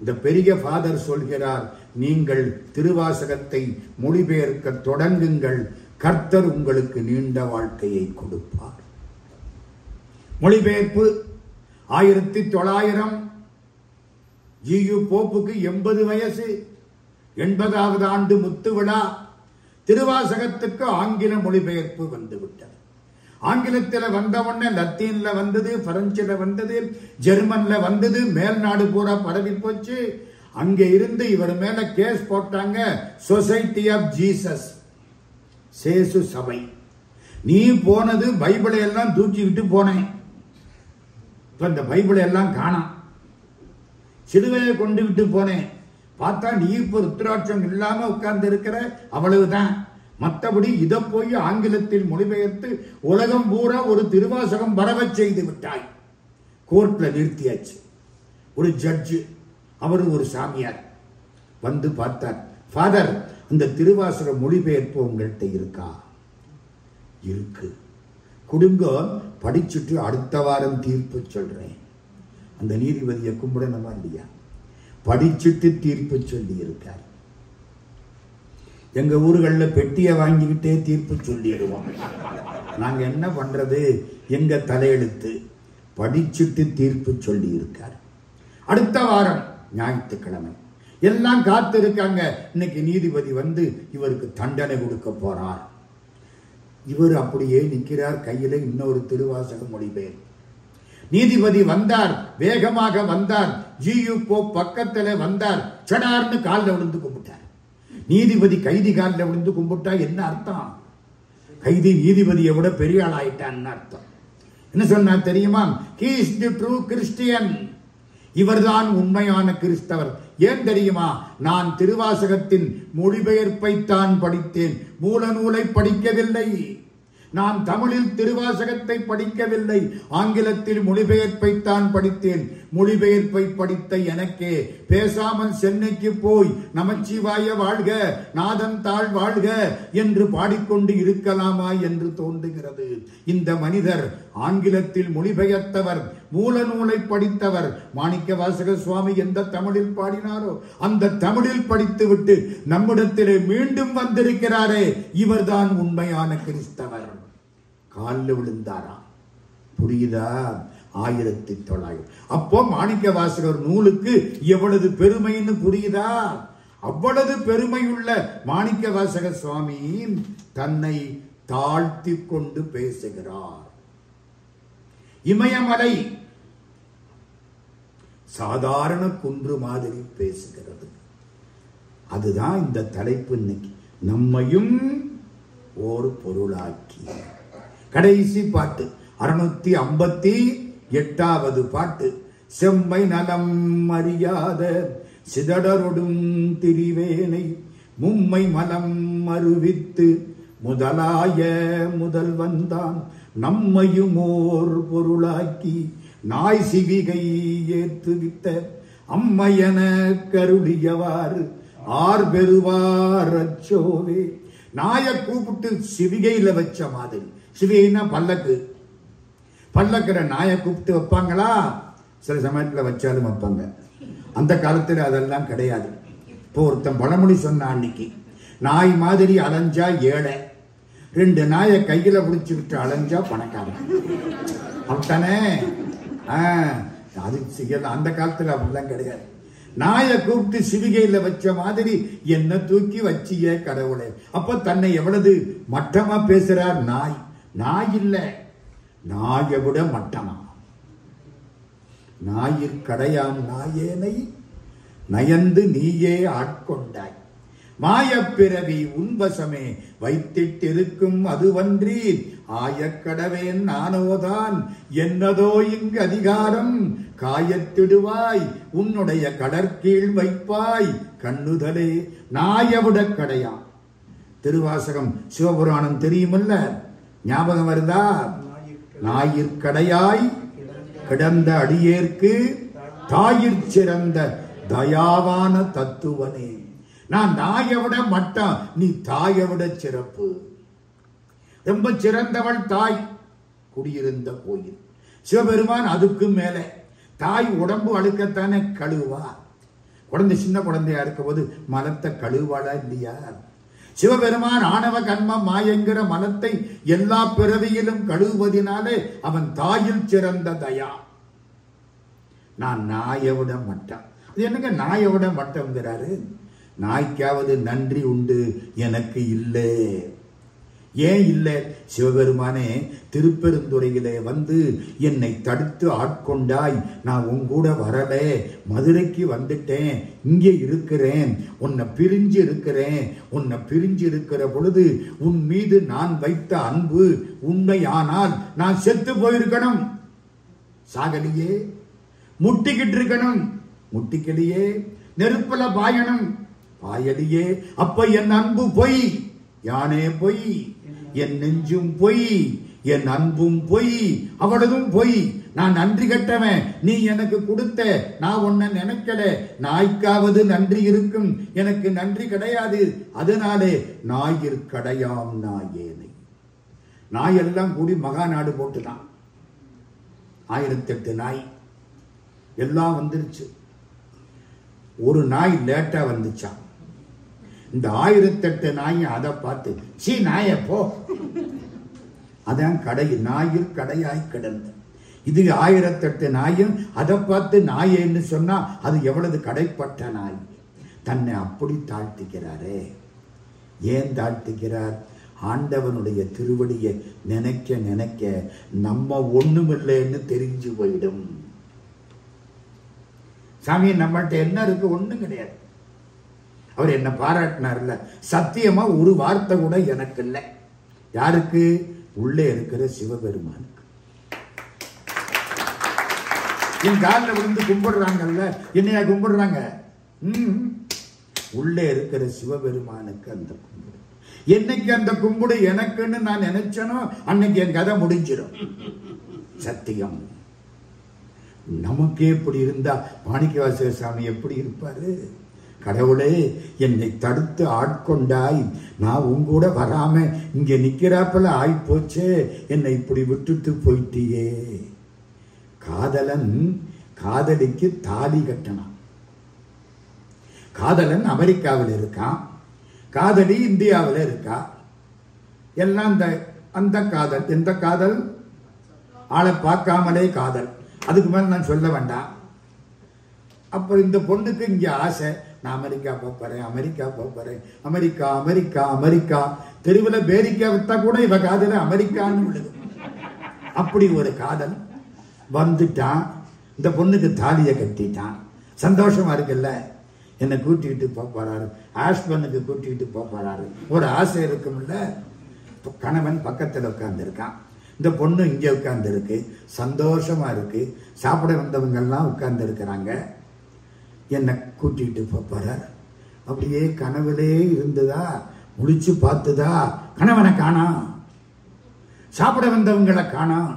இந்த பெரிய ஃபாதர் சொல்கிறார், நீங்கள் திருவாசகத்தை மொழிபெயர்க்க தொடங்குங்கள், கர்த்தர் உங்களுக்கு நீண்ட வாழ்க்கையை கொடுப்பார். மொழிபெயர்ப்பு 1900. ஜியு போப்புக்கு 80 வயசு. 80வது ஆண்டு முத்து விழா. திருவாசகத்துக்கு ஆங்கில மொழிபெயர்ப்பு வந்துவிட்டது. ஆங்கிலத்தில் வந்தவுடனே லத்தீன்ல வந்தது, பிரெஞ்சில் வந்தது, ஜெர்மன்ல வந்தது, மேல்நாடு பூரா பரவி போச்சு. அங்க இருந்து இவர் மேல கேஸ் போட்டாங்க, சொசைட்டி ஆஃப் ஜீசஸ், சேசு சபை. நீ போனது பைபிளை எல்லாம் தூக்கிக்கிட்டு போனேன், இப்ப இந்த பைபிளை எல்லாம் காணாம், சிலுவையை கொண்டுகிட்டு போனேன், பார்த்தா நீ இப்ப ருத்ராட்சம் இல்லாம உட்கார்ந்து இருக்கிற, அவ்வளவுதான். மற்றபடி இதை போய் ஆங்கிலத்தில் மொழிபெயர்த்து உலகம் பூரா ஒரு திருவாசகம் வரவச் செய்து விட்டாய். கோர்ட்ல நிறுத்தியாச்சு. ஒரு ஜட்ஜு, அவர் ஒரு சாமியார் வந்து பார்த்தார், ஃபாதர் இந்த திருவாசக மொழிபெயர்ப்பு உங்கள்கிட்ட இருக்கா? இருக்கு, கொடுங்க, படிச்சுட்டு அடுத்த வாரம் தீர்ப்பு சொல்றேன். அந்த நீதிபதியை கும்பிடணுமா இல்லையா? படிச்சுட்டு தீர்ப்பு சொல்லி இருக்கார். எங்க ஊர்களில் பெட்டியை வாங்கிக்கிட்டே தீர்ப்பு சொல்லிடுவோம். நாங்க என்ன பண்றது? எங்க தலையெழுத்து. படிச்சுட்டு தீர்ப்பு சொல்லி இருக்கார். அடுத்த வாரம் ஞாயிற்றுக்கிழமை எல்லாம் காத்து இருக்காங்க. இன்னைக்கு நீதிபதி வந்து இவருக்கு தண்டனை கொடுக்க போறார். இவர் அப்படியே நிற்கிறார், கையில இன்னொரு திருவாசக மொழிபெயர். நீதிபதி வந்தார், வேகமாக வந்தார், ஜியு போ பக்கத்துல வந்தார், சடார்னு காலில் விழுந்து கும்பிட்டார். நீதிபதி கைதி காலில் விழுந்து கும்பிட்டா என்ன அர்த்தம்? கைதி நீதிபதியை விட பெரிய ஆள் ஆயிட்டான்னு அர்த்தம். என்ன சொன்னா தெரியுமா? He is the true Christian. இவர்தான் உண்மையான கிறிஸ்தவர். ஏன் தெரியுமா? நான் திருவாசகத்தின் மொழிபெயர்ப்பை தான் படித்தேன், மூல நூலை படிக்கவில்லை. நான் தமிழில் திருவாசகத்தை படிக்கவில்லை, ஆங்கிலத்தில் மொழிபெயர்ப்பை தான் படித்தேன். மொழிபெயர்ப்பை படித்த எனக்கே பேசாமல் சென்னைக்கு போய் நம சிவாய வாழ்க, நாதன் தாழ் வாழ்க என்று பாடிக்கொண்டு இருக்கலாமா என்று தோன்றுகிறது. இந்த மனிதர் ஆங்கிலத்தில் மொழிபெயர்த்தவர், மூல நூலை படித்தவர். மாணிக்கவாசக சுவாமி எந்த தமிழில் பாடினாரோ அந்த தமிழில் படித்துவிட்டு நம்மிடத்திலே மீண்டும் வந்திருக்கிறாரே, இவர்தான் உண்மையான கிறிஸ்தவர். காலில் விழுந்தாராம். புரியுதா? 1900. அப்போ மாணிக்கவாசகர் நூலுக்கு எவ்வளவு பெருமைன்னு புரியுதா? அவ்வளவு பெருமையுள்ள மாணிக்கவாசக சுவாமி தன்னை தாழ்த்தி கொண்டு பேசுகிறார். இமயமலை சாதாரண குன்று மாதிரி பேசுகிறது. அதுதான் இந்த தலைப்பு இன்னைக்கு, நம்மையும் ஒரு பொருளாக்கி. கடைசி பாட்டு 658வது பாட்டு. செம்மை நலம் அறியாத சிதடரொடும் திரிவேனை மும்மை மலம் மறுவித்து முதலாய முதல் வந்தான் நம்மையுமோர் பொருளாக்கி நாய் சிவிகை ஏற்றுவித்த அம்மையன கருளியவாறு ஆர் பெறுவார் அச்சோவே. நாயை கூப்பிட்டு சிவிகையில வச்ச மாதிரி. சிவிகைன்னா பல்லக்கு. பல்லக்கிற நாயை கூப்பிட்டு வைப்பாங்களா? சில சமயத்தில் வச்சாலும் வைப்பாங்க. அந்த காலத்தில் அதெல்லாம் கிடையாது. இப்போ ஒருத்தன் பழமொழி சொன்னான் அன்னைக்கு, நாய் மாதிரி அலைஞ்சா ஏழை, ரெண்டு நாயை கையில பிடிச்சு விட்டு அலைஞ்சா பணக்காரன். அப்படித்தானே? அது அந்த காலத்தில் அப்படிலாம் கிடையாது. நாயை கூப்பிட்டு சிவிகையில வச்ச மாதிரி என்ன தூக்கி வச்சியே கடவுளே. அப்ப தன்னை எவ்வளவு மட்டமா பேசுறார். நாய் நாய் இல்ல, நாயை விட மட்டமா. நாயிற் கடையாம் நாயேனை நயந்து நீயே ஆட்கொண்டாய். மாயப்பிறவி உன்வசமே வைத்திட்டிருக்கும் அதுவன்றி ஆயக்கடவேன் நானோதான் என்னதோ இங்கு அதிகாரம். காயத்திடுவாய் உன்னுடைய கடற்கீழ் வைப்பாய் கண்ணுதலே நாயவுடக் கடையா. திருவாசகம் சிவபுராணம் தெரியுமல்ல, ஞாபகம் வருதா? நாயிற்கடையாய் கிடந்த அடியேற்கு தாயிற் சிறந்த தயாவான தத்துவனே. நான் நாயை விட மட்டம், நீ தாயை விட சிறப்பு. ரொம்ப சிறந்தவள் தாய் குடியிருந்த கோயில். சிவபெருமான் அதுக்கு மேலே. தாய் உடம்பு அழுக்கத்தானே கழுவா. குழந்தை சின்ன குழந்தையா இருக்கும் போது மலத்தை கழுவாளா இல்லையா? சிவபெருமான் ஆணவ கண்ம மாயங்கிற மலத்தை எல்லா பிறவியிலும் கழுவுவதினாலே அவன் தாயில் சிறந்த தயா. நான் நாயை விட மட்டம். அது என்னங்க நாயை விட மட்டம்ங்கிறாரு? நாய்க்காவது நன்றி உண்டு, எனக்கு இல்லை. ஏன் இல்லை? சிவபெருமானே திருப்பெருந்துறையிலே வந்து என்னை தடுத்து ஆட்கொண்டாய். நான் உங்கூட வரல, மதுரைக்கு வந்துட்டேன், இங்கே இருக்கிறேன், உன்னை பிரிஞ்சு இருக்கிற பொழுது உன் மீது நான் வைத்த அன்பு உண்மை. ஆனால் நான் செத்து போயிருக்கணும், சாகலியே. முட்டிக்கிட்டு இருக்கணும், முட்டிக்கலையே. நெருப்புல பாயணும், பாயலியே. அப்ப என் அன்பு பொய், யானே பொய், என் நெஞ்சும் பொய், என் அன்பும் பொய், அவளதும் பொய். நான் நன்றி கட்டவன், நீ எனக்கு கொடுத்த, நான் உன்னை நினைக்கல. நாய்க்காவது நன்றி இருக்கும், எனக்கு நன்றி கிடையாது. அதனாலே நாயிற்கடையாம் நாயேனை. நாயெல்லாம் கூடி மகா நாடு போட்டுதான் 1008 நாய் எல்லாம் வந்துருச்சு. ஒரு நாய் லேட்டா வந்துச்சான். இந்த 1008 நாய் அதை பார்த்து, சீ நாய போ. அதான் கடை, நாயில் கடையாய் கிடந்த இது 1008 நாயும் அதை பார்த்து நாயேன்னு சொன்னா அது எவ்வளவு கடைப்பட்ட நாய். தன்னை அப்படி தாழ்த்திக்கிறாரே. ஏன் தாழ்த்திக்கிறார்? ஆண்டவனுடைய திருவடியை நினைக்க நினைக்க நம்ம ஒண்ணுமில்லைன்னு தெரிஞ்சு போயிடும். சாமி, நம்மகிட்ட என்ன இருக்கு? ஒன்றும் கிடையாது. அவர் என்ன பாராட்டினார்ல, சத்தியமா ஒரு வார்த்தை கூட எனக்கு இல்லை. யாருக்கு? உள்ளே இருக்கிற சிவபெருமானுக்கு. என் காலில் விழுந்து கும்பிடுறாங்கல்ல, என்னையா கும்பிடுறாங்க? உள்ளே இருக்கிற சிவபெருமானுக்கு அந்த கும்பிடு. என்னைக்கு அந்த கும்பிடு எனக்குன்னு நான் நினைச்சனோ அன்னைக்கு என் கதை முடிஞ்சிடும். சத்தியம். நமக்கே எப்படி இருந்தா மாணிக்கவாசக சாமி எப்படி இருப்பாரு? கடவுளே, என்னை தடுத்து ஆட்கொண்டாய், நான் உங்கூட வராம இங்க நிக்கிறாப்பல ஆயிப்போச்சே, என்னை இப்படி விட்டுட்டு போயிட்டியே. காதலன் காதலிக்கு தாலி கட்டணும். காதலன் அமெரிக்காவில் இருக்கான், காதலி இந்தியாவில் இருக்கா. எல்லாம் அந்த காதல். எந்த காதல்? ஆளை பார்க்காமலே காதல். அதுக்கு மேலே நான் சொல்ல வேண்டாம். அப்போ இந்த பொண்ணுக்கு இங்கே ஆசை, நான் அமெரிக்கா போகிறேன். தெருவில் பேரிக்கா வித்தா கூட இவ காதல அமெரிக்கான்னு உள்ளது. அப்படி ஒரு காதல். வந்துட்டான், இந்த பொண்ணுக்கு தாலியை கட்டிட்டான். சந்தோஷமா இருக்குல்ல? என்னை கூட்டிகிட்டு போறாரு, ஹஸ்பண்டுக்கு கூட்டிகிட்டு போறாரு. ஒரு ஆசை இருக்கும்ல. கணவன் பக்கத்தில் உட்கார்ந்துருக்கான், இந்த பொண்ணு இங்கே உட்கார்ந்துருக்கு, சந்தோஷமாக இருக்குது. சாப்பிட வந்தவங்கெல்லாம் உட்கார்ந்துருக்கிறாங்க. என்னை கூட்டிகிட்டு போகிறார். அப்படியே கனவுலே இருந்ததா, முழிச்சு பார்த்துதா, கணவனை காணாம், சாப்பிட வந்தவங்களை காணாம்.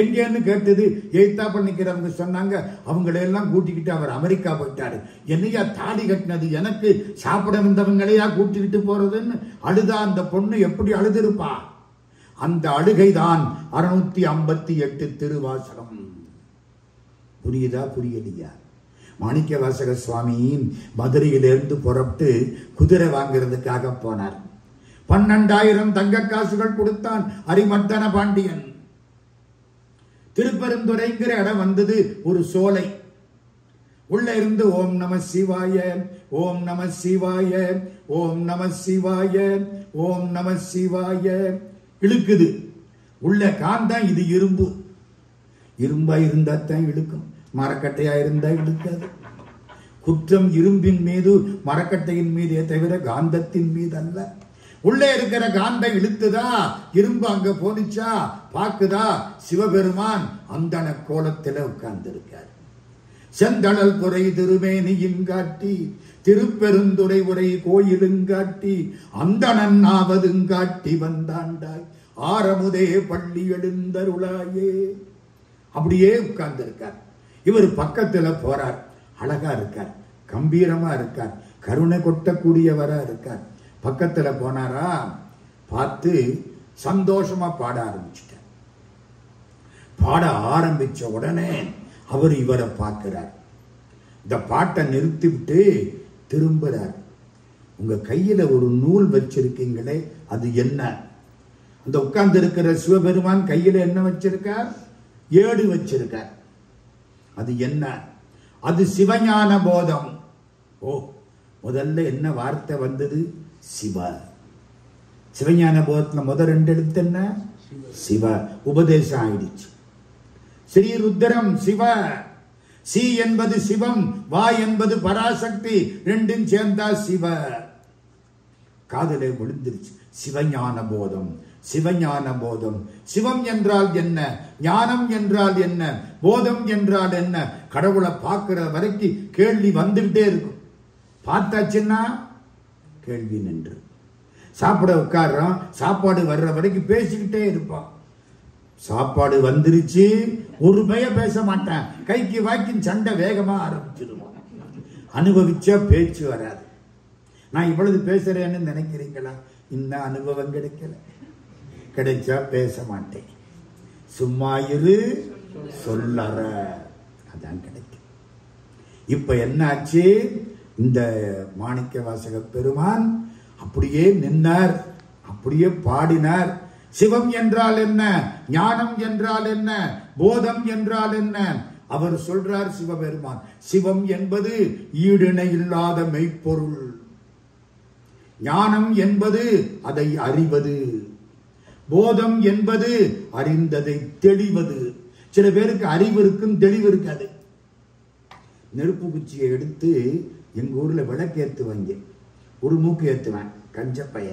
எங்கேன்னு கேட்டது, எய்த்தா பண்ணிக்கிறவங்க சொன்னாங்க, அவங்களையெல்லாம் கூட்டிக்கிட்டு அவர் அமெரிக்கா போயிட்டாரு. என்னையா தாலி கட்டினது எனக்கு, சாப்பிட வந்தவங்களையா கூட்டிக்கிட்டு போகிறதுன்னு அழுதா. அந்த பொண்ணு எப்படி அழுதுருப்பா? அந்த அழுகைதான் 658 திருவாசகம். புரியுதா? புரியலையா? மாணிக்கவாசக சுவாமி மதுரையிலிருந்து புறப்பட்டு குதிரை வாங்கிறதுக்காக போனார். 12,000 தங்க காசுகள் கொடுத்தான் அரிமர்த்தன பாண்டியன். திருப்பெருந்துறைங்கிற இடம் வந்தது ஒரு சோலை. உள்ள இருந்து ஓம் நம சிவாய, ஓம் நம சிவாய, ஓம் நம சிவாய, ஓம் நம சிவாய இழுக்குது. உள்ள காந்தான். இது இரும்பு. இரும்பா இருந்தா தான் இழுக்கும், மரக்கட்டையா இருந்தா இழுக்காது. குற்றம் இரும்பின் மீது, மரக்கட்டையின் மீது தவிர காந்தத்தின் மீது அல்ல. உள்ளே இருக்கிற காந்தை இழுத்துதா, இரும்பு அங்க போனிச்சா பாக்குதா, சிவபெருமான் அந்தன கோலத்தில உட்கார்ந்து இருக்கார். செந்தணல் துறை திருமேனியும் காட்டி, திருப்பெருந்துறை உரை கோயிலுங்காட்டி, அந்தணன் ஆவதுங்காட்டி வந்தாண்டாய், ஆரமுதே பள்ளி எழுந்தருளாயே. அப்படியே உட்கார்ந்து இருக்கார். இவர் பக்கத்துல போறார். அழகா இருக்கார், கம்பீரமா இருக்கார், கருணை கொட்டக்கூடியவரா இருக்கார். பக்கத்துல போனாரா பார்த்து சந்தோஷமா பாட ஆரம்பிச்சுட்டார். பாட ஆரம்பிச்ச உடனே அவர் இவரை பார்க்கிறார். இந்த பாட்டை நிறுத்தி விட்டு திரும்புறார். உங்க கையில ஒரு நூல் வச்சிருக்கீங்களே, அது என்ன? அந்த உட்கார்ந்து இருக்கிற சிவபெருமான் கையில என்ன வச்சிருக்கார்? ஏடு வச்சிருக்கார். அது என்ன? அது சிவஞான போதம். ஓ, முதல்ல என்ன வார்த்தை வந்தது? சிவ. சிவஞான போதத்துல முதல் ரெண்டு எழுத்து என்ன? சிவ. உபதேசம் ஆயிடுச்சு. ஸ்ரீ ருத்ரம் சிவ, சி என்பது சிவம், வா என்பது பராசக்தி, ரெண்டும் சேர்ந்தா சிவ. காதலே விழுந்துருச்சு. சிவஞான போதம், சிவஞான போதம். சிவம் என்றால் என்ன, ஞானம் என்றால் என்ன, போதம் என்றால் என்ன? கடவுளை பார்க்கிற வரைக்கும் கேள்வி வந்துகிட்டே இருக்கும். பார்த்தாச்சுன்னா கேள்வி நின்று. சாப்பிட உட்கார்றோம், சாப்பாடு வர்ற வரைக்கும் பேசிக்கிட்டே இருப்பான். சாப்பாடு வந்துருச்சு, ஒரு பய பேச மாட்டான். கைக்கு வாக்கின் சண்டை வேகமா ஆரம்பிச்சிருவான். அனுபவிச்சா பேச்சு வராது. நான் இவ்வளவு பேசுறேன்னு நினைக்கிறீங்களா? இன்னும் அனுபவம் கிடைக்கல. கிடைச்சா பேச மாட்டேன். சும்மா இரு, சொல்லற, அதான் கிடைக்கும். இப்ப என்னாச்சு? இந்த மாணிக்கவாசக பெருமான் அப்படியே நின்றார், அப்படியே பாடினார். சிவம் என்றால் என்ன, ஞானம் என்றால் என்ன, போதம் என்றால் என்ன? அவர் சொல்றார் சிவபெருமான், சிவம் என்பது ஈடிணை இல்லாத மெய்ப்பொருள், ஞானம் என்பது அதை அறிவது, போதம் என்பது அறிந்ததை தெளிவது. சில பேருக்கு அறிவு இருக்கும், தெளிவு இருக்காது. நெருப்பு குச்சியை எடுத்து எங்கள் ஊரில் விளக்கு ஏற்றுவாங்க. ஒரு மூக்கு ஏற்றுவேன், கஞ்சப்பைய,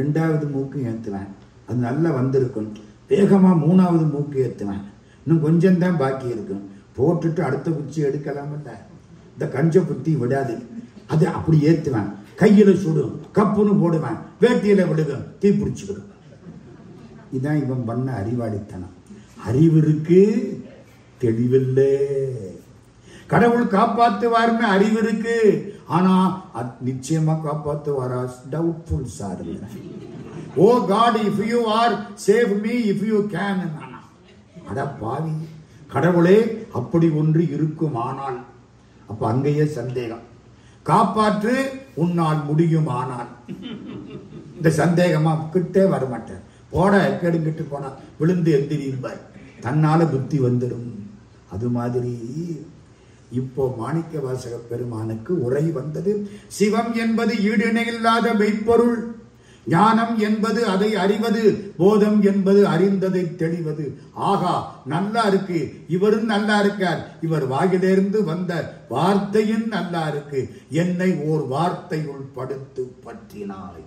ரெண்டாவது மூக்கு ஏற்றுவேன், அது நல்லா வந்திருக்கும். வேகமாக மூணாவது மூக்கு ஏற்றுவேன், இன்னும் கொஞ்சம்தான் பாக்கி இருக்கும். போட்டுட்டு அடுத்த குச்சி எடுக்கலாமல்ல, இந்த கஞ்ச குத்தி விடாது, அது அப்படி ஏற்றுவேன். கையில் சுடும், கப்புன்னு போடுவேன், வேட்டியில் விடுவேன், தீ பிடிச்சிக்கிடும். இதான் இவன் பண்ண அறிவாளித்தனம். அறிவு இருக்கு, தெளிவில்லை. கடவுள் காப்பாற்றுவார்னு அறிவு இருக்கு, ஆனா நிச்சயமா காப்பாற்றுவாரா? Doubtful sir. O God, if you are save me if you can. அட பாவி, கடவுளே அப்படி ஒன்று இருக்கும் ஆனால். அப்ப அங்கேயே சந்தேகம். காப்பாற்று உன்னால் முடியும் ஆனால். இந்த சந்தேகமா கிட்டே வரமாட்டேன். போட கெடுங்கிட்டு போனா விழுந்து எந்திரிப்பார், தன்னால புத்தி வந்துடும். அது மாதிரி இப்போ மாணிக்கவாசக பெருமானுக்கு உரை வந்தது. சிவம் என்பது ஈடிணையில்லாத மெய்ப்பொருள், ஞானம் என்பது அதை அறிவது, போதம் என்பது அறிந்ததை தெளிவது. ஆகா, நல்லா இருக்கு. இவரும் நல்லா இருக்கார், இவர் வாயிலிருந்து வந்த வார்த்தையும் நல்லா இருக்கு. என்னை ஓர் வார்த்தையுள் படுத்து பற்றினாய்.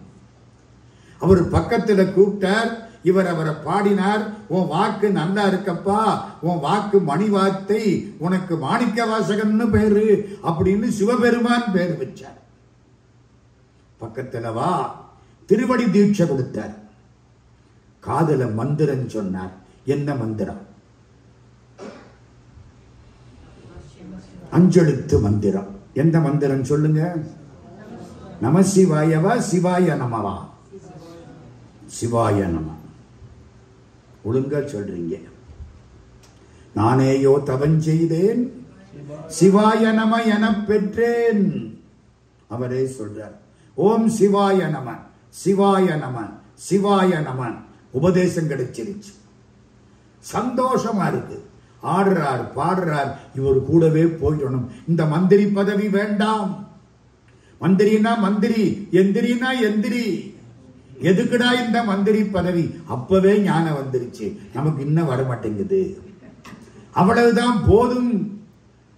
அவர் பக்கத்துல கூப்பிட்டார், இவர் அவரை பாடினார். உன் வாக்கு நல்லா இருக்கப்பா, உன் வாக்கு மணி வார்த்தை, உனக்கு மாணிக்க வாசகம்னு பேரு அப்படின்னு சிவபெருமான் பேர் வச்சார். பக்கத்துல வா, திருவடி தீட்சை கொடுத்தார். காதல மந்திரம் சொன்னார். என்ன மந்திரம்? அஞ்செழுத்து மந்திரம். எந்த மந்திரம் சொல்லுங்க? நம சிவாயவா, சிவாய நமவா, சிவாய நம. ஒழுங்கா சொல்றீங்க. நானேயோ தவம் செய்தேன், சிவாய நம என பெற்றேன். அவரே சொல்றார். ஓம் சிவாய நம, சிவாய நம, சிவாய நம. உபதேசம் கிடைச்சிருச்சு. சந்தோஷமா இருக்கு. ஆடுறார், பாடுறார். இவர் கூடவே போயிடணும். இந்த மந்திரி பதவி வேண்டாம். மந்திரினா மந்திரி, எந்திரினா எந்திரி. எதுக்குடா இந்த மந்திரி பதவி? அப்பவே ஞானம் வந்துருச்சு, நமக்கு இன்னும் வரமாட்டேங்குது. அவ்வளவுதான், போதும்.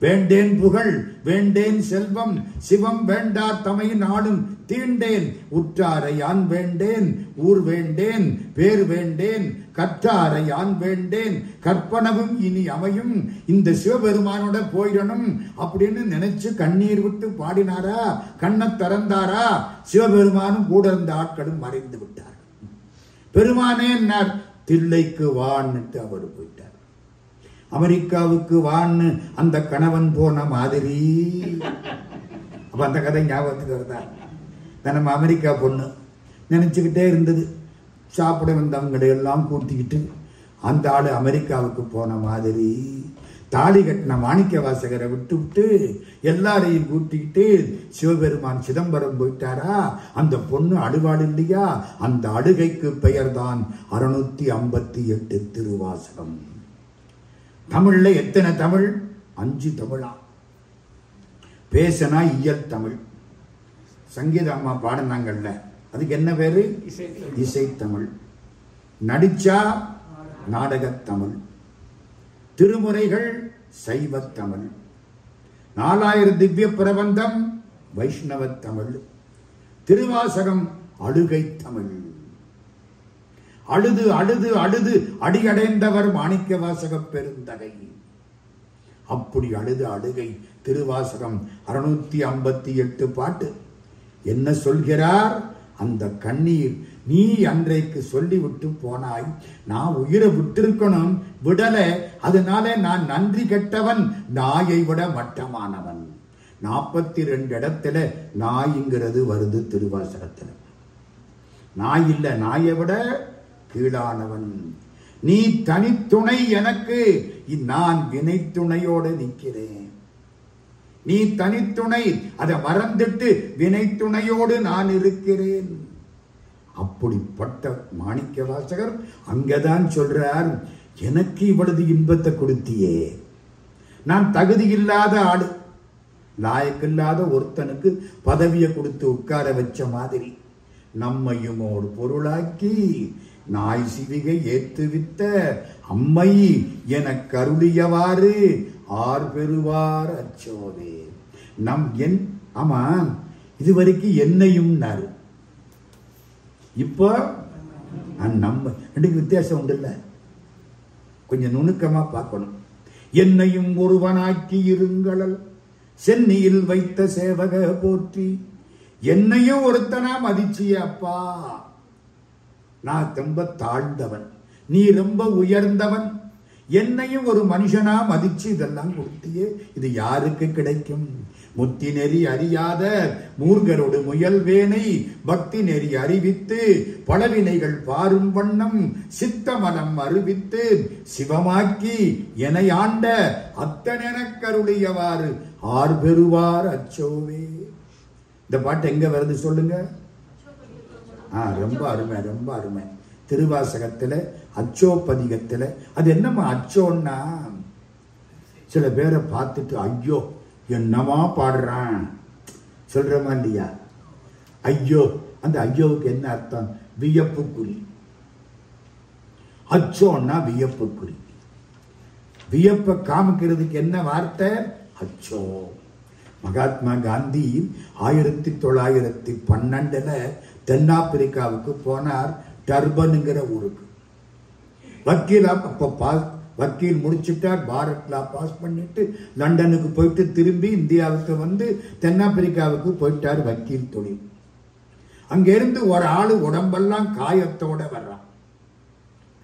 வேண்டேன் புகழ் வேண்டேன் செல்வம் சிவம் வேண்டா தமையின் ஆளும் தீண்டேன் உற்றாரை யான் வேண்டேன் ஊர் வேண்டேன் பேர் வேண்டேன் கற்றாரை யான் வேண்டேன் கற்பனவும் இனி அமையும். இந்த சிவபெருமானோட போயிடணும் அப்படின்னு நினைச்சு கண்ணீர் விட்டு பாடினாரா, கண்ணை திறந்தாரா, சிவபெருமானும் கூட இருந்த ஆட்களும் மறைந்து விட்டார். பெருமானே என்னார், தில்லைக்கு வான்னுட்டு அவர் போயிட்டார். அமெரிக்காவுக்கு வான்னு அந்த கணவன் போன மாதிரி. அப்ப அந்த கதை ஞாபகத்துக்கு வருதா? நம்ம அமெரிக்கா பொண்ணு நினைச்சுக்கிட்டே இருந்தது, சாப்பிட வந்தவங்களை எல்லாம் கூட்டிக்கிட்டு அந்த ஆளு அமெரிக்காவுக்கு போன மாதிரி. தாலி கட்டின மாணிக்கவாசகரை விட்டு விட்டு எல்லாரையும் கூட்டிக்கிட்டு சிவபெருமான் சிதம்பரம் போயிட்டாரா. அந்த பொண்ணு அழுவாள் இல்லையா, அந்த அழுகைக்கு பெயர்தான் 658 திருவாசகம். தமிழ்ல எத்தனை தமிழ்? 5 தமிழா. பேசினா இயல் தமிழ், சங்கீதா அம்மா பாடினாங்கல்ல அதுக்கு என்ன பேரு? இசைத்தமிழ். நடிச்சா நாடகத்தமிழ். திருமுறைகள் சைவத்தமிழ். 4000 திவ்ய பிரபந்தம் வைஷ்ணவத்தமிழ். திருவாசகம் அழுகை தமிழ். அழுது அழுது அழுது அடியடைந்தவர் மாணிக்கவாசக பெருந்தகை. அப்படி அழுது அழுகை திருவாசகம் 658 பாட்டு. என்ன சொல்கிறார்? அந்த கண்ணீர் நீ அன்றைக்கு சொல்லிவிட்டு போனாய், நான் உயிரை விட்டிருக்கணும், விடலை, அதனால நான் நன்றி கெட்டவன், நாயை விட மட்டமானவன். 42 இடத்துல நாய்ங்கிறது வருது திருவாசகத்துல. நாய் இல்ல, நாயை விட கீழானவன் நீ, தனித்துணை எனக்கு, நான் வினை துணையோடு நிற்கிறேன். நீ தனித்துணை, அதை மறந்துட்டு வினை துணையோடு நான் இருக்கிறேன். அப்படிப்பட்ட மாணிக்கவாசகர் அங்கதான் சொல்றார், எனக்கு இவ்வளவு இன்பத்தை கொடுத்தியே, நான் தகுதியில்லாத ஆளு, லாயக்கில்லாத ஒருத்தனுக்கு பதவியை கொடுத்து உட்கார வச்ச மாதிரி நம்மையும் ஒரு பொருளாக்கி நாய் சிவிகை ஏத்துவித்த அம்மை எனக்கருளியவாறு ஆர் பெறுவார் அச்சோவே நம் என். ஆமா, இதுவரைக்கும் என்னையும் நாரு, இப்போ நம்ம ரெண்டுக்கு வித்தியாசம் உண்டு இல்ல, கொஞ்சம் நுணுக்கமா பார்க்கணும். என்னையும் ஒருவனாக்கி இருங்களல் சென்னியில் வைத்த சேவக போற்றி, என்னையும் ஒருத்தனா மதிச்சிய அப்பா, நான் ரொம்ப தாழ்ந்தவன், நீ ரொம்ப உயர்ந்தவன், என்னையும் ஒரு மனுஷனா மதிச்சு இதெல்லாம் கொடுத்தியே, இது யாருக்கு கிடைக்கும்? முத்தி நெறி அறியாத மூர்கரோடு முயல்வேனை பக்தி நெறி அறிவித்து பலவினைகள் பாரும் வண்ணம் சித்தமனம் அறிவித்து சிவமாக்கி என ஆண்ட அத்தனெனக்கருளியவாறு ஆர் பெறுவார் அச்சோவே. இந்த பாட்டு எங்க வருது சொல்லுங்க. ரொம்ப அருமை, ரொம்ப அருமை. திருவாசகத்துல அச்சோ பதிகத்துல அது என்னமா அச்சோன்னா, சில பேரை பார்த்துட்டு ஐயோ என்னமா பாடுறான் சொல்றமா இல்லையா, ஐயோ. அந்த ஐயோவுக்கு என்ன அர்த்தம்? வியப்பு குறி. அச்சோன்னா வியப்பு குறி. வியப்பை காமிக்கிறதுக்கு என்ன வார்த்தை? அச்சோ. மகாத்மா காந்தி 1912 தென்னாப்பிரிக்காவுக்கு போனார், டர்பனுங்கிற ஊருக்கு. வக்கீலா வக்கீல் முடிச்சுட்டார், பாரத்லா பாஸ் பண்ணிட்டு லண்டனுக்கு போயிட்டு திரும்பி இந்தியாவுக்கு வந்து தென்னாப்பிரிக்காவுக்கு போயிட்டார் வக்கீல் தொழில். அங்கிருந்து ஒரு ஆளு உடம்பெல்லாம் காயத்தோட வர்றான்,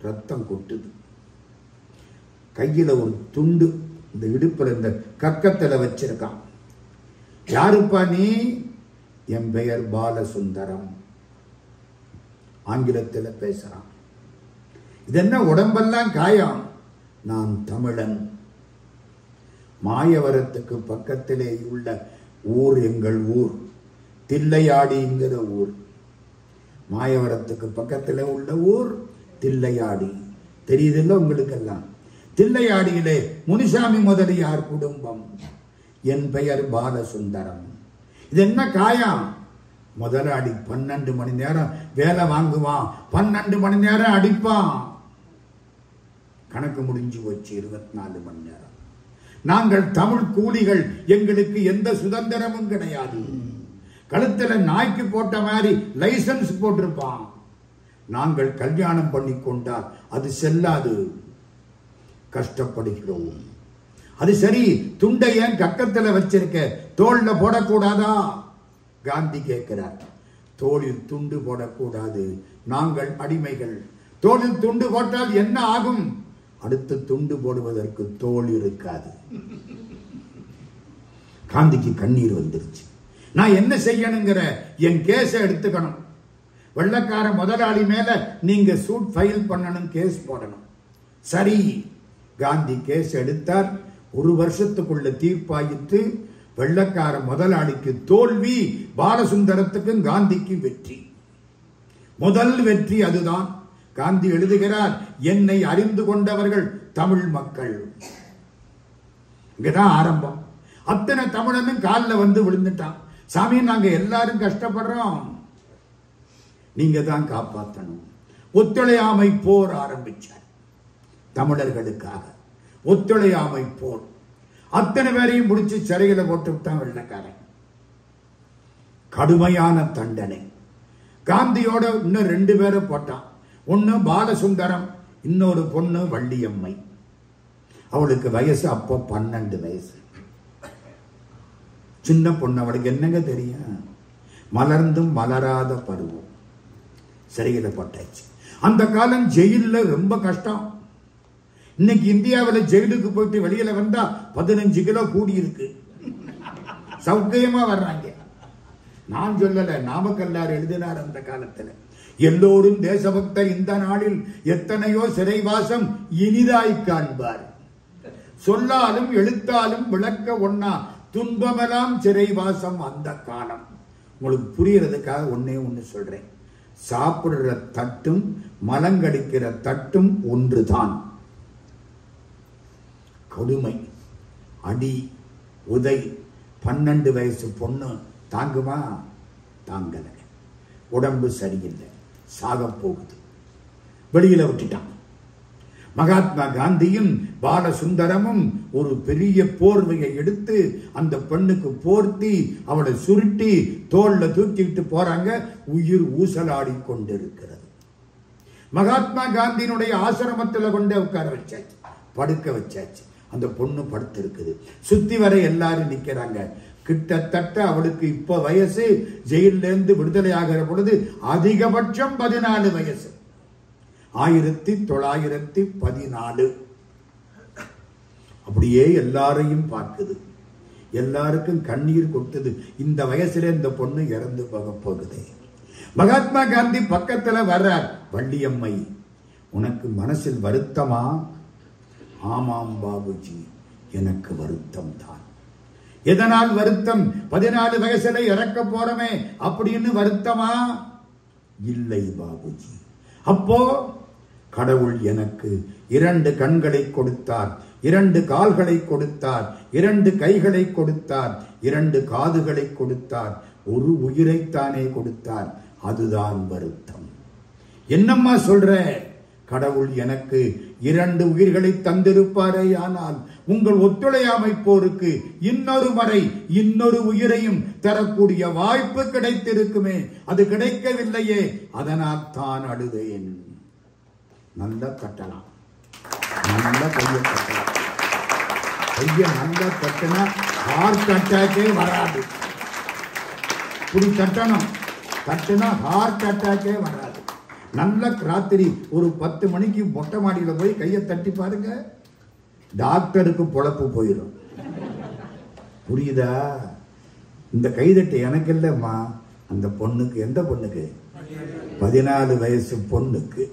ரத்தம் கொட்டுது, கையில ஒரு துண்டு இந்த இடுப்புல இந்த கக்கத்துல வச்சிருக்கான். யாருப்பா நீ? என் பெயர் பாலசுந்தரம். ஆங்கிலத்தில் பேசுறான். இது என்ன உடம்பெல்லாம் காயம்? நான் தமிழன். மாயவரத்துக்கு பக்கத்திலே உள்ள ஊர் எங்கள் ஊர், தில்லையாடிங்கிற ஊர். மாயவரத்துக்கு பக்கத்தில் உள்ள ஊர் தில்லையாடி. தெரியுதுல்ல உங்களுக்கெல்லாம். தில்லையாடியிலே முனிசாமி முதலியார் குடும்பம். என் பெயர் பாலசுந்தரம். இது என்ன காயம்? முதலாளி 12 மணி நேரம் வேலை வாங்குவான், 12 மணி நேரம் அடிப்பான், கணக்கு முடிஞ்சு போச்சு 24 மணி நேரம். நாங்கள் தமிழ் கூலிகள், எங்களுக்கு எந்த சுதந்திரமும் கிடையாது. கழுத்துல நாய்க்கு போட்ட மாதிரி லைசன்ஸ் போட்டிருப்பான். நாங்கள் கல்யாணம் பண்ணி கொண்டால் அது செல்லாது, கஷ்டப்படுகிறோம். அது சரி, துண்டை ஏன் கக்கத்துல வச்சிருக்க, தோல்ல போடக்கூடாதா? காந்தி கேட்கிறார். தோளில் துண்டு போடக்கூடாது, நாங்கள் அடிமைகள். தோளில் துண்டு போட்டால் என்ன ஆகும்? அடுத்து துண்டு போடுவதற்கு தோல் இருக்காது. காந்திக்கு கண்ணீர் வந்துருச்சு. நான் என்ன செய்யணுங்கிற என் கேஸை எடுத்துக்கணும். வெள்ளக்கார முதலாளி மேல நீங்க சூட் ஃபைல் பண்ணணும், கேஸ் போடணும். சரி, காந்தி கேஸ் எடுத்தார். ஒரு வருஷத்துக்குள்ள தீர்ப்பாயிற்று. வெள்ளக்கார முதலாளிக்கு தோல்வி, பாலசுந்தரத்துக்கும் காந்திக்கு வெற்றி. முதல் வெற்றி அதுதான். காந்தி எழுதுகிறார், என்னை அறிந்து கொண்டவர்கள் தமிழ் மக்கள். இங்கதான் ஆரம்பம். அத்தனை தமிழனும் காலில் வந்து விழுந்துட்டான். சாமி, நாங்க எல்லாரும் கஷ்டப்படுறோம், நீங்க தான் காப்பாற்றணும். ஒத்துழையாமை போர் ஆரம்பிச்சார் தமிழர்களுக்காக. ஒத்துழையாமை போர். அத்தனை பேரையும் முடிச்சு சிறையில போட்டு விட்டான் வெள்ளக்காரன். கடுமையான தண்டனை. காந்தியோட இன்னும் ரெண்டு பேரை போட்டான். ஒன்னு பாலசுந்தரம், இன்னொரு பொண்ணு வள்ளியம்மை. அவளுக்கு வயசு அப்போ 12 வயசு, சின்ன பொண்ணு. அவளுக்கு என்னங்க தெரியும், மலர்ந்தும் மலராத பருவம். சிறையில போட்டாச்சு. அந்த காலம் ஜெயில ரொம்ப கஷ்டம். இன்னைக்கு இந்தியாவில் ஜெயிலுக்கு போயிட்டு வெளியில வந்தா 15 கிலோ கூடி இருக்கு, சௌக்கியமா வர்றாங்க. நான் சொல்லல, நாமக்கல்லார் எழுதினார். அந்த காலத்துல எல்லோரும் தேசபக்தர். இந்த நாளில் எத்தனையோ சிறைவாசம் இனிதாய் காண்பார், சொல்லாலும் எழுத்தாலும் விளக்க ஒன்னா துன்பமெல்லாம் சிறைவாசம் அந்த காலம். உங்களுக்கு புரியறதுக்காக ஒன்னே ஒன்னு சொல்றேன். சாப்பிடுற தட்டும் மலங்கடிக்கிற தட்டும் ஒன்றுதான். கொடுமை, அடி, உதை. 12 வயசு பொண்ணு தாங்குமா? தாங்கல. உடம்பு சரியில்லை, சாக போகுது. வெளியில விட்டுட்டான். மகாத்மா காந்தியும் பாலசுந்தரமும் ஒரு பெரிய போர்வையை எடுத்து அந்த பெண்ணுக்கு போர்த்தி அவளை சுருட்டி தோல்ல தூக்கிட்டு போறாங்க. உயிர் ஊசலாடி கொண்டிருக்கிறது. மகாத்மா காந்தியினுடைய ஆசிரமத்தில் கொண்டு உட்கார வச்சாச்சு, படுக்க வச்சாச்சு. அந்த பொண்ணு படுத்து இருக்குது. சுத்தி வர எல்லாரும் நிக்கிறாங்க. கிட்டத்தட்ட அவளுக்கு இப்ப வயசு, ஜெயில இருந்து விடுதலை ஆகிற பொழுது அதிகபட்சம் 14 வயசு. 1914. அப்படியே எல்லாரையும் பார்க்குது, எல்லாருக்கும் கண்ணீர் கொட்டுது. இந்த வயசுல இந்த பொண்ணு இறந்து போக போகுது. மகாத்மா காந்தி பக்கத்துல வர்றார். வள்ளியம்மை, உனக்கு மனசில் வருத்தமா? ஆமாம் பாபுஜி, எனக்கு வருத்தம் தான். எதனால் வருத்தம்? 14 வயசுல இறக்க போறமே அப்படின்னு வருத்தமா? இல்லை பாபுஜி. அப்போ கடவுள் எனக்கு 2 கண்களை கொடுத்தார், 2 கால்களை கொடுத்தார், 2 கைகளை கொடுத்தார், 2 காதுகளை கொடுத்தார், ஒரு உயிரைத்தானே கொடுத்தார், அதுதான் வருத்தம். என்னம்மா சொல்ற? கடவுள் எனக்கு 2 உயிர்களை தந்திருப்பாரே, ஆனால் உங்கள் ஒத்துழையாமை போருக்கு இன்னொரு முறை இன்னொரு உயிரையும் தரக்கூடிய வாய்ப்பு கிடைத்திருக்குமே, அது கிடைக்கவில்லையே, அதனால் தான் அழுதேன். நல்லா தட்டலாம், நல்லா கையை தட்டலாம். கையை நல்லா தட்டினா ஹார்ட் அட்டாக்கே வராது. இப்படி தட்டணும். தட்டினா ஹார்ட் அட்டாக்கே வராது. நல்ல ராத்திரி ஒரு 10 மணிக்கு மொட்டை மாடியில் போய் கையை தட்டி பாருங்க, டாக்டருக்கு பொழப்பு போயிடும். புரியுதா? இந்த கைதட்டு எனக்கு இல்லைம்மா, அந்த பொண்ணுக்கு. எந்த பொண்ணுக்கு? 14 வயசு பொண்ணுக்கு.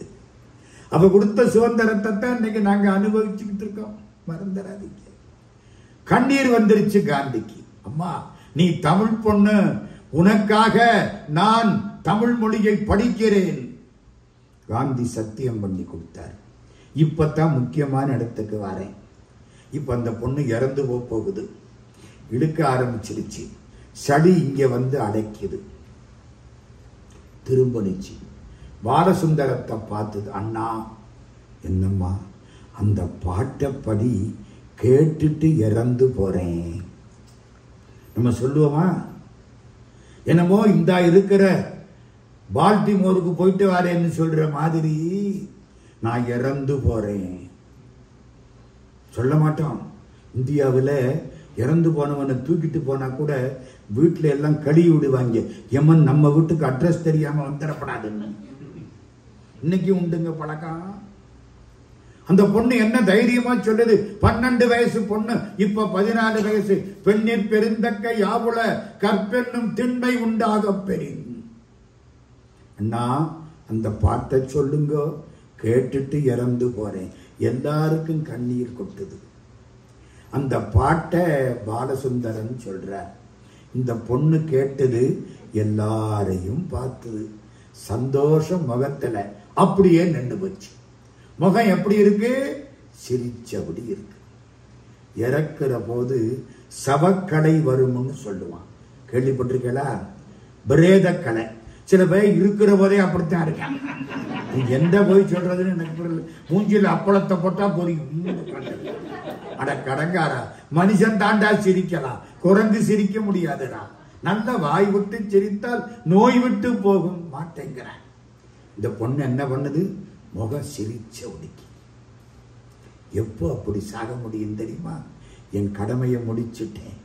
அவ கொடுத்த சுதந்திரத்தை தான் இன்னைக்கு நாங்க அனுபவிச்சுக்கிட்டு இருக்கோம். மறந்துடாதீங்க. கண்ணீர் வந்துருச்சு காந்திக்கு. அம்மா, நீ தமிழ் பொண்ணு, உனக்காக நான் தமிழ் மொழியை படிக்கிறேன். காந்தி சத்தியம் பண்ணி கொடுத்தார். இப்பத்தான் முக்கியமான இடத்துக்கு வரேன். இப்போ அந்த பொண்ணு இறந்து போகுது. இழுக்க ஆரம்பிச்சிருச்சு. சளி இங்கே வந்து அடைக்குது. திரும்பணிச்சு. பாலசுந்தரத்தை பார்த்துது. அண்ணா, என்னம்மா அந்த பாட்டப்படி கேட்டுட்டு இறந்து போறேன் நம்ம சொல்லுவோமா? என்னமோ இந்த இருக்கிற பால்டிமோருக்கு போயிட்டு வரேன்னு சொல்ற மாதிரி நான் இறந்து போறேன் சொல்ல மாட்டோம். இந்தியாவில் இறந்து போனவனை தூக்கிட்டு போனா கூட வீட்டில் எல்லாம் கழுவி விடுவாங்க, எமன் நம்ம வீட்டுக்கு அட்ரஸ் தெரியாம வந்துடப்படாதுன்னு. இன்னைக்கு உண்டுங்க பழக்கம். அந்த பொண்ணு என்ன தைரியமா சொல்லுது, 12 வயசு பொண்ணு, இப்ப 14 வயசு. பெண்ணிற் பெருந்தக்க யாவுள கற்பெண்ணும் திண்மை உண்டாக பெரின். அண்ணா அந்த பாட்டை சொல்லுங்க, கேட்டுட்டு இறந்து போறேன். எல்லாருக்கும் கண்ணீர் கொட்டுது. அந்த பாட்டை பாலசுந்தரன் சொல்றார். இந்த பொண்ணு கேட்டது, எல்லாரையும் பார்த்தது, சந்தோஷம் முகத்துல அப்படியே நின்று போச்சு. முகம் எப்படி இருக்கு? சிரிச்சபடி இருக்கு. இறக்குற போது சவக்கலை வரும்னு சொல்லுவான், கேள்விப்பட்டிருக்கா? பிரேத கலை. சில பேர் இருக்கிற போதே அப்படித்தான் இருக்காங்க. எந்த போய் சொல்றதுன்னு எனக்கு மூஞ்சியில் அப்பளத்தை போட்டா போறீங்க. அட கடங்காரா, மனுஷன் தாண்டா சிரிக்கலாம், குரங்கு சிரிக்க முடியாதுடா. நல்ல வாய் விட்டு சிரித்தால் நோய் விட்டு போகும் மாட்டேங்கிற இந்த பொண்ணு என்ன பண்ணுது? முகம் சிரிச்ச ஒடுக்கி. எப்போ அப்படி சாக முடியும் தெரியுமா? என் கடமையை முடிச்சுட்டேன்,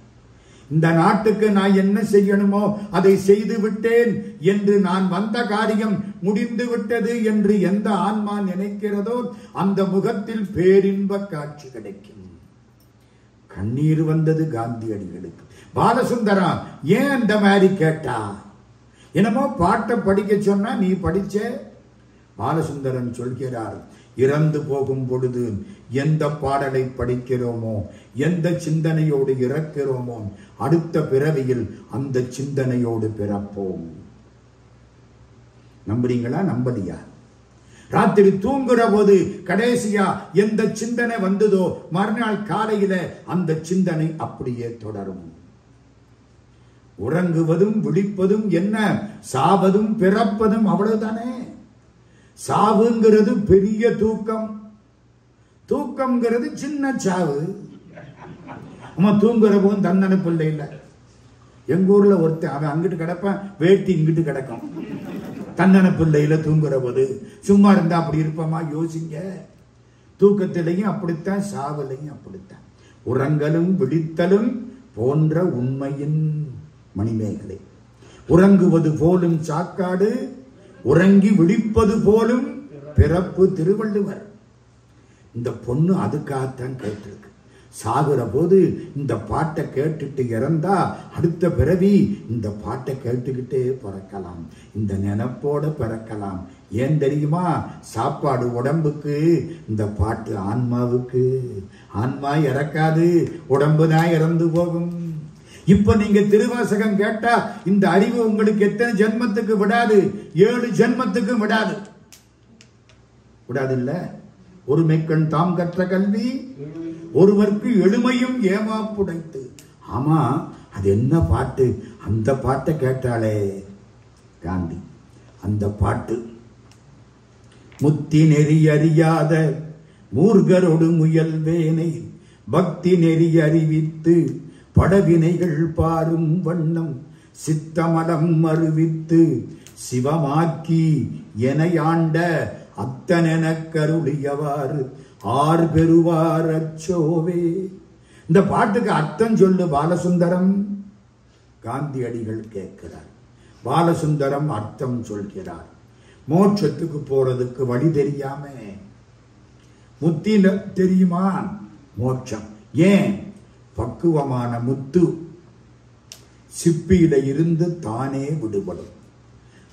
இந்த நாட்டுக்கு நான் என்ன செய்யணுமோ அதை செய்து விட்டேன் என்று, நான் வந்த காரியம் முடிந்து விட்டது என்று எந்த ஆன்மா நினைக்கிறதோ அந்த முகத்தில் பேரின்ப காட்சி கிடைக்கும். கண்ணீர் வந்தது காந்தியடிகளுக்கு. பாலசுந்தரா ஏன் அந்த மாதிரி கேட்டா? என்னமோ பாட்டை படிக்க சொன்னா நீ படிச்ச. பாலசுந்தரன் சொல்கிறார், இறந்து போகும் பொழுது எந்த பாடலை படிக்கிறோமோ, எந்த சிந்தனையோடு இறக்கிறோமோ, அடுத்த பிறவியில் அந்த சிந்தனையோடு பிறப்போம். நம்புறீங்களா நம்பலியா? ராத்திரி தூங்குற போது கடைசியா எந்த சிந்தனை வந்ததோ மறுநாள் காலையில அந்த சிந்தனை அப்படியே தொடரும். உறங்குவதும் விழிப்பதும் என்ன, சாவதும் பிறப்பதும் அவ்வளவுதானே. சாவுங்கிறது பெரிய தூக்கம், தூக்கம்ங்கிறது சின்ன சாவு. நம்ம தூங்குற போதும் தந்தன பிள்ளை இல்லை. எங்க ஊர்ல ஒருத்தன் அவன் அங்கிட்டு கிடப்பான், வேட்டி இங்கிட்டு கிடக்கும். தந்தன பிள்ளையில தூங்குற போது சும்மா இருந்தா அப்படி இருப்போமா? யோசிங்க. தூக்கத்திலையும் அப்படித்தான், சாவுலையும் அப்படித்தான். உறங்கலும் விழித்தலும் போன்ற உண்மையின் மணிமேகலை. உறங்குவது போலும் சாக்காடு, உறங்கி விழிப்பது போலும் பிறப்பு, திருவள்ளுவர். இந்த பொண்ணு அதுக்காகத்தான் கேட்டிருக்கு. சாகுற போது இந்த பாட்டை கேட்டுட்டு இறந்தா அடுத்த பிறவி இந்த பாட்டை கேட்டுக்கிட்டே பிறக்கலாம், இந்த நினைப்போட பிறக்கலாம். ஏன் தெரியுமா? சாப்பாடு உடம்புக்கு, இந்த பாட்டு ஆன்மாவுக்கு. ஆன்மா இறக்காது, உடம்புதான் இறந்து போகும். இப்ப நீங்க திருவாசகம் கேட்டா இந்த அறிவு உங்களுக்கு எத்தனை ஜென்மத்துக்கு விடாது? 7 ஜென்மத்துக்கும் விடாது. விடாது இல்ல. ஒரு மெக்கண் தாம் கற்ற கல்வி ஒருவருக்கு எளிமையும் ஏமாப்புடைத்து. ஆமா, அது என்ன பாட்டு? அந்த பாட்டை கேட்டாலே காந்தி, அந்த பாட்டு முத்தி நெறி அறியாத மூர்கரோடு முயல்வேனை பக்தி நெறி அறிவித்து படவினைகள் பாரும் வண்ணம் சித்தமலம் மறுவித்து சிவமாக்கி எனையாண்ட அத்தனென கருளியவாறு ஆர் பெறுவார் அச்சோவே. இந்த பாட்டுக்கு அர்த்தம் சொல்லு பாலசுந்தரம். காந்தியடிகள் கேட்கிறார், பாலசுந்தரம் அர்த்தம் சொல்கிறார். மோட்சத்துக்கு போறதுக்கு வழி தெரியாம முத்தின தெரியுமா? மோட்சம் ஏன்? பக்குவமான முத்து சிப்பியில இருந்து தானே விடுபடும்.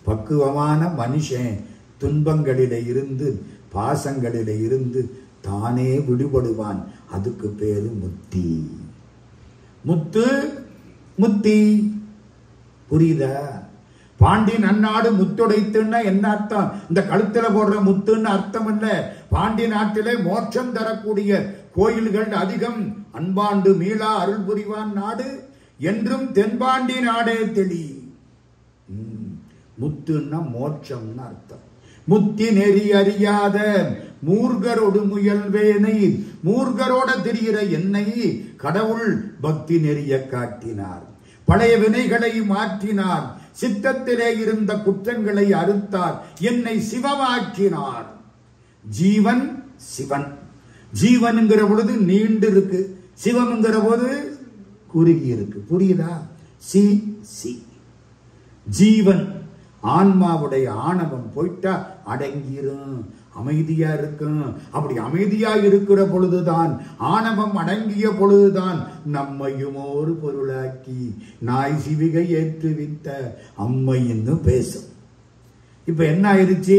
பக்குவமான மனுஷன் துன்பங்களில இருந்து, பாசங்களில இருந்து தானே விடுபடுவான். அதுக்கு பேரு முத்தி. முத்து முத்தி, புரியுதா? பாண்டி நன்னாடு முத்துடைத்துன்னா என்ன அர்த்தம்? இந்த கழுத்துல போடுற முத்துன்னு அர்த்தம் இல்ல. பாண்டி நாட்டிலே மோட்சம் தரக்கூடிய கோயில்கள் அதிகம். அன்பாண்டு மீளா அருள் புரிவான் நாடு என்றும் தென்பாண்டி நாடே தெளி. முத்துன்னா மோட்சம்னு அர்த்தம். முத்தி நெறி அறியாத மூர்கரோடு முயல்வேனை, மூர்கரோட தெரிகிற என்னை கடவுள் பக்தி நெறிய காட்டினார். பழைய வினைகளை மாற்றினார். சித்தத்திலே இருந்த குற்றங்களை அறுத்தார். என்னை சிவமாக்கினார். ஜீவன் சிவன். ஜீவன்ங்கிற பொழுது நீண்டு இருக்கு, சிவம்ங்கிற போது குறுகி இருக்கு. புரியுதா? சி சி ஜீவன் ஆன்மாவுடைய ஆணவம் போயிட்டா அடங்கிரும், அமைதியா இருக்கும். அப்படி அமைதியா இருக்கிற பொழுதுதான், ஆணவம் அடங்கிய பொழுதுதான் நம்மையும் ஒரு பொருளாக்கி நாய் சிவிகை ஏற்றுவித்த அம்மைன்னு பேசும். இப்ப என்ன ஆயிடுச்சு?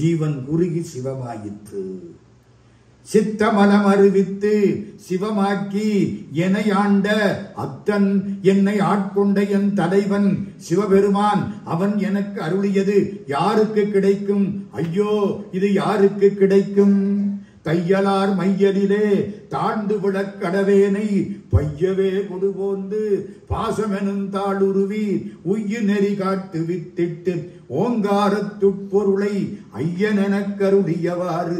ஜீவன் குறுகி சிவமாயிற்று. சித்தமலம் அறிவித்து சிவமாக்கி என்னை ஆண்ட அத்தன், என்னை ஆட்கொண்ட என் தலைவன் சிவபெருமான், அவன் எனக்கு அருளியது யாருக்கு கிடைக்கும்? ஐயோ, இது யாருக்கு கிடைக்கும்? தையலார் மையலிலே தாழ்ந்து விளக்கடவேனை பையவே கொடுபோந்து பாசமெனும் தாளுருவி உய்யு நெறி காட்டு வித்திட்டு ஓங்காரத்துட்பொருளை ஐயன் எனக்கருளியவாறு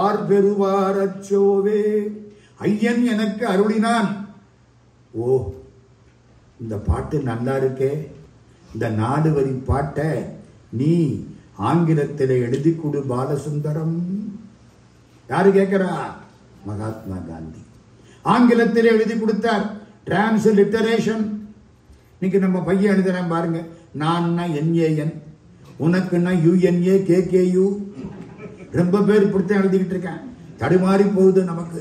ஆர் பெறுவாரச்சோவே. ஐயன் எனக்கு அருளினான். ஓ, இந்த பாட்டு நல்லா இருக்கே. இந்த நாடு வரி பாட்டை நீ ஆங்கிலத்தில் எழுதி கொடு பாலசுந்தரம். யாரு கேட்கிறா? மகாத்மா காந்தி ஆங்கிலத்தில் எழுதி கொடுத்தார். டிரான்ஸ்லிட்டரேஷன். இன்னைக்கு நம்ம பையன் எழுதுறேன் பாருங்க. நான்னா என்ஏஎன், உனக்குன்னா யுஎன்ஏ கேகேயு. ரொம்ப பேர் இப்படித்தான் எழுதிக்கிட்டு இருக்கேன். தடுமாறி போகுது நமக்கு.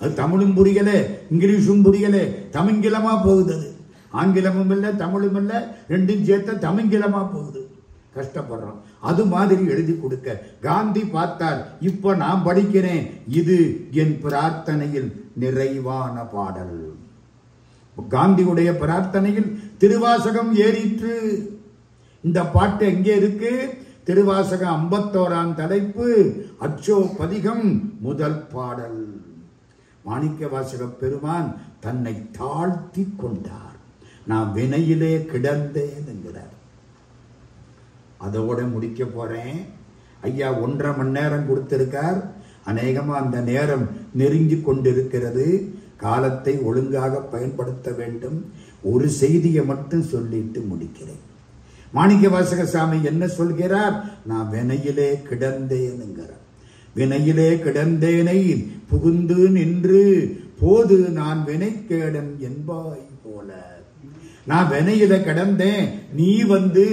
அது தமிழும் புரியல, இங்கிலீஷும் புரியல, தமிங்கிலமா போகுது. அது ஆங்கிலமும் இல்லை, தமிழும் இல்லை, ரெண்டும் சேர்த்த தமிங்கிலமா போகுது. கஷ்டப்படுறோம். அது மாதிரி எழுதி கொடுக்க காந்தி பார்த்தார். இப்ப நான் படிக்கிறேன். இது என் பிரார்த்தனையில் நிறைவான பாடல். காந்தியுடைய பிரார்த்தனையில் திருவாசகம் ஏறிற்று. இந்த பாட்டு எங்கே இருக்கு? திருவாசகம் 51ஆம் தலைப்பு, அச்சோ பதிகம், முதல் பாடல். மாணிக்கவாசக பெருமான் தன்னை தாழ்த்தி கொண்டார். நான் வினையிலே கிடந்தேன் என்கிறார். அதோட முடிக்க போறேன். ஐயா 1.5 மணி நேரம் கொடுத்திருக்கார். அநேகமா அந்த நேரம் நெருங்கி கொண்டிருக்கிறது. காலத்தை ஒழுங்காக பயன்படுத்த வேண்டும். ஒரு செய்தியை மட்டும் சொல்லிட்டு முடிக்கிறேன். மாணிக்கவாசக சாமி என்ன சொல்கிறார்? நான் வினையிலே கிடந்தேனுங்கிறார். வினையிலே கிடந்தேனை புகுந்து நின்று போது நான் வினை கேடன் என்பாய் போல. நான் வினையில கிடந்தேன். நீ வந்து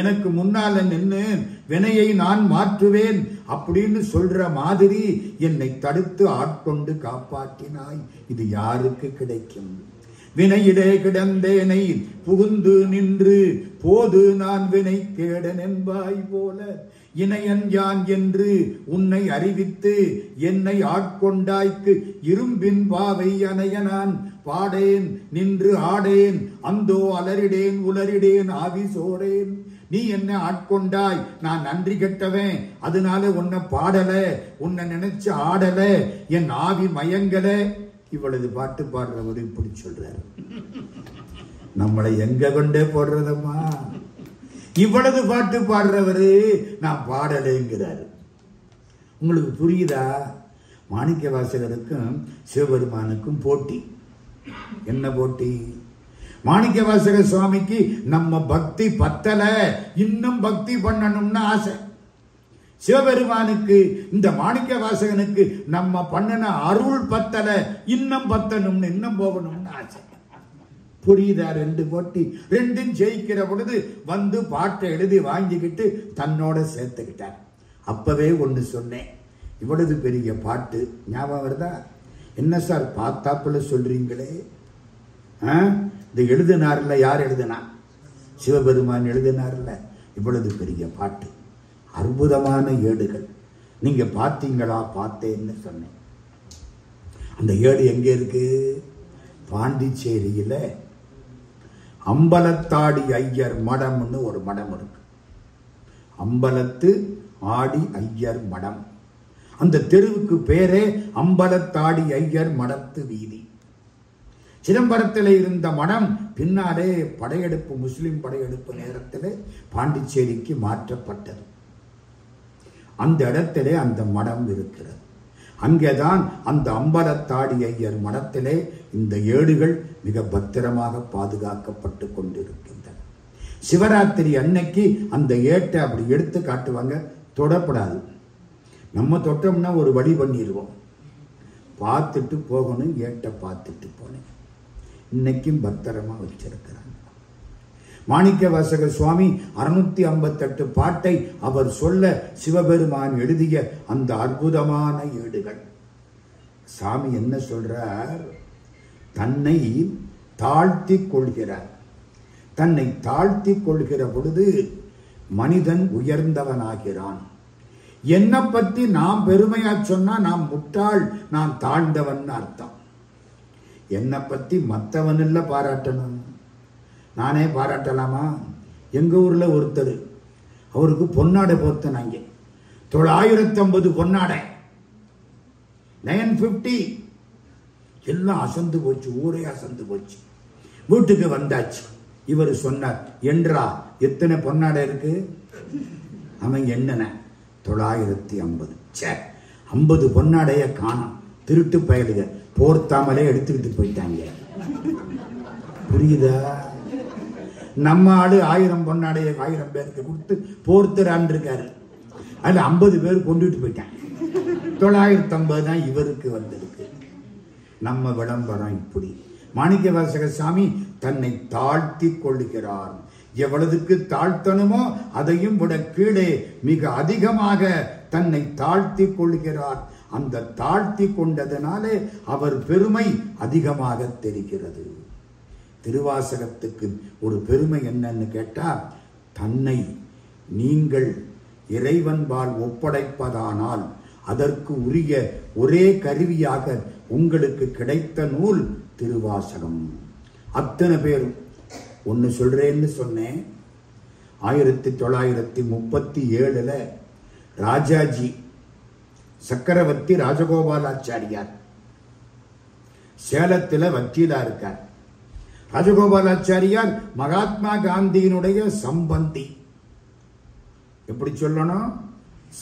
எனக்கு முன்னால நின்று வினையை நான் மாற்றுவேன் அப்படின்னு சொல்ற மாதிரி என்னை தடுத்து ஆட்கொண்டு காப்பாற்றினாய். இது யாருக்கு கிடைக்கும்? வினையிலே கிடந்தேனை புகுந்து நின்று போது நான் வினை கேடன் என்பாய் போல. இணையன் யான் என்று உன்னை அறிவித்து என்னை ஆட்கொண்டாய்க்கு இரும்பின் பாவை அணைய நான் பாடேன் நின்று ஆடேன் அந்தோ அலரிடேன் உலரிடேன் ஆவி சோடேன். நீ என்ன ஆட்கொண்டாய். நான் நன்றி கெட்டவன், அதனால உன்னை பாடல, உன்னை நினைச்சு ஆடல, என் ஆவி மயங்கல. இவளது பாட்டு பாடுறவரு இப்படி சொல்றாரு. நம்மளை எங்க கொண்டே போடுறதம்மா. இவ்வளவு பாட்டு பாடுறவரு நான் பாடலைங்கிறாரு. உங்களுக்கு புரியுதா? மாணிக்கவாசகருக்கும் சிவபெருமானுக்கும் போட்டி. என்ன போட்டி? மாணிக்கவாசக சுவாமிக்கு நம்ம பக்தி பத்தல, இன்னும் பக்தி பண்ணணும்னு ஆசை. சிவபெருமானுக்கு, இந்த மாணிக்கவாசகனுக்கு நம்ம பண்ணன அருள் பத்தல, இன்னும் பத்தணும்னு, இன்னும் போகணும்னு ஆசை. புரியுதா? ரெண்டு போட்டி. ரெண்டும் ஜெயிக்கிற பொழுது வந்து பாட்டை எழுதி வாங்கிக்கிட்டு தன்னோட சேர்த்துக்கிட்டார். அப்பவே ஒன்று சொன்னேன். இவ்வளவு பெரிய பாட்டு ஞாபகம் வருதா? என்ன சார் பார்த்தாப்புல சொல்றீங்களே? இது எழுதினார்ல, யார் எழுதினா? சிவபெருமான் எழுதினார்ல. இவ்வளவு பெரிய பாட்டு, அற்புதமான ஏடுகள். நீங்க பார்த்தீங்களா? பார்த்தேன்னு சொன்னேன். அந்த ஏடு எங்க இருக்கு? பாண்டிச்சேரியில அம்பலத்தாடி ஐயர் மடம்னு ஒரு மடம் இருக்கு. அம்பலத்து ஆடி ஐயர் மடம். அந்த தெருவுக்கு பேரே அம்பலத்தாடி ஐயர் மடத்து வீதி. சிதம்பரத்தில் இருந்த மடம் பின்னாலே படையெடுப்பு, முஸ்லிம் படையெடுப்பு நேரத்தில் பாண்டிச்சேரிக்கு மாற்றப்பட்டது. அந்த இடத்திலே அந்த மடம் இருக்கிறது. அங்கேதான் அந்த அம்பலத்தாடி ஐயர் மடத்திலே இந்த ஏடுகள் மிக பத்திரமாக பாதுகாக்கப்பட்டு கொண்டிருக்கின்றன. சிவராத்திரி அன்னைக்கு அந்த ஏட்டை அப்படி எடுத்து காட்டுவாங்க, தொடப்படாது. நம்ம தொட்டோம்னா ஒரு வழி பண்ணிடுவோம். பார்த்துட்டு போகணும், ஏட்டை பார்த்துட்டு போனேன். இன்னைக்கும் பத்திரமா வச்சிருக்கிறாங்க. மாணிக்கவாசக சுவாமி 658 பாட்டை அவர் சொல்ல சிவபெருமான் எழுதிய அந்த அற்புதமான ஏடுகள். சாமி என்ன சொல்றார்? தன்னை தாழ்த்தி கொள்கிறார். தன்னை தாழ்த்தி கொள்கிற பொழுது மனிதன் உயர்ந்தவனாகிறான். என்னை பத்தி நாம் பெருமையா சொன்னா நாம் முட்டாள், நான் தாழ்ந்தவன் அர்த்தம். என்னை பத்தி மற்றவன் இல்லை பாராட்டணும், நானே பாராட்டலாமா? எங்கள் ஊரில் ஒருத்தர், அவருக்கு பொன்னாடை போர்த்தனாங்க, 950 பொன்னாடை, 950, எல்லாம் அசந்து போச்சு, ஊரே அசந்து போச்சு. வீட்டுக்கு வந்தாச்சு, இவர் சொன்னார், என்றா எத்தனை பொன்னாடை இருக்கு? அவன் என்னென்ன 950. சே, 50 பொன்னாடைய காணும், திருட்டு பயலுக போர்த்தாமலே எடுத்துக்கிட்டு போயிட்டாங்க. புரியுதா? நம்ம ஆளு 1000 பொன்னாடைய 1000 பேருக்கு கொடுத்து போர்த்துறான் இருக்காரு, அதுல 50 பேர் கொண்டுட்டு போயிட்டாங்க. 950 தான் இவருக்கு வந்திருக்கு. நம்ம விளம்பரம் இப்படி. மாணிக்கவாசக சாமி தன்னை தாழ்த்தி கொள்ளுகிறார். எவ்வளவுக்கு தாழ்த்தணுமோ அதையும் விட கீழே மிக அதிகமாக தன்னை தாழ்த்தி கொள்கிறார். அந்த தாழ்த்தி கொண்டதனாலே அவர் பெருமை அதிகமாக தெரிகிறது. திருவாசகத்துக்கு ஒரு பெருமை என்னன்னு கேட்டால், தன்னை நீங்கள் இறைவன்பால் ஒப்படைப்பதானால் அதற்கு உரிய ஒரே கருவியாக உங்களுக்கு கிடைத்த நூல் திருவாசகம். அத்தனை பேரும் ஒன்று சொல்றேன்னு சொன்னேன். 1937 ராஜாஜி, சக்கரவர்த்தி ராஜகோபாலாச்சாரியார் சேலத்தில் வக்கீலா இருக்கார். ராஜகோபாலாச்சாரியார் மகாத்மா காந்தியினுடைய சம்பந்தி. எப்படி சொல்லணும்?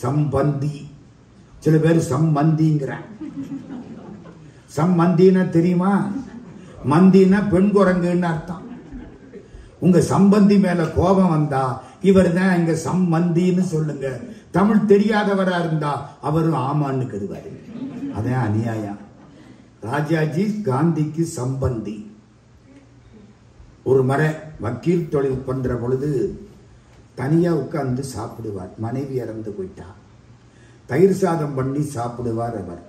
சம்பந்தி. சில பேர் சம்பந்திங்கிற, சம்பந்தினா தெரியுமா? மந்தினா பெண் குரங்குன்னு அர்த்தம். உங்க சம்பந்தி மேல கோபம் வந்தா இவர் தான் எங்க சம்பந்தின்னு சொல்லுங்க. தமிழ் தெரியாதவரா இருந்தா அவரும் ஆமான்னு கருவாரு. அதான் அநியாயம். ராஜாஜி காந்திக்கு சம்பந்தி. ஒரு முறை வக்கீல் தொழில் பண்ற பொழுது தனியா உட்கார்ந்து சாப்பிடுவார். மனைவி இறந்து போயிட்டா, தயிர் சாதம் பண்ணி சாப்பிடுவார் அவர்.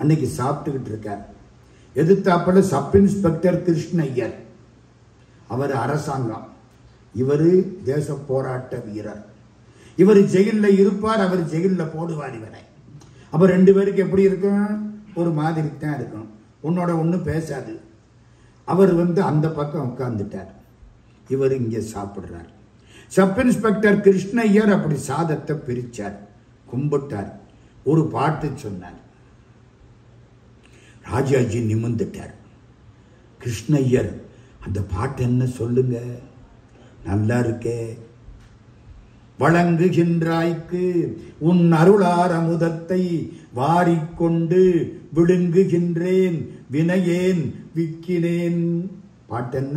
அன்னைக்கு சாப்பிட்டுக்கிட்டு இருக்கார். எதிர்த்தாப்புல சப் இன்ஸ்பெக்டர் கிருஷ்ணய்யர், அவர் அரசாங்கம், இவர் தேச போராட்ட வீரர். இவர் ஜெயிலில் இருப்பார், அவர் ஜெயிலில் போடுவார் இவரை. அப்போ 2 பேருக்கு எப்படி இருக்கும்? ஒரு மாதிரி தான் இருக்கும். உன்னோட ஒன்று பேசாது. அவர் அந்த பக்கம் உட்கார்ந்துட்டார், இவர் இங்கே சாப்பிட்றார். சப் இன்ஸ்பெக்டர் கிருஷ்ணய்யர் அப்படி சாதத்தை பிரித்தார், கும்பிட்டார், ஒரு பாட்டு சொன்னார். ராஜாஜி நிமிர்ந்துட்டார். கிருஷ்ணய்யர், அந்த பாட்டு என்ன சொல்லுங்க? நல்லா இருக்கே. வழங்குகின்றாய்க்கு உன் அருளார் அமுதத்தை வாரிக்கொண்டு விழுங்குகின்றேன் வினையேன் விக்கினேன். பாட்டென்ன?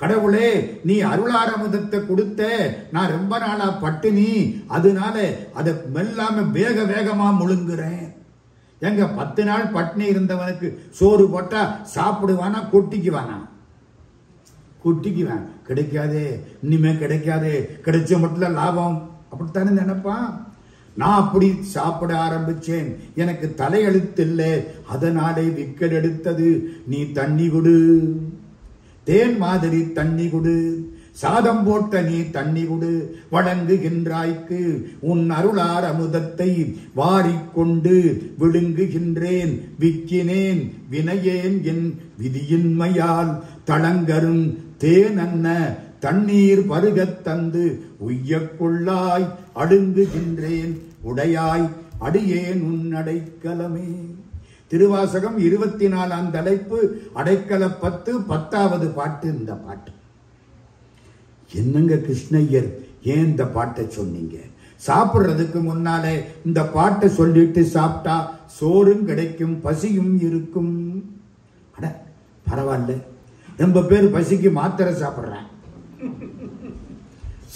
கடவுளே, நீ அருளார் அமுதத்தை கொடுத்த, நான் ரொம்ப நாளா பட்டினி, அதனால அதை மெல்லாம வேக வேகமா முழுங்குறேன். எங்க 10 நாள் பட்டினி இருந்தவனுக்கு சோறு போட்டா சாப்பிடுவானா? கொட்டிக்குவானா? கொட்டிக்குவேன். கிடைக்காதே, இனிமே கிடைக்காதே, கிடைச்ச மட்டும் லாபம் அப்படித்தானே நினைப்பான். நான் அப்படி சாப்பிட ஆரம்பிச்சேன், எனக்கு தலையெழுத்து இல்லை, அதனாலே விக்கெட் எடுத்தது. நீ தண்ணி கொடு, தேன் மாதிரி தண்ணி கொடு, சாதம் போட்ட நீ தண்ணி கொடு. வழங்குகின்றாய்க்கு உன் அருளார் அமுதத்தை வாரிக்கொண்டு விழுங்குகின்றேன் விக்கினேன் வினையேன் என் விதியின்மையால் தளங்கரும் தேன் அன்ன தண்ணீர் பருகத் தந்து உய்ய கொள்ளாய் அடுங்குகின்றேன் உடையாய் அடியேன் உன் அடைக்கலமே. திருவாசகம் 24ஆம் தலைப்பு, அடைக்கல 10, 10வது பாட்டு இந்த பாட்டு. என்னங்க கிருஷ்ணய்யர் ஏன் இந்த பாட்டை சொன்னீங்க? சாப்பிட்றதுக்கு முன்னாலே இந்த பாட்டை சொல்லிட்டு சாப்பிட்டா சோறும் கிடைக்கும் பசியும் இருக்கும். அட பரவாயில்ல, ரொம்ப பேர் பசிக்கு மாத்திரை சாப்பிட்றாங்க,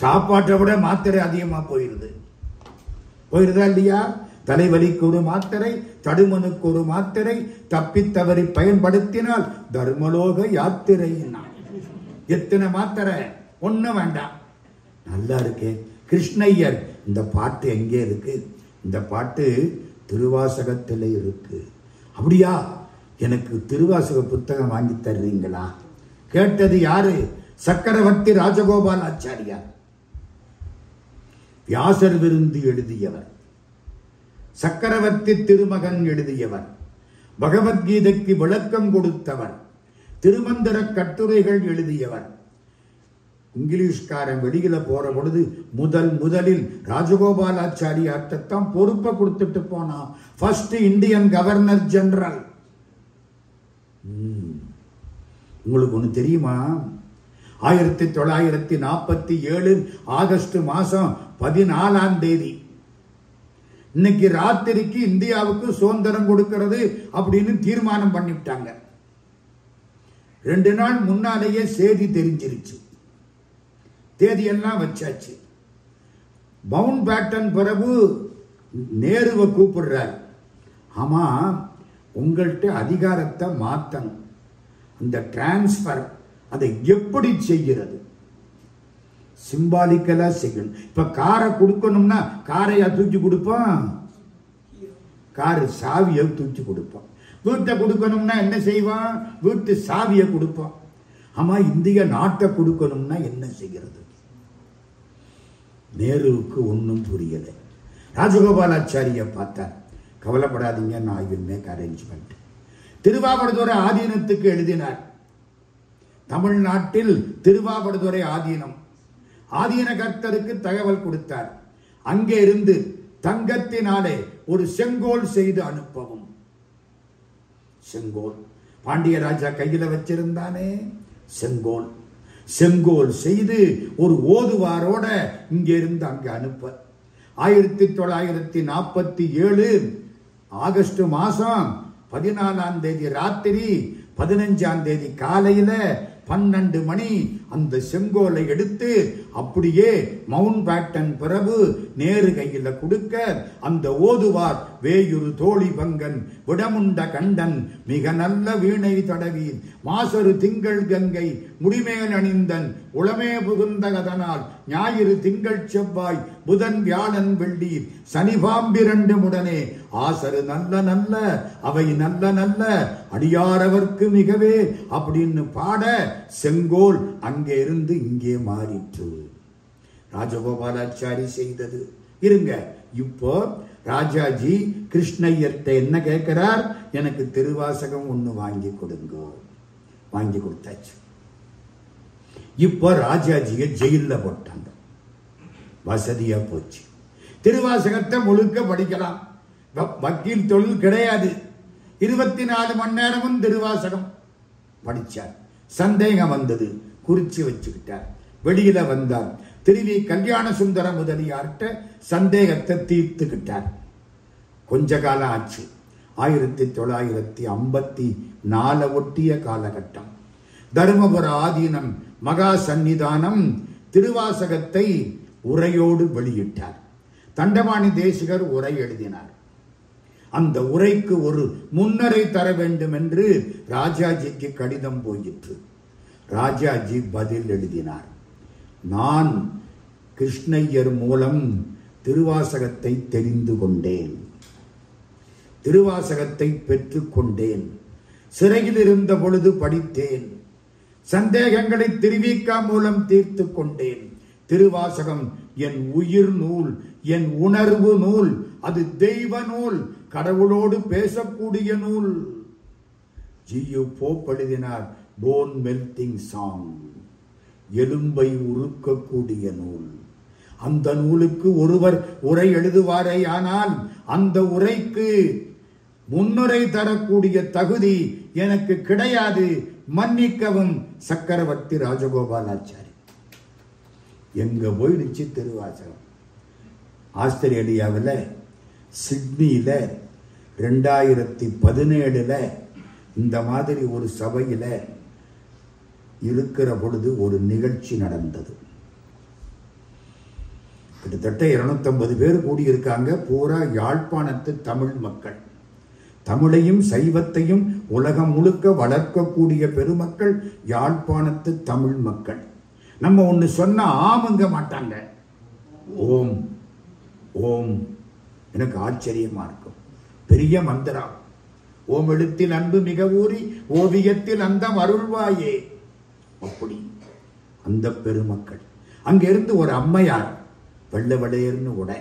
சாப்பாட்டை விட மாத்திரை அதிகமாக போயிருதா இல்லையா? தலைவலிக்கு ஒரு மாத்திரை, தடுமனுக்கு ஒரு மாத்திரை, தப்பித்தவரை பயன்படுத்தினால் தர்மலோக யாத்திரை. எத்தனை மாத்திரை? ஒன்றும் வேண்டாம். நல்லா இருக்கு கிருஷ்ணய்யர். இந்த பாட்டு எங்கே இருக்கு? இந்த பாட்டு திருவாசகத்தில் இருக்கு. அப்படியா, எனக்கு திருவாசக புத்தகம் வாங்கி தர்றீங்களா? கேட்டது யாரு? சக்கரவர்த்தி ராஜகோபாலாச்சாரியார், வியாசர் விருந்து எழுதியவர், சக்கரவர்த்தி திருமகன் எழுதியவர், பகவத்கீதைக்கு விளக்கம் கொடுத்தவர், திருமந்திர கட்டுரைகள் எழுதியவர். இங்கிலீஷ்காரன் வெளியில போற பொழுது முதலில் ராஜகோபாலாச்சாரியார்த்தான் பொறுப்பை கொடுத்துட்டு போனான். First Indian governor general. உங்களுக்கு ஒன்று தெரியுமா? 1947 ஆகஸ்ட் மாசம் 14ஆம் தேதி இன்னைக்கு ராத்திரிக்கு இந்தியாவுக்கு சுதந்திரம் கொடுக்கிறது அப்படின்னு தீர்மானம் பண்ணிவிட்டாங்க. 2 நாள் முன்னாலேயே செய்தி தெரிஞ்சிருச்சு, தேதியெல்லாம் வச்சாச்சு. பவுண்ட் பேட்டன் பிரபு நேருவை கூப்பிடுறார். ஆமா, உங்கள்கிட்ட அதிகாரத்தை மாற்றணும், அந்த டிரான்ஸ்பர் அதை எப்படி செய்கிறது? சிம்பாலிக்கலா செய்யணும். இப்ப காரை கொடுக்கணும்னா காரையா தூக்கி கொடுப்போம்? காரு சாவியை தூக்கி கொடுப்போம். வீட்டை கொடுக்கணும்னா என்ன செய்வான்? வீட்டு சாவியை கொடுப்போம். ஆமா, இந்திய நாட்டை கொடுக்கணும்னா என்ன செய்கிறது? நேருவுக்கு ஒன்றும் புரியலை. ராஜகோபாலாச்சாரிய பார்த்தார். கவலைப்படாதீங்க, நான் இவன் மேக் அரேஞ்ச்மெண்ட். திருவாவடுதுறை ஆதீனத்துக்கு எழுதினார். தமிழ்நாட்டில் திருவாவடுதுறை ஆதீனம், ஆதீன கர்த்தருக்கு தகவல் கொடுத்தார். அங்கே இருந்து தங்கத்தினாலே ஒரு செங்கோல் செய்து அனுப்பவும். செங்கோல் பாண்டிய ராஜா கையில வச்சிருந்தானே செங்கோல், செங்கோல் செய்து ஒரு ஓதுவாரோட இங்கிருந்து அங்கு அனுப்ப. 1947 ஆகஸ்ட் மாசம் 14ஆம் தேதி ராத்திரி, 15ஆம் தேதி காலையில 12 மணி அந்த செங்கோலை எடுத்து அப்படியே மவுண்ட் பேட்டன் பிரபு நேரு கையில கொடுக்க, அந்த ஓதுவார் வேயுரு தோழி பங்கன் விடமுண்ட கண்டன் மிக நல்ல வீணை தடவி மாசரு திங்கள் கங்கை முடிமேல் அணிந்தன் உளமே புகுந்த கதனால் ஞாயிறு திங்கள் செவ்வாய் புதன் வியாழன் வெள்ளி சனிபாம்பிரண்டு முடனே ஆசரு நல்ல நல்ல அவை நல்ல நல்ல அடியாரவர்க்கு மிகவே அப்படின்னு பாட செங்கோல் அங்கே இருந்து இங்கே மாறிற்று. ராஜகோபாலாச்சாரி செய்தது. இருங்க, இப்போ ராஜாஜி கிருஷ்ணய்யர்கிட்ட என்ன கேட்கிறார்? எனக்கு திருவாசகம் ஒன்று வாங்கி கொடுங்க. வாங்கி கொடுத்தாச்சு. இப்போ ராஜாஜியை ஜெயிலில் போட்டாங்க. வசதியா போச்சு. திருவாசகத்தை முழுக்க படிக்கலாம். வக்கீல் தொழில் கிடையாது. 24 மணி நேரமும் திருவாசகம் படித்தார். சந்தேகம் வந்தது, குறிச்சு வச்சுக்கிட்டார். வெளியில வந்தார். திருவி கல்யாண சுந்தர முதலியார்கிட்ட சந்தேகத்தை தீர்த்துக்கிட்டார். கொஞ்ச காலம் ஆச்சு. 1954 ஒட்டிய காலகட்டம். தருமபுர ஆதீனம் மகா சந்நிதானம் திருவாசகத்தை உரையோடு வெளியிட்டார். தண்டபாணி தேசிகர் உரை எழுதினார். அந்த உரைக்கு ஒரு முன்னரை தர வேண்டும் என்று ராஜாஜிக்கு கடிதம் போயிற்று. ராஜாஜி பதில் எழுதினார். நான் கிருஷ்ணய்யர் மூலம் திருவாசகத்தை தெரிந்து கொண்டேன், திருவாசகத்தை பெற்றுக்கொண்டேன், சிறையில் இருந்த பொழுது படித்தேன், சந்தேகங்களை திருவிக்கா மூலம் தீர்த்து கொண்டேன். திருவாசகம் என் உயிர் நூல், என் உணர்வு நூல், அது தெய்வ நூல், கடவுளோடு பேசக்கூடிய நூல். ஜியு போப் எழுதினார். போன் மெல்டிங் சாங், எலும்பை உருக்கக்கூடிய நூல். அந்த நூலுக்கு ஒருவர் உரை எழுதுவாரே, ஆனால் அந்த உரைக்கு முன்னுரை தரக்கூடிய தகுதி எனக்கு கிடையாது, மன்னிக்கவும் சக்கரவர்த்தி ராஜகோபாலாச்சாரி. எங்க போயிடுச்சு திருவாசகம்? ஆஸ்திரேலியாவில் சிட்னியில் 2017 இந்த மாதிரி ஒரு சபையில் இருக்கிற பொழுது ஒரு நிகழ்ச்சி நடந்தது. கிட்டத்தட்ட 250 பேர் கூடியிருக்காங்க. பூரா யாழ்ப்பாணத்து தமிழ் மக்கள், தமிழையும் சைவத்தையும் உலகம் முழுக்க வளர்க்கக்கூடிய பெருமக்கள் யாழ்ப்பாணத்து தமிழ் மக்கள். நம்ம ஒன்று சொன்னா ஆமங்க மாட்டாங்க. ஓம் ஓம் எனக்கு ஆச்சரியமா இருக்கும். பெரிய மந்திரம். ஓம் எழுத்தில் அன்பு மிக ஊறி ஓவியத்தில் அந்த அருள்வாயே. அப்படி அந்த பெருமக்கள் அங்கிருந்து ஒரு அம்மையார் வெள்ளை வளையர்னு உடை,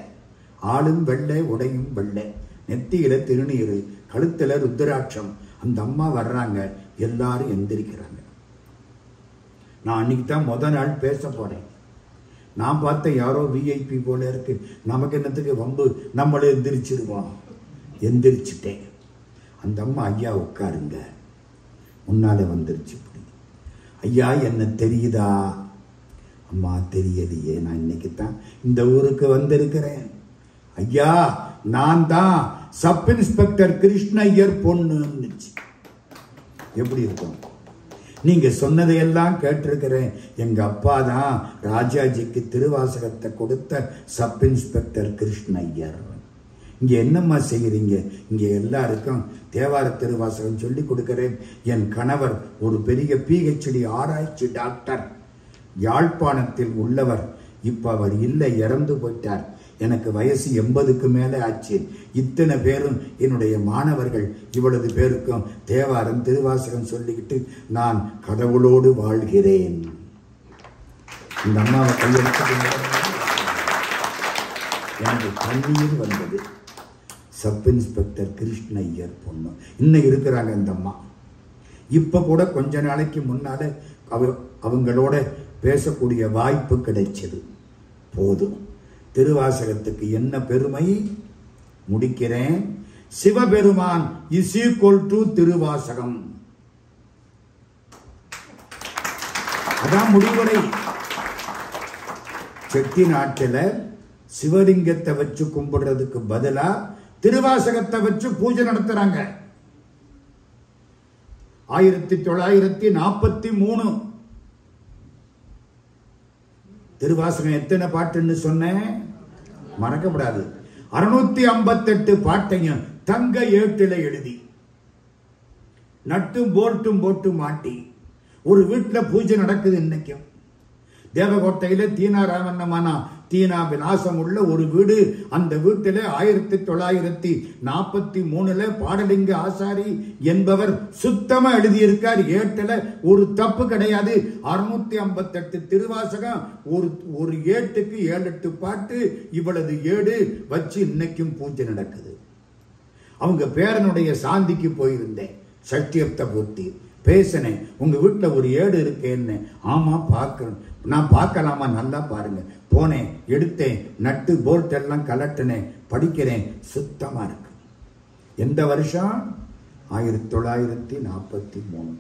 ஆளும் வெள்ளை உடையும் வெள்ளை, நெத்தியில திருநீர், கழுத்துல ருத்ராட்சம், அந்த அம்மா வர்றாங்க. எல்லாரும் எந்திரிக்கிறாங்க. நான் அன்னைக்கு தான் முதல் நாள் பேச போறேன். நான் பார்த்த யாரோ விஐபி போல இருக்கு, நமக்கு என்னத்துக்கு வம்பு, நம்மளே எந்திரிச்சிருவோம். எந்திரிச்சிட்டேன். அந்த அம்மா, ஐயா உட்காருங்க, முன்னாலே வந்துருச்சு. ஐயா என்ன தெரியுதா? அம்மா தெரியலையே, நான் இன்னைக்கு தான் இந்த ஊருக்கு வந்திருக்கிறேன். ஐயா நான் தான் சப் இன்ஸ்பெக்டர் கிருஷ்ணய்யர் பொண்ணுன்னு. எப்படி இருக்கும்? நீங்க சொன்னதையெல்லாம் கேட்டிருக்கிறேன். எங்க அப்பா தான் ராஜாஜிக்கு திருவாசகத்தை கொடுத்த சப் இன்ஸ்பெக்டர் கிருஷ்ணய்யர். இங்கே என்னம்மா செய்கிறீங்க? இங்கே எல்லாருக்கும் தேவார திருவாசகம் சொல்லி கொடுக்கிறேன். என் கணவர் ஒரு பெரிய PhD ஆராய்ச்சி டாக்டர், யாழ்ப்பாணத்தில் உள்ளவர். இப்போ அவர் இல்லை, இறந்து போயிட்டார். எனக்கு வயசு 80க்கு மேலே ஆச்சு. இத்தனை பேரும் என்னுடைய மாணவர்கள். இவ்வளவு பேருக்கும் தேவாரம் திருவாசகம் சொல்லிக்கிட்டு நான் கடவுளோடு வாழ்கிறேன். இந்த அம்மாவை கையெழுத்து எனக்கு கண்ணீர் வந்தது. சப் இன்ஸ்பெக்டர் கிருஷ்ணய்யர் பொண்ணு இன்னும் இருக்கிறாங்க இந்த அம்மா. இப்போ கூட கொஞ்ச நாளைக்கு முன்னால் அவங்களோட பேசக்கூடிய வாய்ப்பு கிடைச்சது. போதும், திருவாசகத்துக்கு என்ன பெருமை, முடிக்கிறேன். Sivaperuman is equal to Thiruvasagam. அதான் முடிவுரை. செட்டி நாட்டில் சிவலிங்கத்தை வச்சு கும்பிடுறதுக்கு பதிலா திருவாசகத்தை வச்சு பூஜை நடத்துறாங்க. 1943 திருவாசகம் எத்தனை பாட்டுன்னு சொன்னேன், மறக்கப்படாது. 658 பாட்டையும் தங்க ஏட்டில எழுதி நட்டும் போட்டும் போட்டு மாட்டி ஒரு வீட்டில் பூஜை நடக்குது இன்னைக்கும். தேவகோட்டையில தீனா ராமண்ணமானா தீனா விலாசம் உள்ள ஒரு வீடு. அந்த வீட்டில 1943 பாடலிங்க ஆசாரி என்பவர் சுத்தமா எழுதியிருக்கார். ஏட்டில ஒரு தப்பு கிடையாது. 658 திருவாசகம், ஒரு ஏட்டுக்கு 7-8 பாட்டு, இவ்வளவு ஏடு வச்சு இன்னைக்கும் பூஜை நடக்குது. அவங்க பேரனுடைய சாந்திக்கு போயிருந்தேன், சத்தியத்தை பூர்த்தி பேசினேன். உங்க வீட்டுல ஒரு ஏடு இருக்கேன்னு. ஆமா பார்க்கணும். நான் பார்க்கலாமா? நல்லா பாருங்க. போனேன், எடுத்தேன், நட்டு போல்ட் எல்லாம் கலட்டினேன், படிக்கிறேன், சுத்தமா இருக்கு. எந்த வருஷம்? 1943.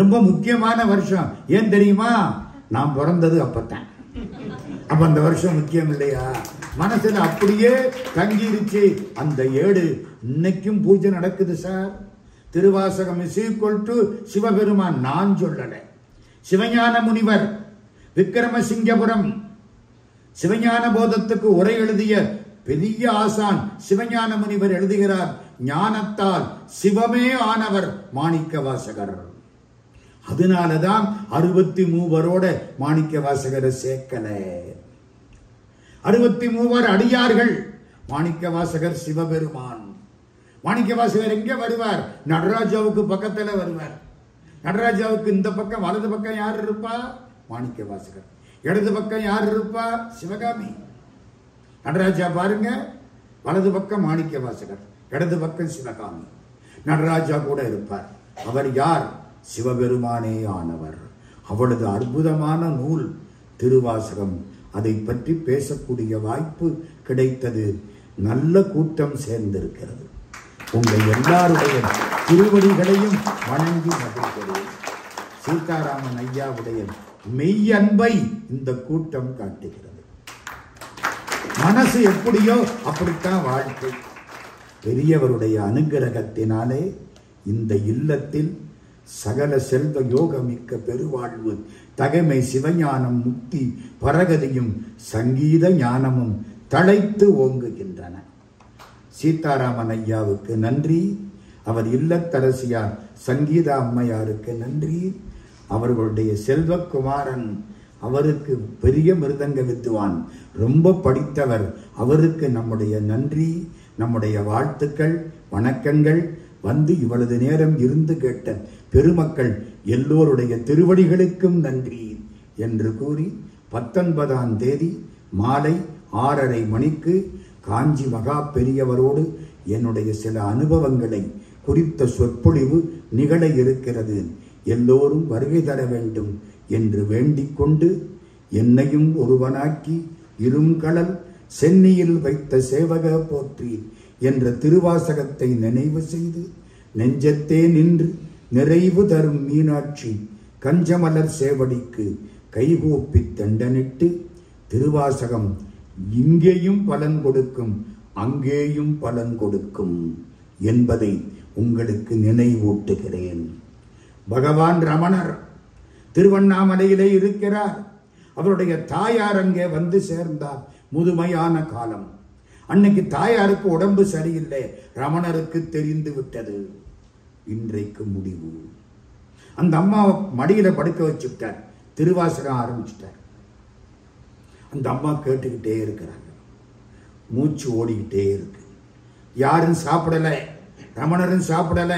ரொம்ப முக்கியமான வருஷம். ஏன் தெரியுமா? நான் பிறந்தது அப்பத்தான். அப்ப அந்த வருஷம் முக்கியம் இல்லையா? மனசுல அப்படியே தங்கிருச்சு. அந்த ஏடு இன்னைக்கும் பூஜை நடக்குது sir. Thiruvasagam is equal to Sivaperuman. நான் சொல்லல, சிவஞான முனிவர் விக்கிரமசிங்கபுரம் சிவஞான போதத்துக்கு உரை எழுதிய பெரிய ஆசான் சிவஞான முனிவர் எழுதுகிறார், ஞானத்தால் சிவமே ஆனவர் மாணிக்கவாசகர். அதனாலதான் 63 மாணிக்கவாசகரை சேர்க்கல. 63 அடியார்கள். மாணிக்கவாசகர் சிவபெருமான். மாணிக்கவாசகர் எங்கே வருவார்? நடராஜாவுக்கு பக்கத்தில் வருவார். நடராஜாவுக்கு இந்த பக்கம் வலது பக்கம் யார் இருப்பா? மாணிக்கவாசகர். இடது பக்கம் யார் இருப்பா? சிவகாமி. நடராஜா பாருங்க, வலது பக்கம் மாணிக்கவாசகர், இடது பக்கம் சிவகாமி. நடராஜா கூட இருப்பார். அவர் யார்? சிவபெருமானே ஆனவர். அவளது அற்புதமான நூல் திருவாசகம். அதை பற்றி பேசக்கூடிய வாய்ப்பு கிடைத்தது. நல்ல கூட்டம் சேர்ந்திருக்கிறது. உங்கள் எல்லாருடைய திருவடிகளையும் வணங்கி மகிழ்கிறேன். சீதாராமன் ஐயாவுடைய மெய் அன்பை இந்த கூட்டம் காட்டுகிறது. மனசு எப்படியோ அப்படித்தான் வாழ்க்கை. பெரியவருடைய அனுகிரகத்தினாலே இந்த இல்லத்தில் சகல செல்வ யோகமிக்க பெருவாழ்வு, தகைமை, சிவஞானம், முக்தி, பரகதியும் சங்கீத ஞானமும் தழைத்து ஓங்குகின்றன. சீதாராமன் ஐயாவுக்கு நன்றி, அவர் இல்லத்தரசியார் சங்கீதா அம்மையாருக்கு நன்றி, அவர்களுடைய செல்வக்குமாரன் அவருக்கு பெரிய மிருதங்க வித்துவான், ரொம்ப படித்தவர், அவருக்கு நம்முடைய நன்றி, நம்முடைய வாழ்த்துக்கள், வணக்கங்கள். வந்து இவ்வளவு நேரம் இருந்து கேட்ட பெருமக்கள் எல்லோருடைய திருவடிகளுக்கும் நன்றி என்று கூறி 19ஆம் தேதி மாலை 6:30 மணிக்கு காஞ்சி மகா பெரியவரோடு என்னுடைய சில அனுபவங்களை குறித்த சொற்பொழிவு நிகழ இருக்கிறது. எல்லோரும் வருகை தர வேண்டும் என்று வேண்டிக் கொண்டு, என்னையும் ஒருவனாக்கி இருங்கடல் சென்னியில் வைத்த சேவக போற்றி என்ற திருவாசகத்தை நினைவு செய்து, நெஞ்சத்தே நின்று நிறைவு தரும் மீனாட்சி கஞ்சமலர் சேவடிக்கு கைகூப்பி தண்டனிட்டு, திருவாசகம் இங்கேயும் பலன் கொடுக்கும் அங்கேயும் பலன் கொடுக்கும் என்பதை உங்களுக்கு நினைவூட்டுகிறேன். பகவான் ரமணர் திருவண்ணாமலையிலே இருக்கிறார். அவருடைய தாயார் அங்கே வந்து சேர்ந்தார். முதுமையான காலம். அன்னைக்கு தாயாருக்கு உடம்பு சரியில்லை, ரமணருக்கு தெரிந்து விட்டது. இன்றைக்கு முடிவு. அந்த அம்மாவை மடியில படுக்க வச்சுட்டார், திருவாசகம் ஆரம்பிச்சுட்டார். அந்த அம்மா கேட்டுக்கிட்டே இருக்கிறாங்க, மூச்சு ஓடிக்கிட்டே இருக்கு. யாரும் சாப்பிடல, ரமணரும் சாப்பிடல,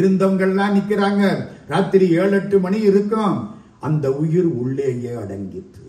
இருந்தவங்கள்லாம் நிற்கிறாங்க. ராத்திரி 7-8 மணி இருக்கும். அந்த உயிர் உள்ளேயே அடங்கிற்று.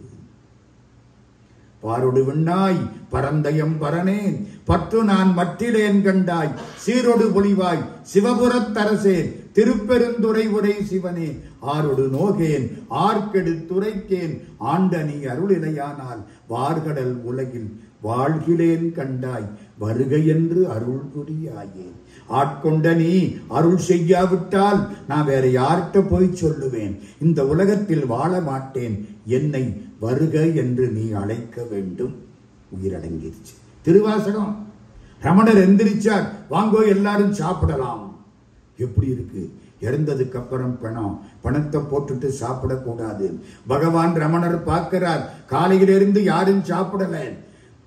பாரொடு விண்ணாய் பரந்தயம் பரனேன் பற்று நான் மற்றிலேன் கண்டாய் சீரொடு பொழிவாய் சிவபுரத்தரசேன் திருப்பெருந்துறை உரை சிவனே ஆரொடு நோகேன் ஆர்கெடு துரைக்கேன் ஆண்டனி அருளினையானால் வார்கடல் உலகில் வாழ்கிலேன் கண்டாய் வருகை என்று அருள் புரியாயேன். ஆட்கொண்ட நீ அருள் செய்யாவிட்டால் நான் வேற யார்கிட்ட போய் சொல்லுவேன்? இந்த உலகத்தில் வாழ மாட்டேன். என்னை வருக என்று நீ அழைக்க வேண்டும். உயிரடங்கிருச்சு திருவாசகம். ரமணர் எந்திரிச்சார். வாங்கோ எல்லாரும் சாப்பிடலாம். எப்படி இருக்கு? இறந்ததுக்கு அப்புறம் பணம், பணத்தை போட்டுட்டு சாப்பிடக்கூடாது. பகவான் ரமணர் பார்க்கிறார், காலையிலிருந்து யாரும் சாப்பிடல.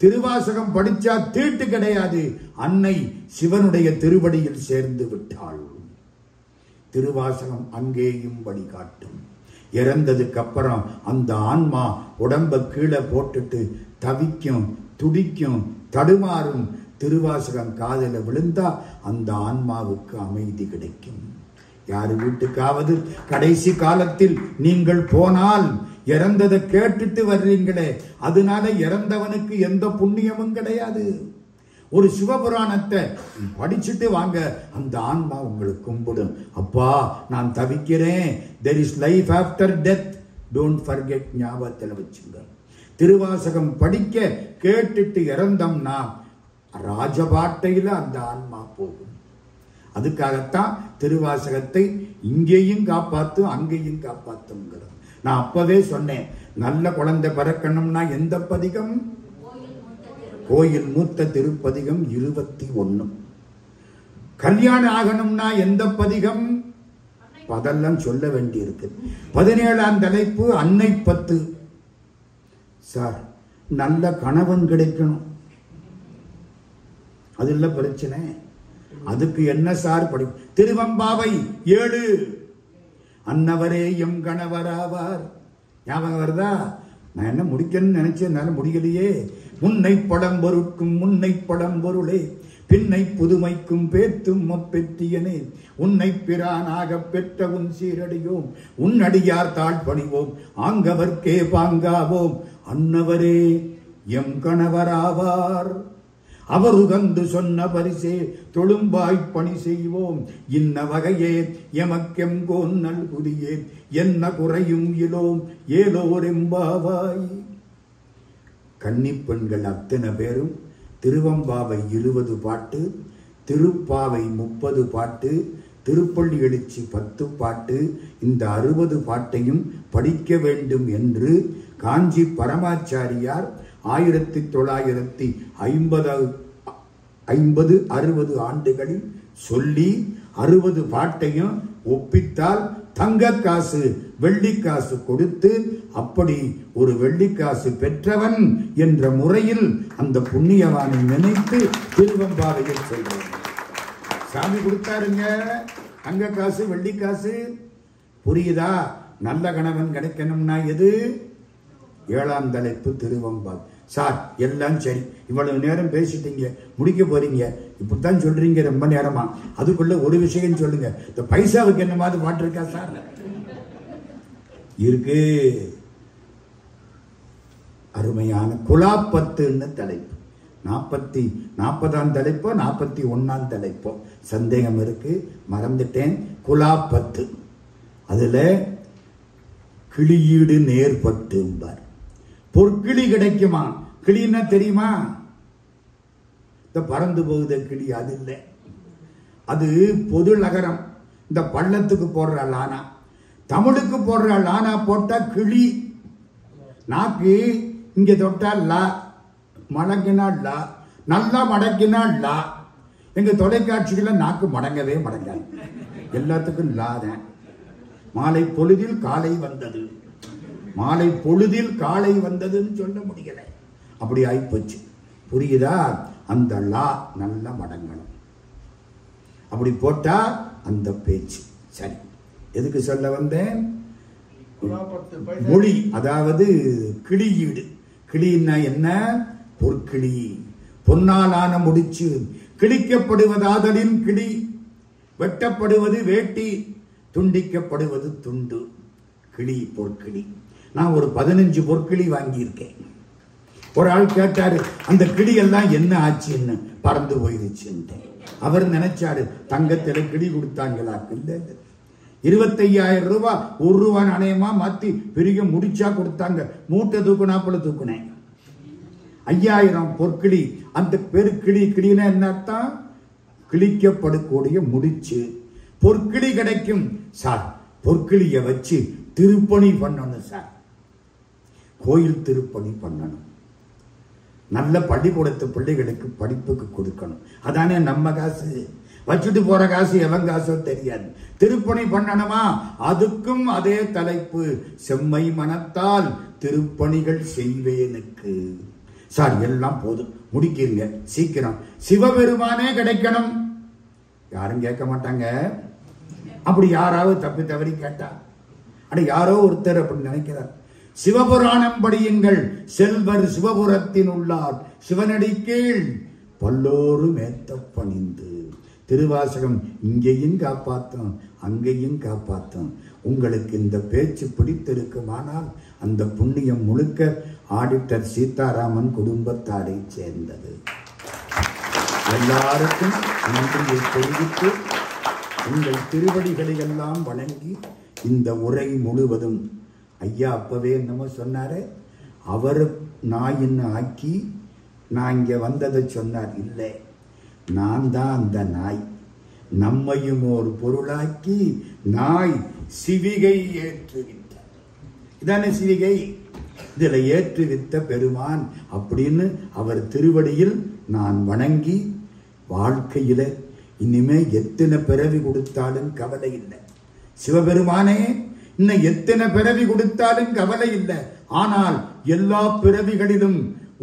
திருவாசகம் படிச்சா தீட்டு கிடையாது. அன்னை சிவனுடைய திருவடியில் சேர்ந்து விட்டாள். திருவாசகம் அங்கேயும் வழிகாட்டும். இறந்ததுக்கு அப்புறம் அந்த ஆன்மா உடம்ப கீழே போட்டுட்டு தவிக்கும், துடிக்கும், தடுமாறும். திருவாசகம் காதில் விழுந்தா அந்த ஆன்மாவுக்கு அமைதி கிடைக்கும். யார் வீட்டுக்காவது கடைசி காலத்தில் நீங்கள் போனால் இறந்ததை கேட்டுட்டு வர்றீங்களே, அதனால இறந்தவனுக்கு எந்த புண்ணியமும் கிடையாது. ஒரு சிவபுராணத்தை படிச்சுட்டு வாங்க, அந்த ஆன்மா உங்களுக்கு கும்பிடும். அப்பா நான் தவிக்கிறேன், there is life after death, don't forget. ஞாபகத்தில் வச்சுங்க. திருவாசகம் படிக்க கேட்டுட்டு இறந்தம்னா ராஜபாட்டையில் அந்த ஆன்மா போகும். அதுக்காகத்தான் திருவாசகத்தை இங்கேயும் காப்பாத்து அங்கேயும் காப்பாத்துங்கிறோம். நான் அப்பவே சொன்னேன், நல்ல குழந்தை பிறக்கணும்னா எந்த பதிகம்? கோயில் மூத்த திருப்பதிகம் 21. கல்யாணம் ஆகணும்னா எந்த பதிகம்? அதெல்லாம் சொல்ல வேண்டி இருக்கு. 17ஆம் தலைப்பு அன்னை 10. சார் நல்ல கணவன் கிடைக்கணும், அது இல்ல பிரச்சனை. அதுக்கு என்ன சார் படிப்பு? திருவம்பாவை 7. அன்னவரே எம் கணவராவார். ஞாபகம் வருதா? நான் என்ன முடிக்கணும்னு நினைச்சேன், என்னால முடியலையே. முன்னை படம் பொருட்கும் முன்னை படம் பொருளே பின்னை புதுமைக்கும் பேத்தும் மொப்பெற்றியனே உன்னை பிரானாக பெற்ற உன் சீரடியோம் உன் அடியார் தாழ்பணிவோம் ஆங்கவர்க்கே பாங்காவோம் அன்னவரே எம் கணவராவார் அவர் உகந்து சொன்ன பரிசே தொழும்பாய் பணி செய்வோம் இன்ன வகையே எமக்கெங்கோன் நல்குதியே என்ன குறையும் இலோம் ஏலோரெம்பாவாய். கன்னிப்பெண்கள் அத்தனை பேரும் திருவம்பாவை 20 பாட்டு, திருப்பாவை 30 பாட்டு, திருப்பள்ளி எழுச்சி 10 பாட்டு, இந்த 60 பாட்டையும் படிக்க வேண்டும் என்று காஞ்சி பரமாச்சாரியார் 1950-60 ஆண்டுகளில் சொல்லி 60 பாட்டையும் ஒப்பித்தால் தங்க காசு வெள்ளிக்காசு கொடுத்து அப்படி ஒரு வெள்ளிக்காசு பெற்றவன் என்ற முறையில் அந்த புண்ணியவானை நினைத்து திருவம்பாவையில் சொல்றாங்க. சாமி கொடுத்தாருங்க தங்க காசு வெள்ளிக்காசு. புரியுதா? நல்ல கணவன் கிடைக்கணும்னா எது? 7ஆம் தலைப்பு திருவம்பாவை. சார் எல்லாம் சரி, இவ்வளவு நேரம் பேசிட்டீங்க, முடிக்க போறீங்க, இப்படித்தான் சொல்றீங்க ரொம்ப நேரமா. அதுக்குள்ள ஒரு விஷயம் சொல்லுங்க, இந்த பைசாவுக்கு என்ன மாதிரி மாட்டு இருக்கா சார்? இருக்கு. அருமையான குலாப்பத்துன்னு தலைப்பு. 40ஆம் தலைப்போ 41ஆம் தலைப்போ சந்தேகம் இருக்கு, மறந்துட்டேன். குலாப்பத்து, அதுல கிளியீடு நேர்பட்டு பார். பொற்கிளி கிடைக்குமா? கிளின்னா தெரியுமா? இந்த பறந்து போகுத கிளி அது இல்லை, அது பொது நகரம். இந்த பள்ளத்துக்கு போடுற லானா, தமிழுக்கு போடுற லானா போட்டா கிளி. நாக்கு இங்க தொட்டா லா, மடங்கினா லா, நல்லா மடக்கினா லா. எங்க தொலைக்காட்சிகள நாக்கு மடங்கவே மடங்காது, எல்லாத்துக்கும் லா தான். மாலை பொழுதில் காலை வந்தது, மாலை பொழுதில் காலை வந்ததுன்னு சொல்ல முடியல, அப்படி ஆயிப்போச்சு. புரியுதா? அந்த லா நல்லா மடங்கணும், அப்படி போட்டா அந்த பேச்சு. சரி, எதுக்கு சொல்ல வந்தேன்? மொழி, அதாவது கிளியீடு. கிளின்னா என்ன? பொற்கிளி, பொன்னாலான முடிச்சு. கிழிக்கப்படுவதாதலின் கிளி, வெட்டப்படுவது வேட்டி, துண்டிக்கப்படுவது துண்டு. கிளி, பொற்கிளி. நான் ஒரு 15 பொற்கிளி வாங்கியிருக்கேன். ஒரு ஆள் கேட்டாரு, அந்த கிளி எல்லாம் என்ன ஆச்சுன்னு. பறந்து போயிருச்சுன்ட்டு. அவர் நினைச்சாரு தங்கத்துல கிளி கொடுத்தாங்களா? இல்லை, 25,000 ரூபாய் ₹1 நாணயமா மாத்தி பெரிய முடிச்சா கொடுத்தாங்க. மூட்டை தூக்குனாப்புல தூக்குனேன். 5000 பொற்கிளி. அந்த பெரு கிளி, கிளினா என்னத்தான்? கிழிக்கப்படக்கூடிய முடிச்சு. பொற்கிளி கிடைக்கும் சார். பொற்கிளிய வச்சு திருப்பணி பண்ணணும் சார், கோயில் திருப்பணி பண்ணணும், நல்ல பள்ளிக்கூடத்து பிள்ளைகளுக்கு படிப்புக்கு கொடுக்கணும். அதானே நம்ம காசு. வச்சுட்டு போற காசு எவன் காசோ தெரியாது. திருப்பணி பண்ணணுமா? அதுக்கும் அதே தலைப்பு, செம்மை மனத்தால் திருப்பணிகள் செய்வேனுக்கு. சார் எல்லாம் போதும், முடிக்கிறீங்க சீக்கிரம். சிவபெருமானே கிடைக்கணும். யாரும் கேட்க மாட்டாங்க. அப்படி யாராவது தப்பி தவறி கேட்டா, அட யாரோ ஒருத்தர் அப்படின்னு நினைக்கிறார். சிவபுராணம் படியுங்கள், செல்வர் சிவபுரத்தின் உள்ளார் சிவனடி கீழ் பல்லோரும் மேத்த பணிந்து. திருவாசகம் இங்கேயும் காப்பாற்றும் அங்கேயும் காப்பாற்றும். உங்களுக்கு இந்த பேச்சு பிடித்திருக்குமானால் அந்த புண்ணியம் முழுக்க ஆடிட்டர் சீதாராமன் குடும்பத்தாரை சேர்ந்தது. எல்லாருக்கும் நன்றியை தெரிவித்து உங்கள் திருவடிகளை எல்லாம் வணங்கி இந்த உரை முழுவதும் ஐயா அப்பவே என்னமோ சொன்னார், அவர் நாயின்னு ஆக்கி நான் இங்கே வந்ததை சொன்னார். இல்லை, நான் தான் அந்த நாய். நம்மையும் ஒரு பொருளாக்கி நாய் சிவிகை ஏற்று விட்டார். இதான சிவிகை. இதில் ஏற்று வித்த பெருமான் அப்படின்னு அவர் திருவடியில் நான் வணங்கி, வாழ்க்கையில் இனிமே எத்தனை பிறவி கொடுத்தாலும் கவலை இல்லை. சிவபெருமானே, இன்னும் எத்தனை பிறவி கொடுத்தாலும் கவலை இல்லை, ஆனால் எல்லா பிறவிகளிலும்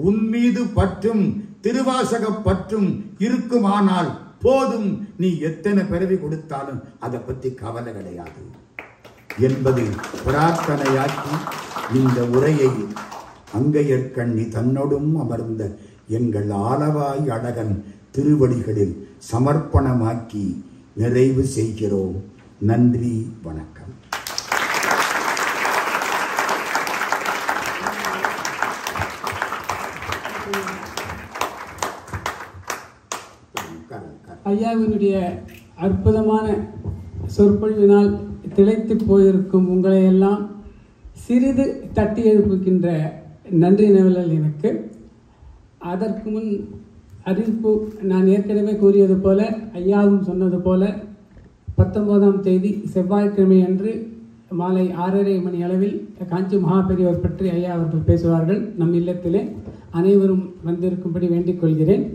உன்மீது பற்றும் திருவாசக பற்றும் இருக்குமானால் போதும், நீ எத்தனை பிறவி கொடுத்தாலும் அதை பற்றி கவலை கிடையாது என்பதை பிரார்த்தனையாக்கி இந்த உரையை அங்கையற்கண்ணி தன்னோடும் அமர்ந்த எங்கள் ஆலவாய் அழகன் திருவடிகளில் சமர்ப்பணமாக்கி நிறைவு செய்கிறோம். நன்றி, வணக்கம். ஐயாவினுடைய அற்புதமான சொற்பொழிவினால் திளைத்து போயிருக்கும் உங்களையெல்லாம் சிறிது தட்டி எழுப்புகின்ற நன்றி நிழல் எனக்கு. அதற்கு முன் அறிவிப்பு. நான் ஏற்கனவே கூறியது போல, ஐயாவும் சொன்னது போல, 19ஆம் தேதி செவ்வாய்க்கிழமை அன்று மாலை 6:30 மணி அளவில் காஞ்சி மகாபெரியவர் பற்றி ஐயா அவர்கள் பேசுவார்கள் நம் இல்லத்திலே. அனைவரும் வந்திருக்கும்படி வேண்டிக் கொள்கிறேன்.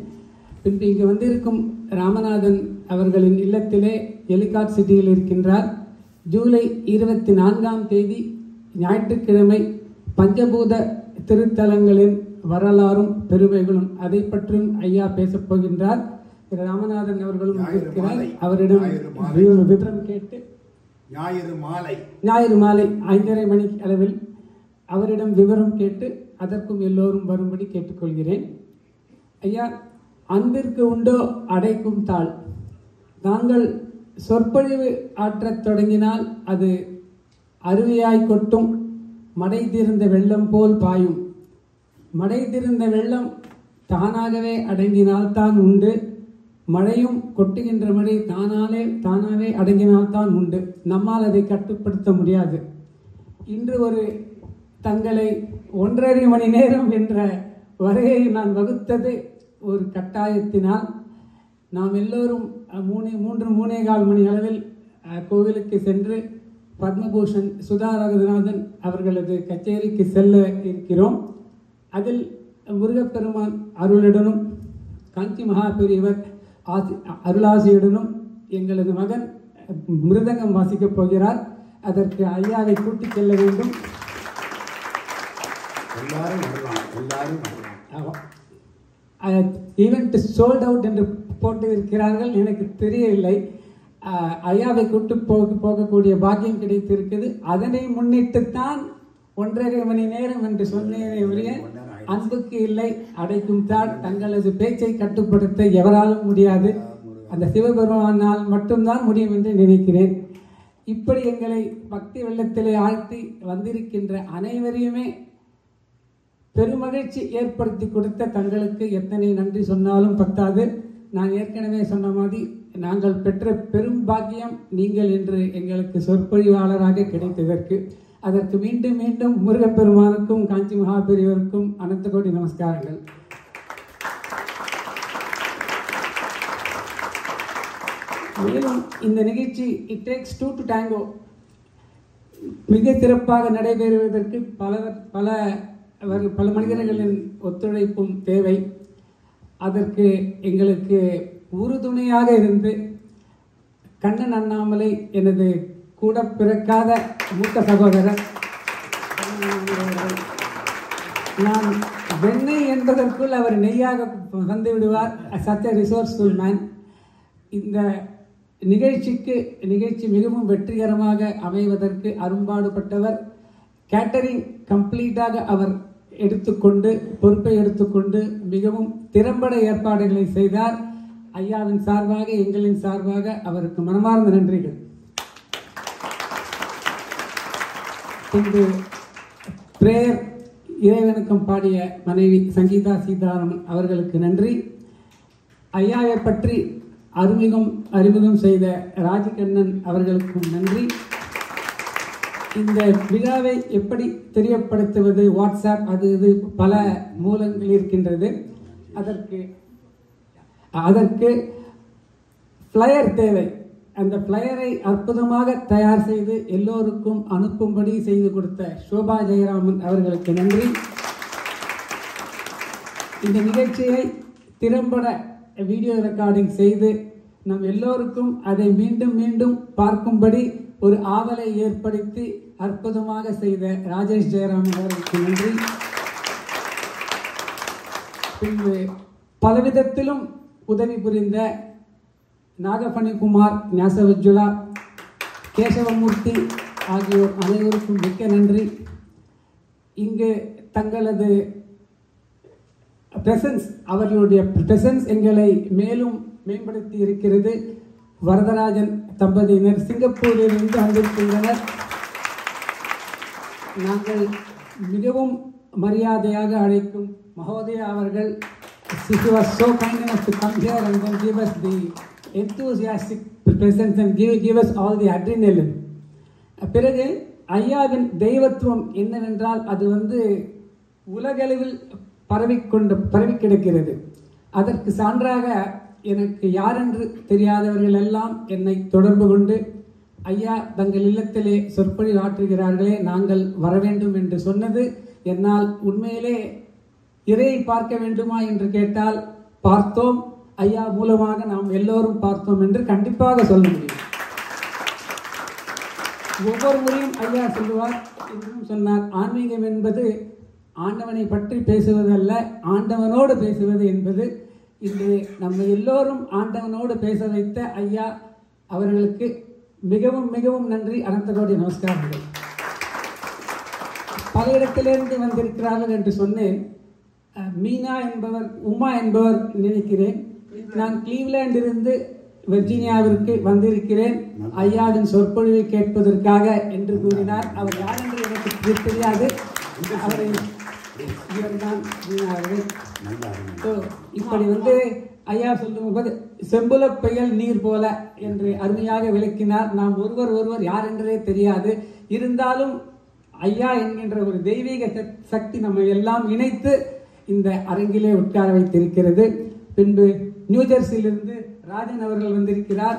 பின்பு இங்கு வந்திருக்கும் ராமநாதன் அவர்களின் இல்லத்திலே எலிகாட் சிட்டியில் இருக்கின்றார். ஜூலை 24ஆம் தேதி ஞாயிற்றுக்கிழமை பஞ்சபூத திருத்தலங்களின் வரலாறும் பெருமைகளும் அதை பற்றியும் ஐயா பேசப்போகின்றார். திரு ராமநாதன் அவர்களும் இருக்கிறார். அவரிடம் விவரம் கேட்டு ஞாயிறு மாலை 5:30 மணி அளவில் அவரிடம் விவரம் கேட்டு அதற்கும் எல்லோரும் வரும்படி கேட்டுக்கொள்கிறேன். ஐயா, அன்பிற்கு உண்டோ அடைக்கும் தாள். தாங்கள் சொற்பொழிவு ஆற்றத் தொடங்கினால் அது அருவியாய் கொட்டும், மடை தீர்ந்த வெள்ளம் போல் பாயும். மடை தீர்ந்த வெள்ளம் தானாகவே அடங்கினால்தான் உண்டு, மழையும் கொட்டுகின்ற மழை தானாகவே அடங்கினால்தான் உண்டு. நம்மால் அதை கட்டுப்படுத்த முடியாது. இன்று ஒரு தங்களை 1.5 மணி நேரம் என்ற வரையை நான் வகுத்தது ஒரு கட்டாயத்தினால். நாம் எல்லோரும் 3:45 மணி அளவில் கோவிலுக்கு சென்று பத்மபூஷன் சுதா ரகுநாதன் அவர்களது கச்சேரிக்கு செல்ல இருக்கிறோம். அதில் முருகப்பெருமான் அருளுடனும் காஞ்சி மகாபெரியவர் அருளாசியுடனும் எங்களது மகன் மிருதங்கம் வாசிக்கப் போகிறார். அதற்கு ஐயாவை கூட்டிச் செல்ல வேண்டும். ஈவெண்ட் சோல்ட் அவுட் என்று போட்டு இருக்கிறார்கள், எனக்கு தெரியவில்லை. ஐயாவை கூட்டு போகக்கூடிய பாக்கியம் கிடைத்திருக்கிறது. அதனை முன்னிட்டுத்தான் 1.5 மணி நேரம் என்று சொன்ன அன்புக்கு இல்லை அடைக்கும் தான். தங்களது பேச்சை கட்டுப்படுத்த எவராலும் முடியாது, அந்த சிவபெருமானால் மட்டும்தான் முடியும் என்று நினைக்கிறேன். இப்படி எங்களை பக்தி வெள்ளத்திலே ஆழ்த்தி வந்திருக்கின்ற அனைவரையுமே பெருமகிழ்ச்சி ஏற்படுத்தி கொடுத்த தங்களுக்கு எத்தனை நன்றி சொன்னாலும் பத்தாது. நான் ஏற்கனவே சொன்ன மாதிரி நாங்கள் பெற்ற பெரும் பாக்கியம் நீங்கள் இன்று எங்களுக்கு சொற்பொழிவாளராக கிடைத்ததற்கு அதற்கு மீண்டும் மீண்டும் முருகப்பெருமானுக்கும் காஞ்சி மகாபெரியவருக்கும் அனந்த கோடி நமஸ்காரங்கள். மேலும் இந்த நிகழ்ச்சி இட் டேக்ஸ் 2 to tango மிக சிறப்பாக நடைபெறுவதற்கு பல மனிதர்களின் ஒத்துழைப்பும் தேவை. அதற்கு எங்களுக்கு உறுதுணையாக இருந்து கண்ணன் அண்ணாமலை, எனது கூட பிறக்காத மூத்த சகோதரர், நான் வெண்ணெய் என்பதற்குள் அவர் நெய்யாக வந்து விடுவார். Such a resourceful man. இந்த நிகழ்ச்சி மிகவும் வெற்றிகரமாக அமைவதற்கு அரும்பாடுபட்டவர். கேட்டரிங் கம்ப்ளீட்டாக அவர் பொறுப்பை எடுத்துக்கொண்டு மிகவும் திறம்பட ஏற்பாடுகளை செய்தார். ஐயாவின் சார்பாக எங்களின் சார்பாக அவருக்கு மனமார்ந்த நன்றிகள். பின்பு பிரேயர் இறைவணக்கம் பாடிய மனைவி சங்கீதா சீதாராமன் அவர்களுக்கு நன்றி. ஐயாவை பற்றி அறிமுகம் செய்த ராஜகண்ணன் அவர்களுக்கும் நன்றி. இந்த விழாவை எப்படி தெரியப்படுத்துவது, வாட்ஸ்அப் அது பல மூலங்கள் இருக்கின்றது. அதற்கு ஃப்ளையர் தேவை. அந்த ஃப்ளையரை அற்புதமாக தயார் செய்து எல்லோருக்கும் அனுப்பும்படி செய்து கொடுத்த சோபா ஜெயராமன் அவர்களுக்கு நன்றி. இந்த நிகழ்ச்சியை திறம்பட வீடியோ ரெக்கார்டிங் செய்து நம் எல்லோருக்கும் அதை மீண்டும் மீண்டும் பார்க்கும்படி ஒரு ஆவலை ஏற்படுத்தி அற்புதமாக செய்த ராஜேஷ் ஜெயராமன் அவர்களுக்கு நன்றி. பின்பு பலவிதத்திலும் உதவி புரிந்த நாகபணிகுமார், ஞாசவஜுலா, கேசவமூர்த்தி ஆகியோர் அனைவருக்கும் மிக்க நன்றி. இங்கு தங்களது பிரசன்ஸ் அவர்களுடைய பிரசன்ஸ் எங்களை மேலும் மேம்படுத்தி இருக்கிறது. வரதராஜன் தம்பதியினர் சிங்கப்பூரிலிருந்து வந்திருக்கின்றனர். நாங்கள் மிகவும் மரியாதையாக அழைக்கும் மகோதயா அவர்கள், she was so kind enough to come here and then give us the enthusiastic presence and give us all the adrenaline. பிறகு ஐயாவின் தெய்வத்துவம் என்னவென்றால் அது உலகளவில் பரவி கிடக்கிறது. அதற்கு சான்றாக எனக்கு யாரென்று தெரியாதவர்கள் எல்லாம் என்னை தொடர்பு கொண்டு ஐயா தங்கள் இல்லத்திலே சொற்பொழி ஆற்றுகிறார்களே, நாங்கள் வர வேண்டும் என்று சொன்னது என்னால் உண்மையிலே திரையை பார்க்க வேண்டுமா என்று கேட்டால் பார்த்தோம், ஐயா மூலமாக நாம் எல்லோரும் பார்த்தோம் என்று கண்டிப்பாக சொல்ல முடியும். ஒவ்வொரு முறையும் ஐயா சொல்லுவார், என்றும் சொன்னார், ஆன்மீகம் என்பது ஆண்டவனை பற்றி பேசுவது அல்ல, ஆண்டவனோடு பேசுவது என்பது. இன்று நம்ம எல்லோரும் ஆண்டவனோடு பேச வைத்த ஐயா அவர்களுக்கு மிகவும் மிகவும் நன்றி. அனந்த கோடி நமஸ்காரங்கள். பல இடத்திலிருந்து வந்திருக்கிறார்கள் என்று சொன்னேன். மீனா என்பவர், உமா என்பவர் நினைக்கிறேன். நான் கிளீவ்லேண்டிலிருந்து வெர்ஜீனியாவிற்கு வந்திருக்கிறேன் ஐயாவின் சொற்பொழிவை கேட்பதற்காக என்று கூறினார். அவர் யார் என்று எனக்கு தெரியாது. அவரை இவர்தான் மீனா அவர்கள். இப்படி வந்து ஐயா சொல்லும் போது செம்புல பெயல் நீர் போல என்று அருமையாக விளக்கினார். நாம் ஒருவர் யார் என்றே தெரியாது. இருந்தாலும் ஐயா என்கின்ற ஒரு தெய்வீக சக்தி நம்ம எல்லாம் இணைத்து இந்த அரங்கிலே உட்கார வைத்திருக்கிறது. பின்பு நியூஜெர்சியிலிருந்து ராஜன் அவர்கள் வந்திருக்கிறார்.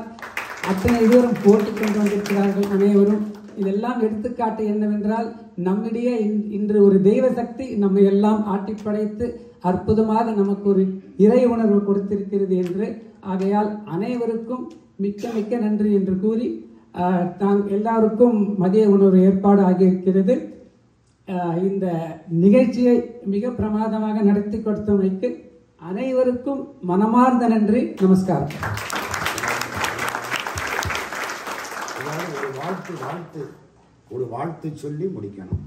அத்தனை இதுவரும் போட்டுக் கொண்டு வந்திருக்கிறார்கள் அனைவரும். இதெல்லாம் எடுத்துக்காட்டு என்னவென்றால், நம்மிடையே இன்று ஒரு தெய்வ சக்தி நம்மை எல்லாம் ஆட்டி படைத்து அற்புதமாக நமக்கு ஒரு இறை உணர்வு கொடுத்திருக்கிறது என்று. ஆகையால் அனைவருக்கும் மிக்க மிக்க நன்றி என்று கூறி நாங்கள் எல்லாருக்கும் மதிய உணர்வு ஏற்பாடு ஆகியிருக்கிறது. இந்த நிகழ்ச்சியை மிக பிரமாதமாக நடத்தி கொடுத்தமைக்கு அனைவருக்கும் மனமார்ந்த நன்றி. நமஸ்காரம். ஒரு வாழ்த்து சொல்லி முடிக்கணும்.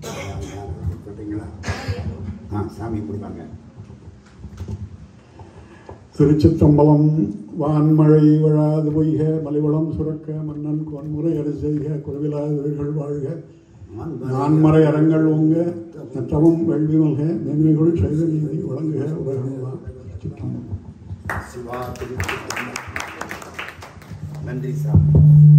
சாமி கொடுப்பாங்க. திருச்சிற்றம்பலம். வான்மழை வழாது பொய்க, மலைவளம் சுரக்க, மன்னன் கொன்முறை அரை செய்க, குறைவிலாதவர்கள் வாழ்க, நான்மறை அறங்கள் உங்க, நற்றமும் வெள்வி மல்க, நன்மைகள் செய்த நீதி வழங்குக, உலகம்தான் சிவா. நன்றி சாமி.